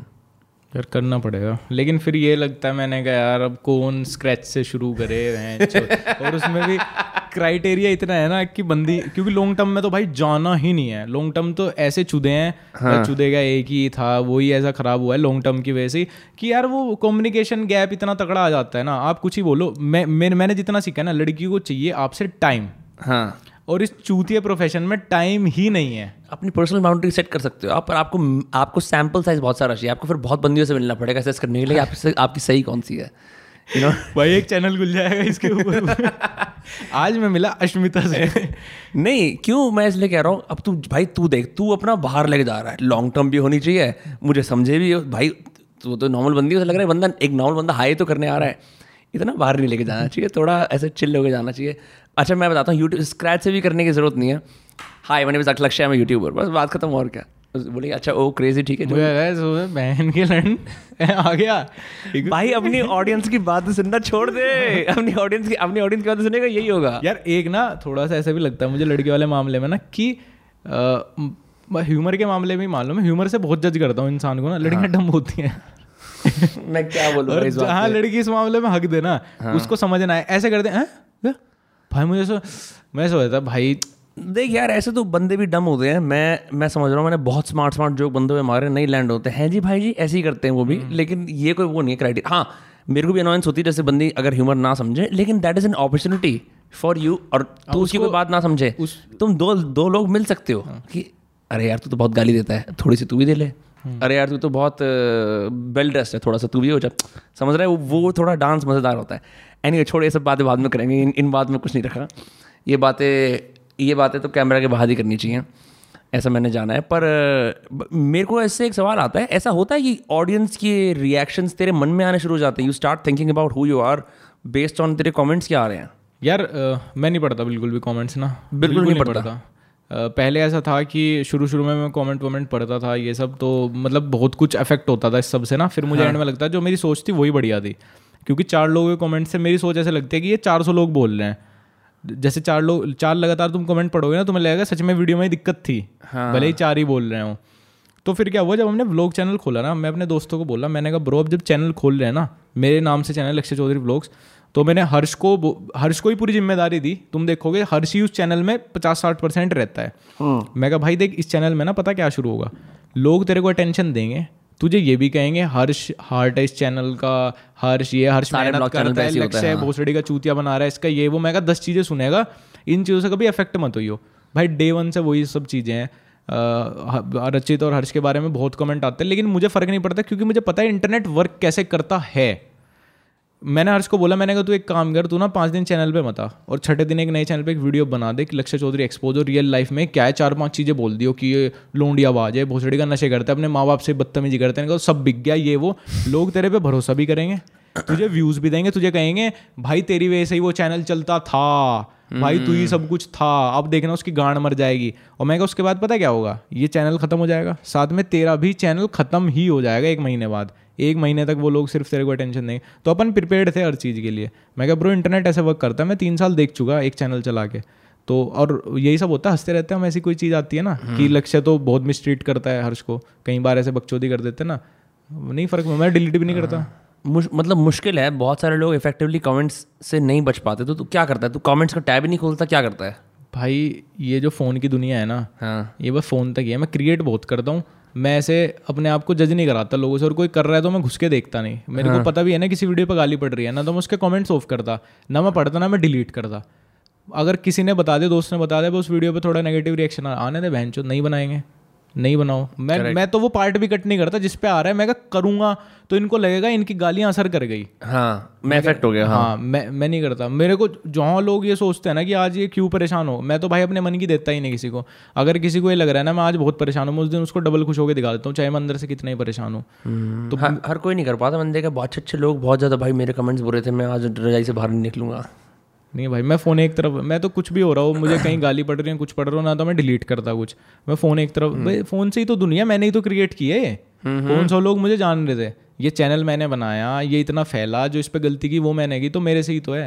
यार करना पड़ेगा. लेकिन फिर ये लगता है, मैंने कहा यार अब कौन स्क्रैच से शुरू करे हैं. और उसमें भी क्राइटेरिया इतना है ना कि बंदी, क्योंकि लॉन्ग टर्म में तो भाई जाना ही नहीं है. लॉन्ग टर्म तो ऐसे चुदे हैं. हाँ. चुदे का एक ही था, वो ही ऐसा ख़राब हुआ है लॉन्ग टर्म की वजह से कि यार वो कम्युनिकेशन गैप इतना तगड़ा आ जाता है ना. आप कुछ ही बोलो, मैं मैंने जितना सीखा ना, लड़की को चाहिए आपसे टाइम. हाँ, और इस चूतिया प्रोफेशन में टाइम ही नहीं है. अपनी पर्सनल बाउंड्री सेट कर सकते हो आप, पर आपको आपको सैम्पल साइज बहुत सारा चाहिए. आपको फिर बहुत बंदियों से मिलना पड़ेगा सेस करने के लिए आपकी आपकी सही कौन सी है, यू you नो know? भाई एक चैनल खुल जाएगा इसके ऊपर. आज मैं मिला अश्मिता से. नहीं क्यों, मैं इसलिए कह रहा हूँ. अब तू भाई तू देख, तू अपना बाहर लेके जा रहा है. लॉन्ग टर्म भी होनी चाहिए, मुझे समझे भी भाई. तो, तो नॉर्मल बंदी से लग रहा है, बंदा एक नॉर्मल बंदा हाई तो करने आ रहा है. इतना बाहर नहीं लेके जाना चाहिए, थोड़ा ऐसे चिल होकर जाना चाहिए. अच्छा मैं बताता हूँ, यूट्यूब स्क्रैच से भी करने की ज़रूरत नहीं है. हाय मैंने बस लक्ष्य है, मैं यूट्यूबर, बस बात खत्म. और क्या बोले, अच्छा ओ क्रेजी, ठीक है बहन के लड़ आ गया भाई. अपनी ऑडियंस की बात सुनना छोड़ दे. अपनी ऑडियंस की अपनी ऑडियंस की बात सुनेगा यही होगा यार. एक ना थोड़ा सा ऐसा भी लगता है मुझे लड़के वाले मामले में ना कि ह्यूमर के मामले में, मालूम है ह्यूमर से बहुत जज करता हूँ इंसान को ना. लड़कियाँ डम होती हैं. मैं क्या बोलूँ इस बात पे. हाँ, लड़की इस मामले में हक देना. हाँ. उसको समझना है, ऐसे करते हैं भाई. मुझे सो मैं सोचता भाई देख यार, ऐसे तो बंदे भी डम होते हैं. मैं मैं समझ रहा हूँ, मैंने बहुत स्मार्ट स्मार्ट जोक बंदे हमारे नहीं लैंड होते हैं. जी भाई जी ऐसे ही करते हैं वो भी. लेकिन ये कोई वो नहीं है क्राइटेरिया. हाँ, मेरे को भी अनॉयंस होती है जैसे बंदी अगर ह्यूमर ना समझे, लेकिन that is an opportunity for you. और तू उसकी कोई बात ना समझे, तुम दो दो लोग मिल सकते हो कि अरे यार तू तो बहुत गाली देता है, थोड़ी सी तू भी दे ले. अरे यार तू तो बहुत वेल ड्रेस्ड है, थोड़ा सा तू भी हो जा. समझ रहा है, वो थोड़ा डांस मज़ेदार होता है. एनीवे छोड़, ये सब बातें बाद में करेंगे. इन, इन बात में कुछ नहीं रखा. ये बातें ये बातें तो कैमरा के बाहर ही करनी चाहिए, ऐसा मैंने जाना है. पर मेरे को ऐसे एक सवाल आता है, ऐसा होता है कि ऑडियंस के रिएक्शंस तेरे मन में आने शुरू हो जाते हैं. You start thinking about who you are based on तेरे कॉमेंट्स क्या आ रहे हैं. यार आ, मैं नहीं पढ़ता बिल्कुल भी कॉमेंट्स ना, बिल्कुल नहीं पढ़ता. Uh, पहले ऐसा था कि शुरू शुरू में मैं कमेंट वमेंट पढ़ता था ये सब, तो मतलब बहुत कुछ अफेक्ट होता था इस सब से ना. फिर मुझे एंड हाँ. में लगता है जो मेरी सोच थी वही बढ़िया थी, क्योंकि चार लोगों के कमेंट से मेरी सोच ऐसे लगती है कि ये चार सौ लोग बोल रहे हैं. जैसे चार लोग चार लगातार तुम कमेंट पढ़ोगे ना, तुम्हें लगेगा सच में वीडियो में दिक्कत थी. हाँ. भले ही चार ही बोल रहे हो. तो फिर क्या हुआ, जब हमने व्लॉग चैनल खोला ना, मैं अपने दोस्तों को बोला, मैंने कहा ब्रो अब जब चैनल खोल रहे हैं ना, मेरे नाम से चैनल अक्षय चौधरी व्लॉग्स, तो मैंने हर्ष को हर्ष को ही पूरी जिम्मेदारी दी. तुम देखोगे हर्ष ही उस चैनल में पचास साठ परसेंट रहता है. हाँ. मैं कहा भाई देख इस चैनल में ना पता क्या शुरू होगा, लोग तेरे को अटेंशन देंगे, तुझे ये भी कहेंगे हर्ष हार्ट है इस चैनल का, हर्ष ये हर्ष मेहनत करता है, लक्ष्य है भोसड़ी का चूतिया बना रहा है इसका ये वो. मैं कहा दस चीज़ें सुनेगा, इन चीज़ों से कभी अफेक्ट मत हुई हो भाई. डे वन से वही सब चीज़ें हैं. रचित और हर्ष के बारे में बहुत कमेंट आते हैं, लेकिन मुझे फ़र्क नहीं पड़ता, क्योंकि मुझे पता है इंटरनेट वर्क कैसे करता है. मैंने हर्ष को बोला, मैंने कहा तू एक काम कर, तू ना पाँच दिन चैनल पे मत आ और छठे दिन एक नए चैनल पे एक वीडियो बना दे कि लक्ष्य चौधरी एक्सपोज हो रियल लाइफ में क्या है, चार पांच चीज़ें बोल दियो कि ये लोंडियाबाज है, भोसड़ी का नशे करता है, अपने माँ बाप से बदतमीजी करते हैं, सब बिक गया ये वो, लोग तेरे पे भरोसा भी करेंगे, तुझे व्यूज़ भी देंगे, तुझे कहेंगे भाई तेरी वजह से ही वो चैनल चलता था, भाई तू ही सब कुछ था, अब देखना उसकी गांड मर जाएगी। और मैं कहा उसके बाद पता क्या होगा, ये चैनल खत्म हो जाएगा, साथ में तेरा भी चैनल खत्म ही हो जाएगा एक महीने बाद, एक महीने तक वो लोग सिर्फ तेरे को अटेंशन देंगे। तो अपन प्रिपेयर्ड थे हर चीज़ के लिए। मैं कहा ब्रो इंटरनेट ऐसे वर्क करता है, मैं तीन साल देख चुका एक चैनल चला के, तो और यही सब होता है, हंसते रहते हैं हम। ऐसी कोई चीज़ आती है ना कि लक्ष्य तो बहुत मिसट्रीट करता है हर्ष को, कई बार ऐसे बकचोदी कर देते ना, नहीं फ़र्क, मैं डिलीट भी नहीं करता। मुश, मतलब मुश्किल है, बहुत सारे लोग इफेक्टिवली कमेंट्स से नहीं बच पाते। तो तू क्या करता है, तू कमेंट्स का टैब ही नहीं खोलता, क्या करता है? भाई ये जो फ़ोन की दुनिया है ना, हाँ ये बस फ़ोन तक ही है। मैं क्रिएट बहुत करता हूँ, मैं ऐसे अपने आप को जज नहीं कराता लोगों से, और कोई कर रहा है तो मैं घुस के देखता नहीं। मेरे हाँ। को पता भी है ना किसी वीडियो पर गाली पड़ रही है ना, तो मैं उसके कॉमेंट्स ऑफ करता ना, मैं पढ़ता ना मैं डिलीट करता। अगर किसी ने बता दिया, दोस्त ने बता दिया उस वीडियो पर थोड़ा नेगेटिव रिएक्शन आने दे, बहन चोद नहीं बनाएंगे, नहीं बनाओ। मैं Correct. मैं तो वो पार्ट भी कट नहीं करता जिस पे आ रहा है। मैं करूँगा तो इनको लगेगा इनकी गालियाँ असर कर गई, हाँ मैं इफेक्ट हो गया, हाँ, हाँ मैं मैं नहीं करता। मेरे को जहाँ लोग ये सोचते हैं ना कि आज ये क्यों परेशान हो, मैं तो भाई अपने मन की देता ही नहीं किसी को। अगर किसी को ये लग रहा है ना मैं आज बहुत परेशान हूँ, मैं उस दिन उसको डबल खुश होकर दिखा देता हूँ, चाहे मैं अंदर से कितना ही परेशान हूँ। तो हर, हर कोई नहीं कर पाता। मैंने देखा बहुत अच्छे लोग बहुत ज़्यादा, भाई मेरे कमेंट्स बुरे थे, मैं आज रजाई से बाहर नहीं निकलूंगा। नहीं भाई मैं फ़ोन एक तरफ, मैं तो कुछ भी हो रहा हो, मुझे कहीं गाली पड़ रही है, कुछ पड़ रहा हो ना, तो मैं डिलीट करता कुछ। मैं फ़ोन एक तरफ, भाई फ़ोन से ही तो दुनिया मैंने ही तो क्रिएट की है। ये कौन सौ लोग मुझे जान रहे थे, ये चैनल मैंने बनाया, ये इतना फैला, जो इस पर गलती की वो मैंने की, तो मेरे से ही तो है।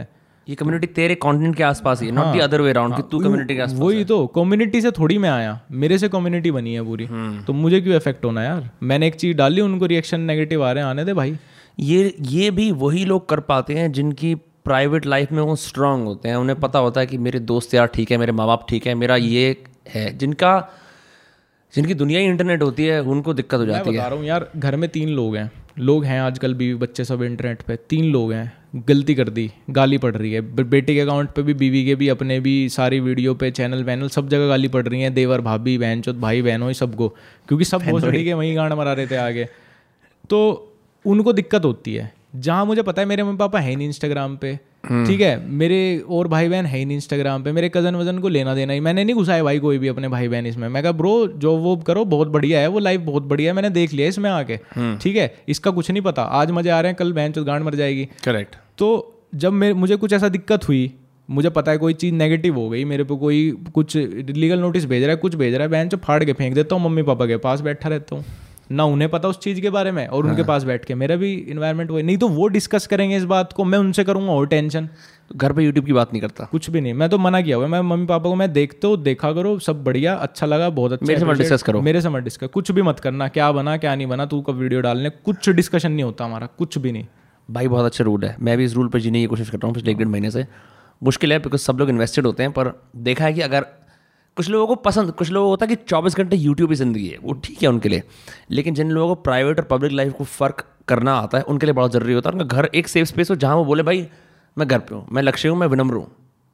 ये कम्युनिटी तेरे कंटेंट के आसपास ही, not the other way around कि तू कम्युनिटी के आसपास। वही तो, कम्युनिटी से थोड़ी मैं आया, मेरे से कम्युनिटी बनी है पूरी, तो मुझे क्यों इफेक्ट होना यार। मैंने एक चीज़ डाली, उनको रिएक्शन नेगेटिव आ रहे हैं, आने दे भाई। ये ये भी वही लोग कर पाते हैं जिनकी प्राइवेट लाइफ में वो स्ट्रांग होते हैं, उन्हें पता होता है कि मेरे दोस्त यार ठीक है, मेरे माँ बाप ठीक है, मेरा ये है। जिनका जिनकी दुनिया ही इंटरनेट होती है उनको दिक्कत हो जाती है। मैं बता रहा हूँ यार, घर में तीन लोग हैं, लोग हैं आजकल बीवी बच्चे सब इंटरनेट पे, तीन लोग हैं, गलती कर दी, गाली पड़ रही है, बेटे के अकाउंट पे भी, बीवी के भी, अपने भी, सारी वीडियो पे, चैनल वैनल सब जगह गाली पड़ रही है, देवर भाभी बहन चौथ भाई बहनों सबको, क्योंकि सब भोसड़ी के वहीं गांड मरा रहे थे आगे। तो उनको दिक्कत होती है। जहाँ मुझे पता है मेरे मम्मी पापा है नहीं इंस्टाग्राम पे, ठीक है, मेरे और भाई बहन है नहीं इंस्टाग्राम पे, मेरे कज़न वजन को लेना देना ही, मैंने नहीं घुसाया भाई कोई भी अपने भाई बहन इसमें। मैं कहा ब्रो जॉब वॉब करो, बहुत बढ़िया है वो लाइफ, बहुत बढ़िया है, मैंने देख लिया इसमें आके, ठीक है, इसका कुछ नहीं पता, आज मजे आ रहे हैं, कल बहन चोद गांड मर जाएगी। करेक्ट। तो जब मुझे कुछ ऐसा दिक्कत हुई, मुझे पता है कोई चीज़ नेगेटिव हो गई, मेरे पे कोई कुछ लीगल नोटिस भेज रहा है, कुछ भेज रहा है, बहन चोद फाड़ के फेंक देता हूँ, मम्मी पापा के पास बैठा रहता हूँ ना, उन्हें पता उस चीज़ के बारे में और हाँ। उनके पास बैठ के मेरा भी इन्वायरमेंट हुआ, नहीं तो वो डिस्कस करेंगे इस बात को, मैं उनसे करूँगा और टेंशन। घर पे यूट्यूब की बात नहीं करता, कुछ भी नहीं, मैं तो मना किया हुआ। मैं मम्मी पापा को मैं देखते हो, देखा करो, सब बढ़िया, अच्छा लगा, बहुत अच्छा, मेरे से मत डिस्कस करो, मेरे से मत डिस्कस, कुछ भी मत करना, क्या बना क्या नहीं बना, तू कब वीडियो डालने, कुछ डिस्कशन नहीं होता हमारा, कुछ भी नहीं। भाई बहुत अच्छा रूल है, मैं भी इस रूल पर जीने की कोशिश कर रहा हूँ पिछले एक डेढ़ महीने से। मुश्किल है बिकॉज सब लोग इन्वेस्टेड होते हैं, पर देखा है कि अगर कुछ लोगों को पसंद, कुछ लोगों को होता है कि चौबीस घंटे यूट्यूब ही ज़िंदगी है, वो ठीक है उनके लिए, लेकिन जिन लोगों को प्राइवेट और पब्लिक लाइफ को फ़र्क करना आता है उनके लिए बहुत ज़रूरी होता है उनका घर एक सेफ स्पेस हो, जहाँ वो बोले भाई मैं घर पे हूँ, मैं लक्ष्य हूँ, मैं विनम्र हूँ,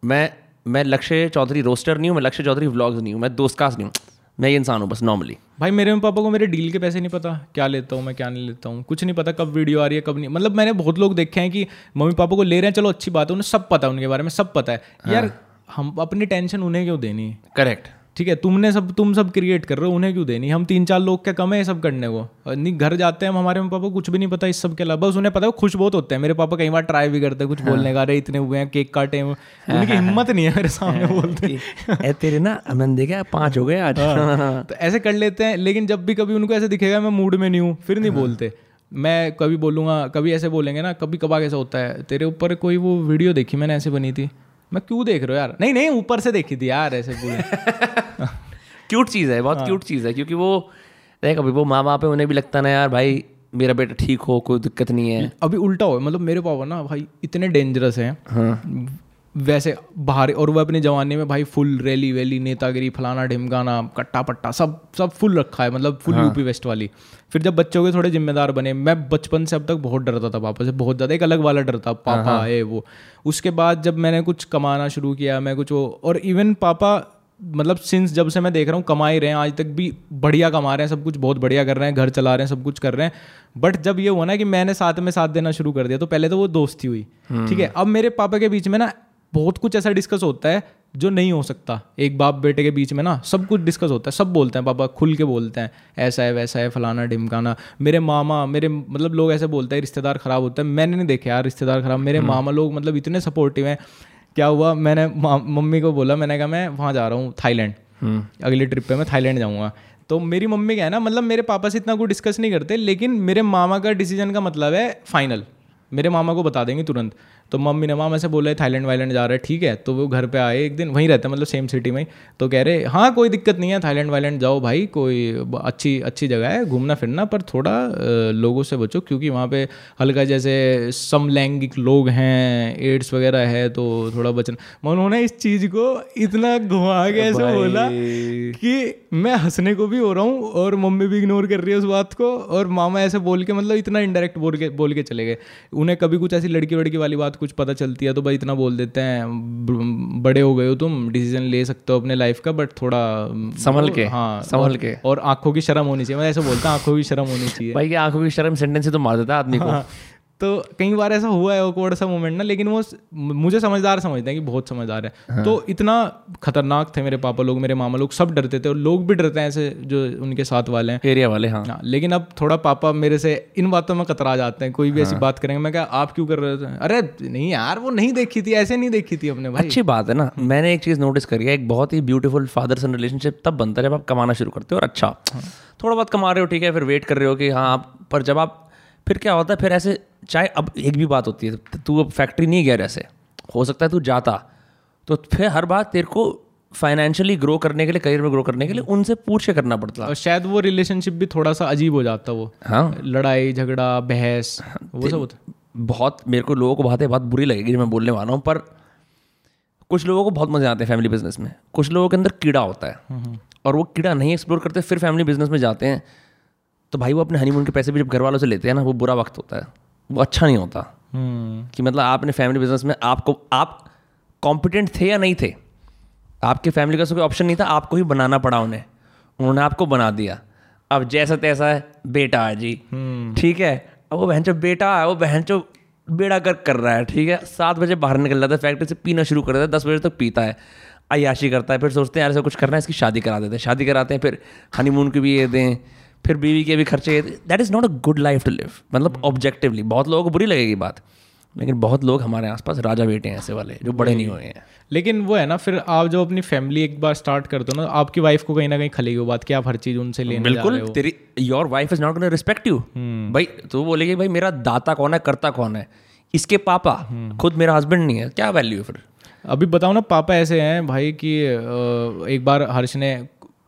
मैं मैं लक्ष्य चौधरी रोस्टर नहीं हूँ, मैं लक्ष्य चौधरी व्लॉग्स नहीं हूँ, मैं दोस्तकास्ट नहीं हूँ, मैं ये इंसान हूँ बस नॉर्मली। भाई मेरे पापा को मेरे डील के पैसे नहीं पता, क्या लेता हूँ मैं क्या नहीं लेता हूँ, कुछ नहीं पता, कब वीडियो आ रही है कब नहीं। मतलब मैंने बहुत लोग देखे हैं कि मम्मी पापा को ले रहे हैं, चलो अच्छी बात है, उन्हें सब पता है, उनके बारे में सब पता है यार, हम अपनी टेंशन उन्हें क्यों देनी है। करेक्ट, ठीक है, तुमने सब तुम सब क्रिएट कर रहे हो, उन्हें क्यों देनी, हम तीन चार लोग क्या कम है सब करने को। नहीं घर जाते हैं हमारे मम्मी पापा को कुछ भी नहीं पता इस सब के अलावा, बस उन्हें पता है खुश बहुत होते हैं। मेरे पापा कई बार ट्राई भी करते हैं कुछ हाँ। बोलने का, रहे इतने हुए हैं केक काटे हैं, उनकी हिम्मत नहीं है मेरे सामने बोलते, तेरे ना मैंने देखा पाँच हो गए आज, तो ऐसे कर लेते हैं। लेकिन जब भी कभी उनको ऐसे दिखेगा मैं मूड में नहीं हूँ, फिर नहीं बोलते। मैं कभी बोलूँगा, कभी ऐसे बोलेंगे ना, कभी कभार ऐसा होता है, तेरे ऊपर कोई वो वीडियो देखी मैंने ऐसे बनी थी, मैं क्यों देख रहा हूँ यार, नहीं नहीं ऊपर से देखी थी यार ऐसे पूरे। क्यूट चीज़ है, बहुत क्यूट चीज़ है, क्योंकि वो देख अभी वो माँ बाप है, उन्हें भी लगता ना यार भाई मेरा बेटा ठीक हो, कोई दिक्कत नहीं है। अभी उल्टा हो, मतलब मेरे पापा ना भाई इतने डेंजरस हैं हाँ। वैसे बाहर, और वह अपने जमाने में भाई फुल रैली वैली नेतागिरी फलाना ढिमकाना कट्टा पट्टा सब सब फुल रखा है, मतलब फुल हाँ। यूपी वेस्ट वाली। फिर जब बच्चों के थोड़े जिम्मेदार बने, मैं बचपन से अब तक बहुत डरता था पापा से, बहुत ज़्यादा, एक अलग वाला डर था पापा है हाँ। वो। उसके बाद जब मैंने कुछ कमाना शुरू किया, मैं कुछ वो, और इवन पापा मतलब सिंस जब से मैं देख रहा हूँ कमा ही रहे हैं, आज तक भी बढ़िया कमा रहे हैं, सब कुछ बहुत बढ़िया कर रहे हैं, घर चला रहे हैं, सब कुछ कर रहे हैं। बट जब ये हुआ ना कि मैंने साथ में साथ देना शुरू कर दिया, तो पहले तो वो दोस्ती हुई, ठीक है। अब मेरे पापा के बीच में ना बहुत कुछ ऐसा डिस्कस होता है जो नहीं हो सकता एक बाप बेटे के बीच में ना, सब कुछ डिस्कस होता है, सब बोलते हैं, पापा खुल के बोलते हैं, ऐसा है वैसा है फलाना ढिमकाना। मेरे मामा मेरे मतलब लोग ऐसे बोलते हैं रिश्तेदार ख़राब होते हैं, मैंने नहीं देखे यार रिश्तेदार ख़राब, मेरे मामा लोग मतलब इतने सपोर्टिव हैं। क्या हुआ, मैंने मम्मी को बोला, मैंने कहा मैं वहाँ जा रहा हूँ थाईलैंड, अगली ट्रिप पे मैं थाईलैंड जाऊँगा। तो मेरी मम्मी क्या है ना, मतलब मेरे पापा से इतना कुछ डिस्कस नहीं करते, लेकिन मेरे मामा का डिसीजन का मतलब है फाइनल, मेरे मामा को बता देंगे तुरंत। तो मम्मी ने मामा से बोला थाईलैंड वाईलैंड जा रहा है, ठीक है। तो वो घर पे आए एक दिन, वहीं रहता है मतलब सेम सिटी में, तो कह रहे हाँ कोई दिक्कत नहीं है, थाईलैंड वाईलैंड जाओ भाई, कोई अच्छी अच्छी जगह है घूमना फिरना, पर थोड़ा लोगों से बचो क्योंकि वहाँ पे हल्का जैसे समलैंगिक लोग हैं, एड्स वगैरह है, तो थोड़ा बचना। उन्होंने इस चीज़ को इतना घुमा के ऐसे बोला कि मैं हंसने को भी हो रहा हूँ और मम्मी भी इग्नोर कर रही है उस बात को, और मामा ऐसे बोल के मतलब इतना इनडायरेक्ट बोल के बोल के चले गए। उन्हें कभी कुछ ऐसी लड़की वड़की वाली बात कुछ पता चलती है तो भाई इतना बोल देते हैं, बड़े हो गए हो तुम, डिसीजन ले सकते हो अपने लाइफ का, बट थोड़ा संभल के, हाँ संभल के, और आंखों की शर्म होनी चाहिए। मैं ऐसे बोलता हूँ आंखों की शर्म होनी चाहिए भाई, आंखों की शर्म सेंटेंस से तो मार देता आदमी को। तो कई बार ऐसा हुआ है ऑकवर्ड सा मोमेंट ना, लेकिन वो मुझे समझदार समझते हैं कि बहुत समझदार है। हाँ। तो इतना खतरनाक थे मेरे पापा लोग, मेरे मामा लोग, सब डरते थे, और लोग भी डरते हैं ऐसे जो उनके साथ वाले हैं, एरिया वाले। हाँ, हाँ। लेकिन अब थोड़ा पापा मेरे से इन बातों में कतरा जाते हैं, कोई भी हाँ। ऐसी बात करेंगे, मैं क्या आप क्यों कर रहे थे, अरे नहीं यार वो नहीं देखी थी, ऐसे नहीं देखी थी अपने भाई। अच्छी बात है ना। मैंने एक चीज़ नोटिस करी है, एक बहुत ही ब्यूटीफुल फादर सन रिलेशनशिप तब बनता है जब आप कमाना शुरू करते हो, और अच्छा थोड़ा बहुत कमा रहे हो, ठीक है, फिर वेट कर रहे हो कि हाँ आप, पर जब आप फिर क्या होता है, फिर ऐसे चाहे अब एक भी बात होती है, तू अब फैक्ट्री नहीं गया, ऐसे हो सकता है तू जाता, तो फिर हर बात तेरे को फाइनेंशियली ग्रो करने के लिए, करियर में ग्रो करने के लिए उनसे पूछ के करना पड़ता है, और शायद वो रिलेशनशिप भी थोड़ा सा अजीब हो जाता वो। हाँ, लड़ाई झगड़ा बहस वो सब होता। बहुत मेरे को लोगों को बातें बहुत बुरी लगेगी मैं बोलने वाला हूँ, पर कुछ लोगों को बहुत मजे आते हैं फैमिली बिजनेस में, कुछ लोगों के अंदर कीड़ा होता है और वो कीड़ा नहीं एक्सप्लोर करते, फिर फैमिली बिजनेस में जाते हैं, तो भाई वो अपने हनीमून के पैसे भी जब घर वालों से लेते हैं ना, वो बुरा वक्त होता है, वो अच्छा नहीं होता। hmm. कि मतलब आपने फैमिली बिजनेस में आपको आप कॉम्पिटेंट थे या नहीं थे, आपके फैमिली का कोई ऑप्शन नहीं था, आपको ही बनाना पड़ा उन्हें, उन्होंने आपको बना दिया। अब जैसा तैसा है बेटा है जी, hmm. ठीक है, अब वो बहन जो बेटा है वो बहन जो बेड़ा गर्क कर रहा है, ठीक है, सात बजे बाहर निकल जाता है फैक्ट्री से, पीना शुरू कर देता है, दस बजे तक पीता है, अय्याशी करता है, फिर सोचते हैं यार ऐसा कुछ करना है, इसकी शादी करा देते हैं, शादी कराते हैं, फिर हनीमून की भी ये दें, फिर बीवी के भी खर्चे। That is not a good life to live, मतलब ऑब्जेक्टिवली बहुत लोगों को बुरी लगेगी बात, लेकिन बहुत लोग हमारे आसपास राजा बेटे हैं ऐसे वाले जो बड़े नहीं हुए हैं। लेकिन वो है ना, फिर आप जब अपनी फैमिली एक बार स्टार्ट करते हो ना, आपकी वाइफ को कहीं ना कहीं खलेगी वो बात कि आप हर चीज़ उनसे लेने जा रहे हो। तेरी your wife is not gonna respect you भाई, तो बोलेगी भाई मेरा दाता कौन है, करता कौन है, इसके पापा खुद मेरा हस्बैंड नहीं है, क्या वैल्यू है। फिर अभी बताओ ना, पापा ऐसे हैं भाई कि एक बार हर्ष ने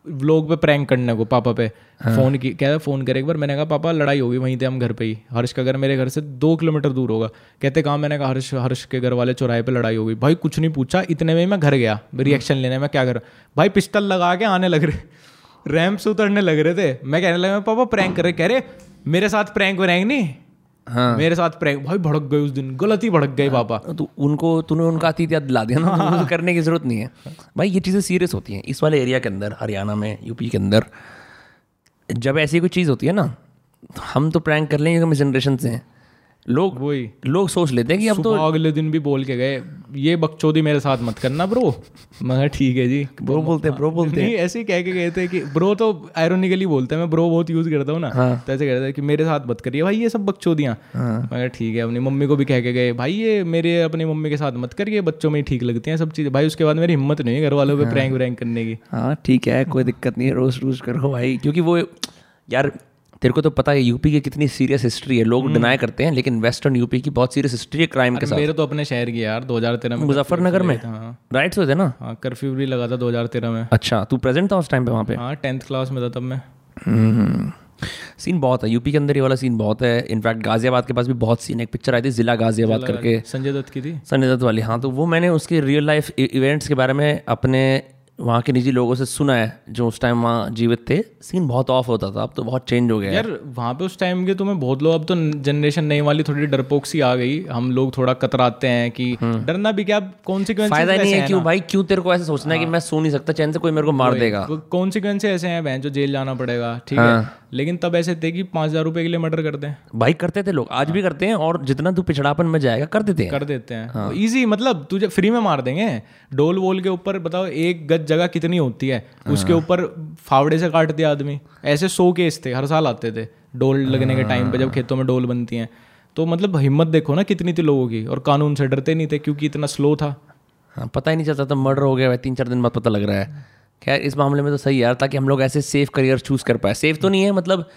व्लॉग पे प्रैंक करने को पापा पे हाँ। फोन की कहता फ़ोन करे एक बार, मैंने कहा पापा लड़ाई होगी, वहीं थे हम घर पे ही, हर्ष का घर मेरे घर से दो किलोमीटर दूर होगा, कहते कहाँ, मैंने कहा हर्ष हर्ष के घर वाले चौराहे पे लड़ाई होगी, भाई कुछ नहीं पूछा, इतने में मैं घर गया रिएक्शन लेने, में क्या कर भाई पिस्टल लगा के आने लग रहे, रैम्प से उतरने लग रहे थे, मैं कहने लगा पापा प्रैंक कर रहे, कह रहे मेरे साथ प्रैंक वैंक नहीं, हाँ मेरे साथ प्रैंक, भाई भड़क गए उस दिन, गलती भड़क गए पापा। तो उनको तूने उनका अतीत याद दिला दिया ना, तो करने की जरूरत नहीं है भाई, ये चीज़ें सीरियस होती हैं इस वाले एरिया के अंदर, हरियाणा में, यूपी के अंदर। जब ऐसी कोई चीज़ होती है ना, हम तो प्रैंक कर लेंगे, हम इस जनरेशन से हैं, लोग वही लोग सोच लेते हैं कि अब तो। अगले दिन भी बोल के गए, ये बकचोदी मेरे साथ मत करना ब्रो, मगर ठीक है जी, ब्रो बोलते हैं ब्रो बोलते हैं ऐसे ही कह के गए थे कि ब्रो तो आयरोनिकली बोलते हैं, मैं ब्रो बहुत यूज़ करता हूँ ना, हाँ। तो ऐसे कहते हैं कि मेरे साथ मत करिए भाई ये सब बकचोदियाँ, हाँ। मगर ठीक है, अपनी मम्मी को भी कह के गए भाई ये मेरे अपनी मम्मी के साथ मत करिए, बच्चों में ठीक लगती हैं सब चीज़ें भाई। उसके बाद मेरी हिम्मत नहीं है घर वालों पर प्रैंक व्रैंक करने की। हाँ ठीक है, कोई दिक्कत नहीं है, रोज़ रोज़ करो भाई, क्योंकि वो यार तेरे को तो पता है यूपी की कितनी सीरियस हिस्ट्री है, लोग डिनाई करते हैं, लेकिन वेस्टर्न यूपी की बहुत सीरियस हिस्ट्री है क्राइम के साथ। मेरे तो अपने शहर की यार दो हज़ार तेरह में मुजफ्फरनगर में राइट्स हुए थे ना, हाँ कर्फ्यू भी लगा था दो हज़ार तेरह में। अच्छा तू प्रेजेंट था उस टाइम पे वहाँ पे? हाँ टेंथ क्लास में था तब मैं। सीन बहुत है यूपी के अंदर, ये वाला सीन बहुत है। इनफैक्ट गाजियाबाद के पास भी बहुत सीन, एक पिक्चर आई थी जिला गाजियाबाद करके, संजय दत्त की थी, संजय दत्त वाली। हाँ तो वो मैंने उसके रियल लाइफ इवेंट्स के बारे में अपने वहाँ के निजी लोगों से सुना है जो उस टाइम वहाँ जीवित थे, सीन बहुत ऑफ होता था, अब तो बहुत चेंज हो गया यार वहाँ पे। उस टाइम के तुम्हें बहुत लोग, अब तो जनरेशन नई वाली थोड़ी डरपोक सी आ गई, हम लोग थोड़ा कतराते हैं कि डरना भी क्या, कॉन्सिक्वेंस फायदा नहीं है, क्यों भाई क्यों तेरे को ऐसे सोचना है कि मैं सो नहीं सकता चैन से, कोई मेरे को मार देगा, कॉन्सिक्वेंस ऐसे हैं बहन जो जेल जाना पड़ेगा, ठीक है। लेकिन तब ऐसे थे कि पाँच हज़ार रुपये के लिए मर्डर करते हैं भाई, करते थे लोग, आज भी करते हैं, और जितना तू पिछड़ापन में जाएगा कर देते हैं कर देते हैं ईजी, मतलब तुझे फ्री में मार देंगे। डोल वोल के ऊपर बताओ एक गज जगह कितनी होती है, उसके ऊपर फावड़े से काट दिया आदमी, ऐसे सौ केस थे, हर साल आते थे डोल लगने के टाइम पे, जब खेतों में डोल बनती हैं। तो मतलब हिम्मत देखो ना कितनी थी लोगों की, और कानून से डरते नहीं थे क्योंकि इतना स्लो था। हाँ, पता ही नहीं चलता था मर्डर हो गया, तीन चार दिन बाद पता लग रहा है। खैर इस मामले में तो सही यार, ताकि हम लोग ऐसे सेफ करियर चूज कर पाए। सेफ तो नहीं है मतलब,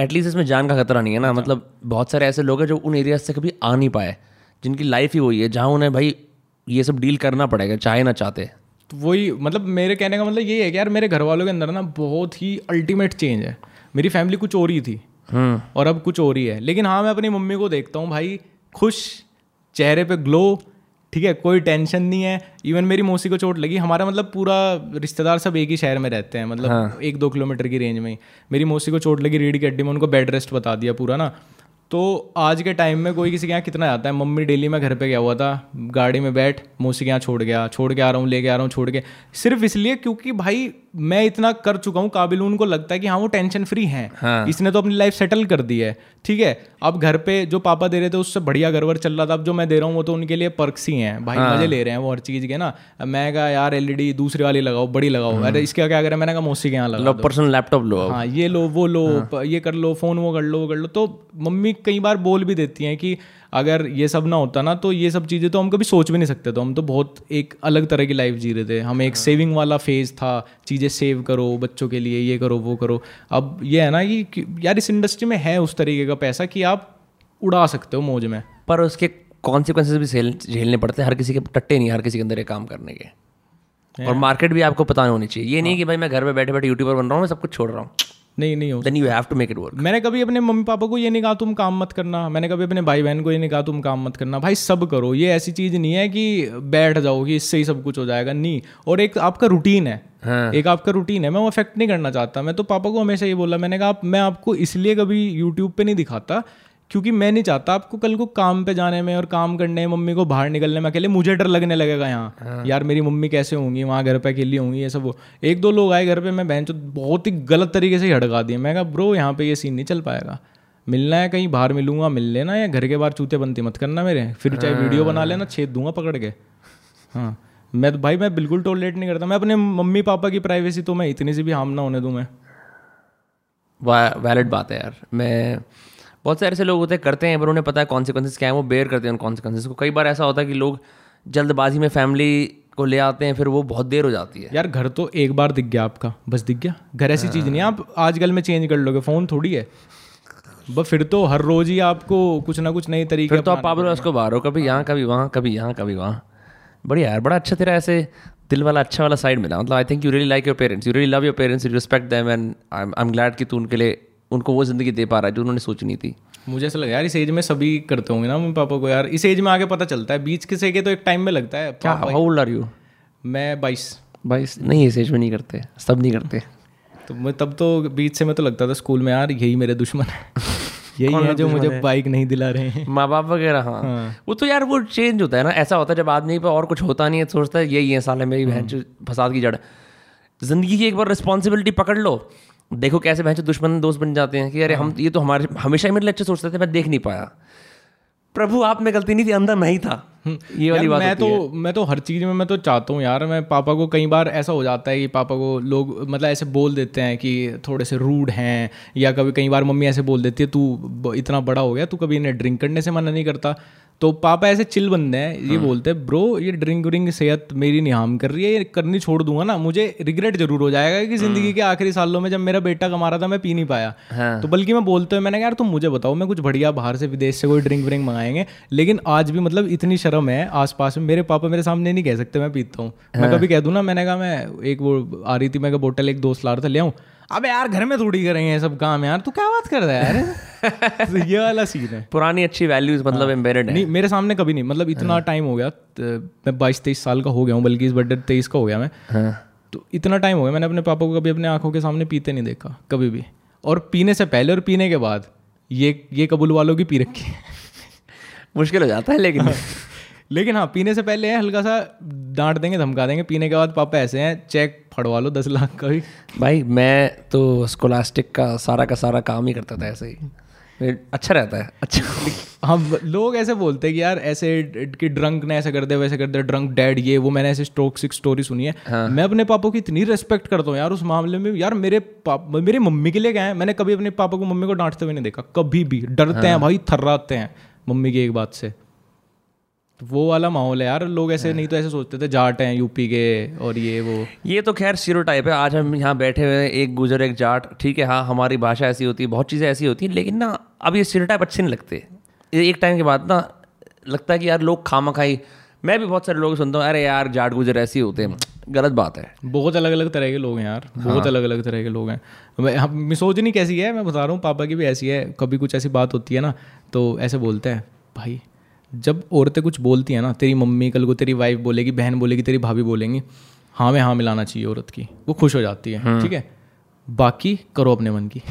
एटलीस्ट इसमें जान का खतरा नहीं है ना, मतलब बहुत सारे ऐसे लोग हैं जो उन एरिया से कभी आ नहीं पाए, जिनकी लाइफ ही वही है जहाँ उन्हें भाई ये सब डील करना पड़ेगा चाहे ना चाहते। तो वही मतलब मेरे कहने का मतलब यही है कि यार मेरे घर वालों के अंदर ना बहुत ही अल्टीमेट चेंज है। मेरी फैमिली कुछ और ही थी और अब कुछ और ही है। लेकिन हाँ मैं अपनी मम्मी को देखता हूँ भाई, खुश, चेहरे पे ग्लो, ठीक है, कोई टेंशन नहीं है। इवन मेरी मौसी को चोट लगी, हमारा मतलब पूरा रिश्तेदार सब एक ही शहर में रहते हैं, मतलब हाँ। एक दो किलोमीटर की रेंज में ही। मेरी मौसी को चोट लगी रीढ़ की हड्डी में, उनको बेड रेस्ट बता दिया पूरा ना। तो आज के टाइम में कोई किसी के यहाँ कितना जाता है, मम्मी डेली में घर पे गया हुआ था, गाड़ी में बैठ मौसी के यहाँ छोड़ गया, छोड़ के आ रहा हूँ, ले के आ रहा हूँ, छोड़ के, सिर्फ इसलिए क्योंकि भाई मैं इतना कर चुका हूँ काबिल हूँ, उनको लगता है कि हाँ वो टेंशन फ्री हैं, हाँ। इसने तो अपनी लाइफ सेटल कर दी है, ठीक है। अब घर पे जो पापा दे रहे थे उससे बढ़िया घर वर चल रहा था, अब जो मैं दे रहा हूँ वो तो उनके लिए पर्क्स ही हैं भाई, हाँ। मजे ले रहे हैं वो हर चीज़ के ना। मैं कहा यार एलईडी दूसरी वाली लगाओ, बड़ी लगाओ, अरे इसका क्या करें, मैंने कहा मौसी के यहाँ लगा लो, पर्सनल लैपटॉप लो, हाँ ये लो वो लो, ये कर लो, फोन वो कर लो वो कर लो। तो मम्मी कई बार बोल भी देती हैं कि अगर ये सब ना होता ना तो ये सब चीज़ें तो हम कभी सोच भी नहीं सकते, तो हम तो बहुत एक अलग तरह की लाइफ जी रहे थे। हम एक सेविंग वाला फेज़ था, चीज़ें सेव करो बच्चों के लिए, ये करो वो करो। अब ये है ना कि यार इस इंडस्ट्री में है उस तरीके का पैसा कि आप उड़ा सकते हो मौज में, पर उसके कॉन्सिक्वेंसेस भी झेलने पड़ते हैं। हर किसी के टट्टे नहीं, हर किसी के अंदर ये काम करने के, और मार्केट भी आपको पता होनी चाहिए। ये नहीं कि भाई मैं घर में बैठे बैठे यूट्यूबर बन रहा हूँ, मैं सब कुछ छोड़ रहा हूँ, नहीं नहीं हो। Then you have to make it work. मैंने कभी अपने मम्मी पापा को ये नहीं कहा तुम काम मत करना, मैंने कभी अपने भाई बहन को ये नहीं कहा तुम काम मत करना। भाई सब करो, ये ऐसी चीज़ नहीं है कि बैठ जाओ कि इससे ही सब कुछ हो जाएगा, नहीं। और एक आपका रूटीन है, हाँ। एक आपका रूटीन है, मैं वो अफेक्ट नहीं करना चाहता। मैं तो पापा को हमेशा ये बोला, मैंने कहा आप, मैं आपको इसलिए कभी यूट्यूब पर नहीं दिखाता क्योंकि मैं नहीं चाहता आपको कल को काम पे जाने में और काम करने में, मम्मी को बाहर निकलने में अकेले मुझे डर लगने लगेगा यहाँ, हाँ। यार मेरी मम्मी कैसे होंगी वहाँ, घर पे अकेली होंगी, ये सब। वो एक दो लोग आए घर पे, मैं बहन चो बहुत ही गलत तरीके से ही हड़का दिए। मैं कहा ब्रो यहाँ पे ये सीन नहीं चल पाएगा, मिलना है कहीं बाहर मिलूंगा, मिल लेना, या घर के बाहर चूते बनती मत करना मेरे, फिर चाहे वीडियो बना लेना, छेद दूंगा पकड़ के, हाँ। मैं तो भाई मैं बिल्कुल टॉलरेट नहीं करता, मैं अपने मम्मी पापा की प्राइवेसी तो मैं इतनी सी भी हार्म ना होने दूँ। मैं वैलिड बात है यार, मैं बहुत सारे ऐसे लोग होते हैं करते हैं, पर उन्हें पता है कॉन्सिक्वेंसेस क्या है, वो बेयर करते हैं उन कॉन्सिक्वेंसेस को। कई बार ऐसा होता है कि लोग जल्दबाजी में फैमिली को ले आते हैं, फिर वो बहुत देर हो जाती है। यार घर तो एक बार दिख गया आपका, बस दिख गया घर, ऐसी चीज़ नहीं आप आजकल में चेंज कर लोगे, फ़ोन थोड़ी है बस। फिर तो हर रोज़ ही आपको कुछ ना कुछ नई तरीके, फिर तो आप पाबलो उसको बाहर हो, कभी यहाँ कभी वहाँ, कभी यहाँ कभी वहाँ। बढ़िया यार, बड़ा अच्छा तेरा ऐसे दिल वाला अच्छा वाला साइड मिला, मतलब I think you really like your parents, you really love your parents, you respect them, and I am glad कि तू उनके लिए, उनको वो ज़िंदगी दे पा रहा है जो उन्होंने सोचनी थी। मुझे ऐसा लगा यार इस एज में सभी करते होंगे ना मम्मी पापा को, यार इस एज में आगे पता चलता है, बीच किसी के तो एक टाइम में लगता है। क्या हाउ ओल्ड आर यू? मैं बाईस बाईस नहीं, इस एज में नहीं करते, सब नहीं करते। तो मैं तब तो बीच से मैं तो लगता था स्कूल में यार यही मेरे दुश्मन है यही है जो मुझे बाइक नहीं दिला रहे हैं माँ बाप वगैरह, हाँ। हाँ वो तो यार वो चेंज होता है ना, ऐसा होता है जब आदमी पर और कुछ होता नहीं है, सोचता है यही है साले मेरी बहन फसाद की जड़। जिंदगी की एक बार रिस्पॉन्सिबिलिटी पकड़ लो, देखो कैसे भैंस दुश्मन दोस्त बन जाते हैं कि अरे हम ये तो हमारे हमेशा ही मेरे लिए अच्छा सोचते थे, मैं देख नहीं पाया। प्रभु आप में गलती नहीं थी, अंदर नहीं था, ये वाली बात मैं होती तो है। मैं तो हर चीज़ में मैं तो चाहता हूँ यार, मैं पापा को कई बार ऐसा हो जाता है कि पापा को लोग मतलब ऐसे बोल देते हैं कि थोड़े से रूड हैं, या कभी कई बार मम्मी ऐसे बोल देती है तू इतना बड़ा हो गया, तू कभी इन्हें ड्रिंक करने से मना नहीं करता। तो पापा ऐसे चिल बंदे हैं, ये बोलते हैं ब्रो ये ड्रिंक व्रिंक सेहत मेरी नहीं हार्म कर रही है, ये करनी छोड़ दूंगा ना मुझे रिग्रेट जरूर हो जाएगा कि जिंदगी के आखिरी सालों में जब मेरा बेटा कमा रहा था मैं पी नहीं पाया, हाँ। तो बल्कि मैं बोलते हुए मैंने कहा यार तुम मुझे बताओ, मैं कुछ बढ़िया बाहर से विदेश से कोई ड्रिंक व्रिंक मंगाएंगे, लेकिन आज भी मतलब इतनी शर्म है आसपास में, मेरे पापा मेरे सामने नहीं कह सकते मैं पीता हूँ। मैं कभी कह दूँ ना, मैंने कहा मैं एक वो आ रही थी, मैं बोतल एक दोस्त ला रहा था ले आऊँ, अबे यार घर में थोड़ी करेंगे सब काम यार, तू क्या बात कर रहा है यार तो ये वाला सीन है, पुरानी अच्छी वैल्यूज मतलब एम्बेडेड है। नहीं मेरे सामने कभी नहीं, मतलब इतना टाइम हो गया, मैं बाईस तेईस साल का हो गया हूँ, बल्कि इस बर्थडे तेईस का हो गया मैं, तो इतना टाइम हो गया मैंने अपने पापा को कभी अपने आंखों के सामने पीते नहीं देखा कभी भी, और पीने से पहले और पीने के बाद ये ये कबूल वालों की पी रखी है। मुश्किल हो जाता है लेकिन हाँ। लेकिन हाँ, पीने से पहले हल्का सा डांट देंगे, धमका देंगे, पीने के बाद पापा ऐसे हैं चेक फड़वा लो दस लाख का भी। भाई मैं तो स्कॉलास्टिक का सारा का सारा काम ही करता था ऐसे ही, अच्छा रहता है अच्छा। हाँ, लोग ऐसे बोलते हैं कि यार ऐसे कि ड्रंक ने ऐसा कर दे वैसे कर दे, ड्रंक डैड ये वो, मैंने ऐसे स्टोक सिक्स स्टोरी सुनी है। हाँ। मैं अपने पापा की इतनी रिस्पेक्ट करता हूँ यार उस मामले में। यार मेरे पापा मेरी मम्मी के लिए गए हैं, मैंने कभी अपने पापा को मम्मी को डांटते हुए नहीं देखा कभी भी। डरते हाँ। हैं भाई, थर्राते हैं मम्मी की एक बात से। तो वो वाला माहौल है यार, लोग ऐसे नहीं तो ऐसे सोचते थे जाट हैं यूपी के और ये वो। ये तो खैर स्टीरियोटाइप है। आज हम यहाँ बैठे हुए हैं एक गुजर एक जाट, ठीक है हाँ, हमारी भाषा ऐसी होती है, बहुत चीज़ें ऐसी होती हैं, लेकिन ना अब ये स्टीरियोटाइप अच्छे नहीं लगते। एक टाइम के बाद ना लगता है कि यार लोग खामा खाई, मैं भी बहुत सारे लोग सुनता हूँ अरे यार जाट गुजर ऐसे ही होते हैं। गलत बात है, बहुत अलग अलग तरह के लोग हैं यार, बहुत अलग अलग तरह के लोग हैं। मिसोजिनी कैसी है मैं बता रहा हूँ, पापा की भी ऐसी है। कभी कुछ ऐसी बात होती है ना तो ऐसे बोलते हैं भाई, जब औरतें कुछ बोलती हैं ना, तेरी मम्मी कल को तेरी वाइफ बोलेगी, बहन बोलेगी, तेरी भाभी बोलेंगी, हाँ में हाँ मिलाना चाहिए औरत की, वो खुश हो जाती है ठीक है, बाकी करो अपने मन की।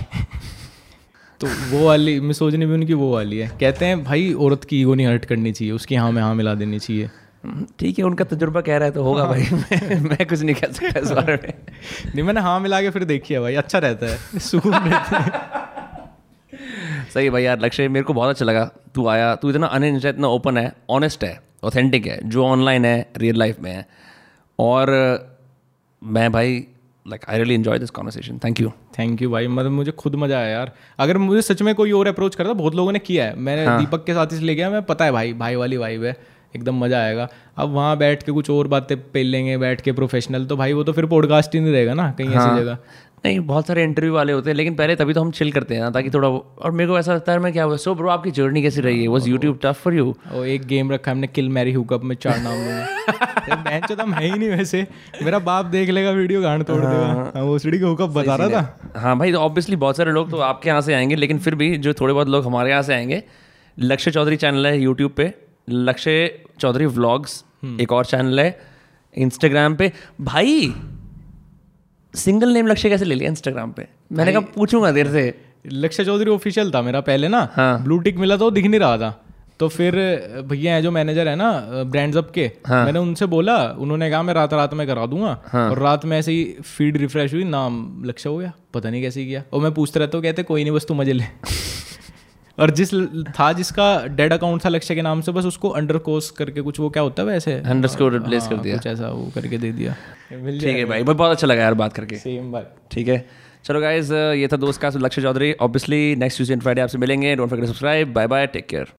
तो वो वाली मिसोजिनी भी उनकी वो वाली है, कहते हैं भाई औरत की ईगो नहीं हर्ट करनी चाहिए, उसकी हाँ में हाँ मिला देनी चाहिए। ठीक है, उनका तजुर्बा कह रहा है तो होगा भाई, मैं, मैं कुछ नहीं कह सकता इस बारे में। नहीं मैंने हाँ मिला के फिर देखी है भाई, अच्छा रहता है, सुकून रहता है। सही है भाई। यार लक्ष्य मेरे को बहुत अच्छा लगा, तू आया, तू इतना अनहिंज्ड, इतना ओपन है, ऑनेस्ट है, ऑथेंटिक है, जो ऑनलाइन है रियल लाइफ में है। और मैं भाई like I really enjoy this conversation, thank you. Thank you भाई, मतलब मुझे खुद मजा आया यार। अगर मुझे सच में कोई और अप्रोच करता, बहुत लोगों ने किया है, मैंने हाँ। दीपक के साथ इसलिए किया, मैं पता है भाई भाई वाली वाइब है, एकदम मज़ा आएगा। अब वहाँ बैठ के कुछ और बातें पेल लेंगे बैठ के प्रोफेशनल, तो भाई वो तो फिर पॉडकास्ट ही नहीं रहेगा ना कहीं हाँ। ऐसी जगह नहीं, बहुत सारे इंटरव्यू वाले होते हैं, लेकिन पहले तभी तो हम चिल करते हैं ना, ताकि थोड़ा। और मेरे को ऐसा लगता है मैं क्या हुआ, सो ब्रो आपकी जर्नी कैसी रही है, was YouTube tough for you? और एक गेम रखा हमने किल मैरी हुकअप में चार नाम लोग तो हम है ही नहीं, वैसे मेरा बाप देख लेगा वीडियो गांड तोड़ देगा। वो सीढ़ी का हुकअप बता रहा था हाँ भाई, ऑब्वियसली बहुत सारे लोग तो आपके यहाँ से आएंगे, लेकिन फिर भी जो थोड़े बहुत लोग हमारे यहाँ से आएंगे, लक्ष्य चौधरी चैनल है यूट्यूब पे, लक्ष्य चौधरी व्लॉग्स एक और चैनल है इंस्टाग्राम पे। भाई सिंगल नेम लक्ष्य कैसे ले लिया इंस्टाग्राम पे? मैंने कहा पूछूंगा देर से। लक्ष्य चौधरी ऑफिशियल था मेरा पहले ना हाँ। ब्लू टिक मिला तो दिख नहीं रहा था, तो फिर भैया हैं जो मैनेजर है ना ब्रांड्स अप के हाँ। मैंने उनसे बोला, उन्होंने कहा मैं रात रात में करा दूंगा हाँ। और रात में ऐसे ही फीड रिफ्रेश हुई, नाम लक्ष्य हो गया, पता नहीं कैसे किया। और मैं पूछता रहता हूँ, कहते कोई नहीं बस तू मजे ले। और जिस था जिसका डेड अकाउंट था लक्ष्य के नाम से, बस उसको अंडरकोस करके कुछ वो क्या होता है वैसे अंडरस्कोर रिप्लेस कर दिया, कुछ ऐसा वो करके दे दिया। ठीक है भाई, बहुत अच्छा लगा यार बात करके। सेम भाई, ठीक है चलो गाइज, ये था दोस्त का Lakshya Chaudhary. Obviously next Tuesday and Friday आपसे मिलेंगे, don't forget to subscribe, bye bye, take care.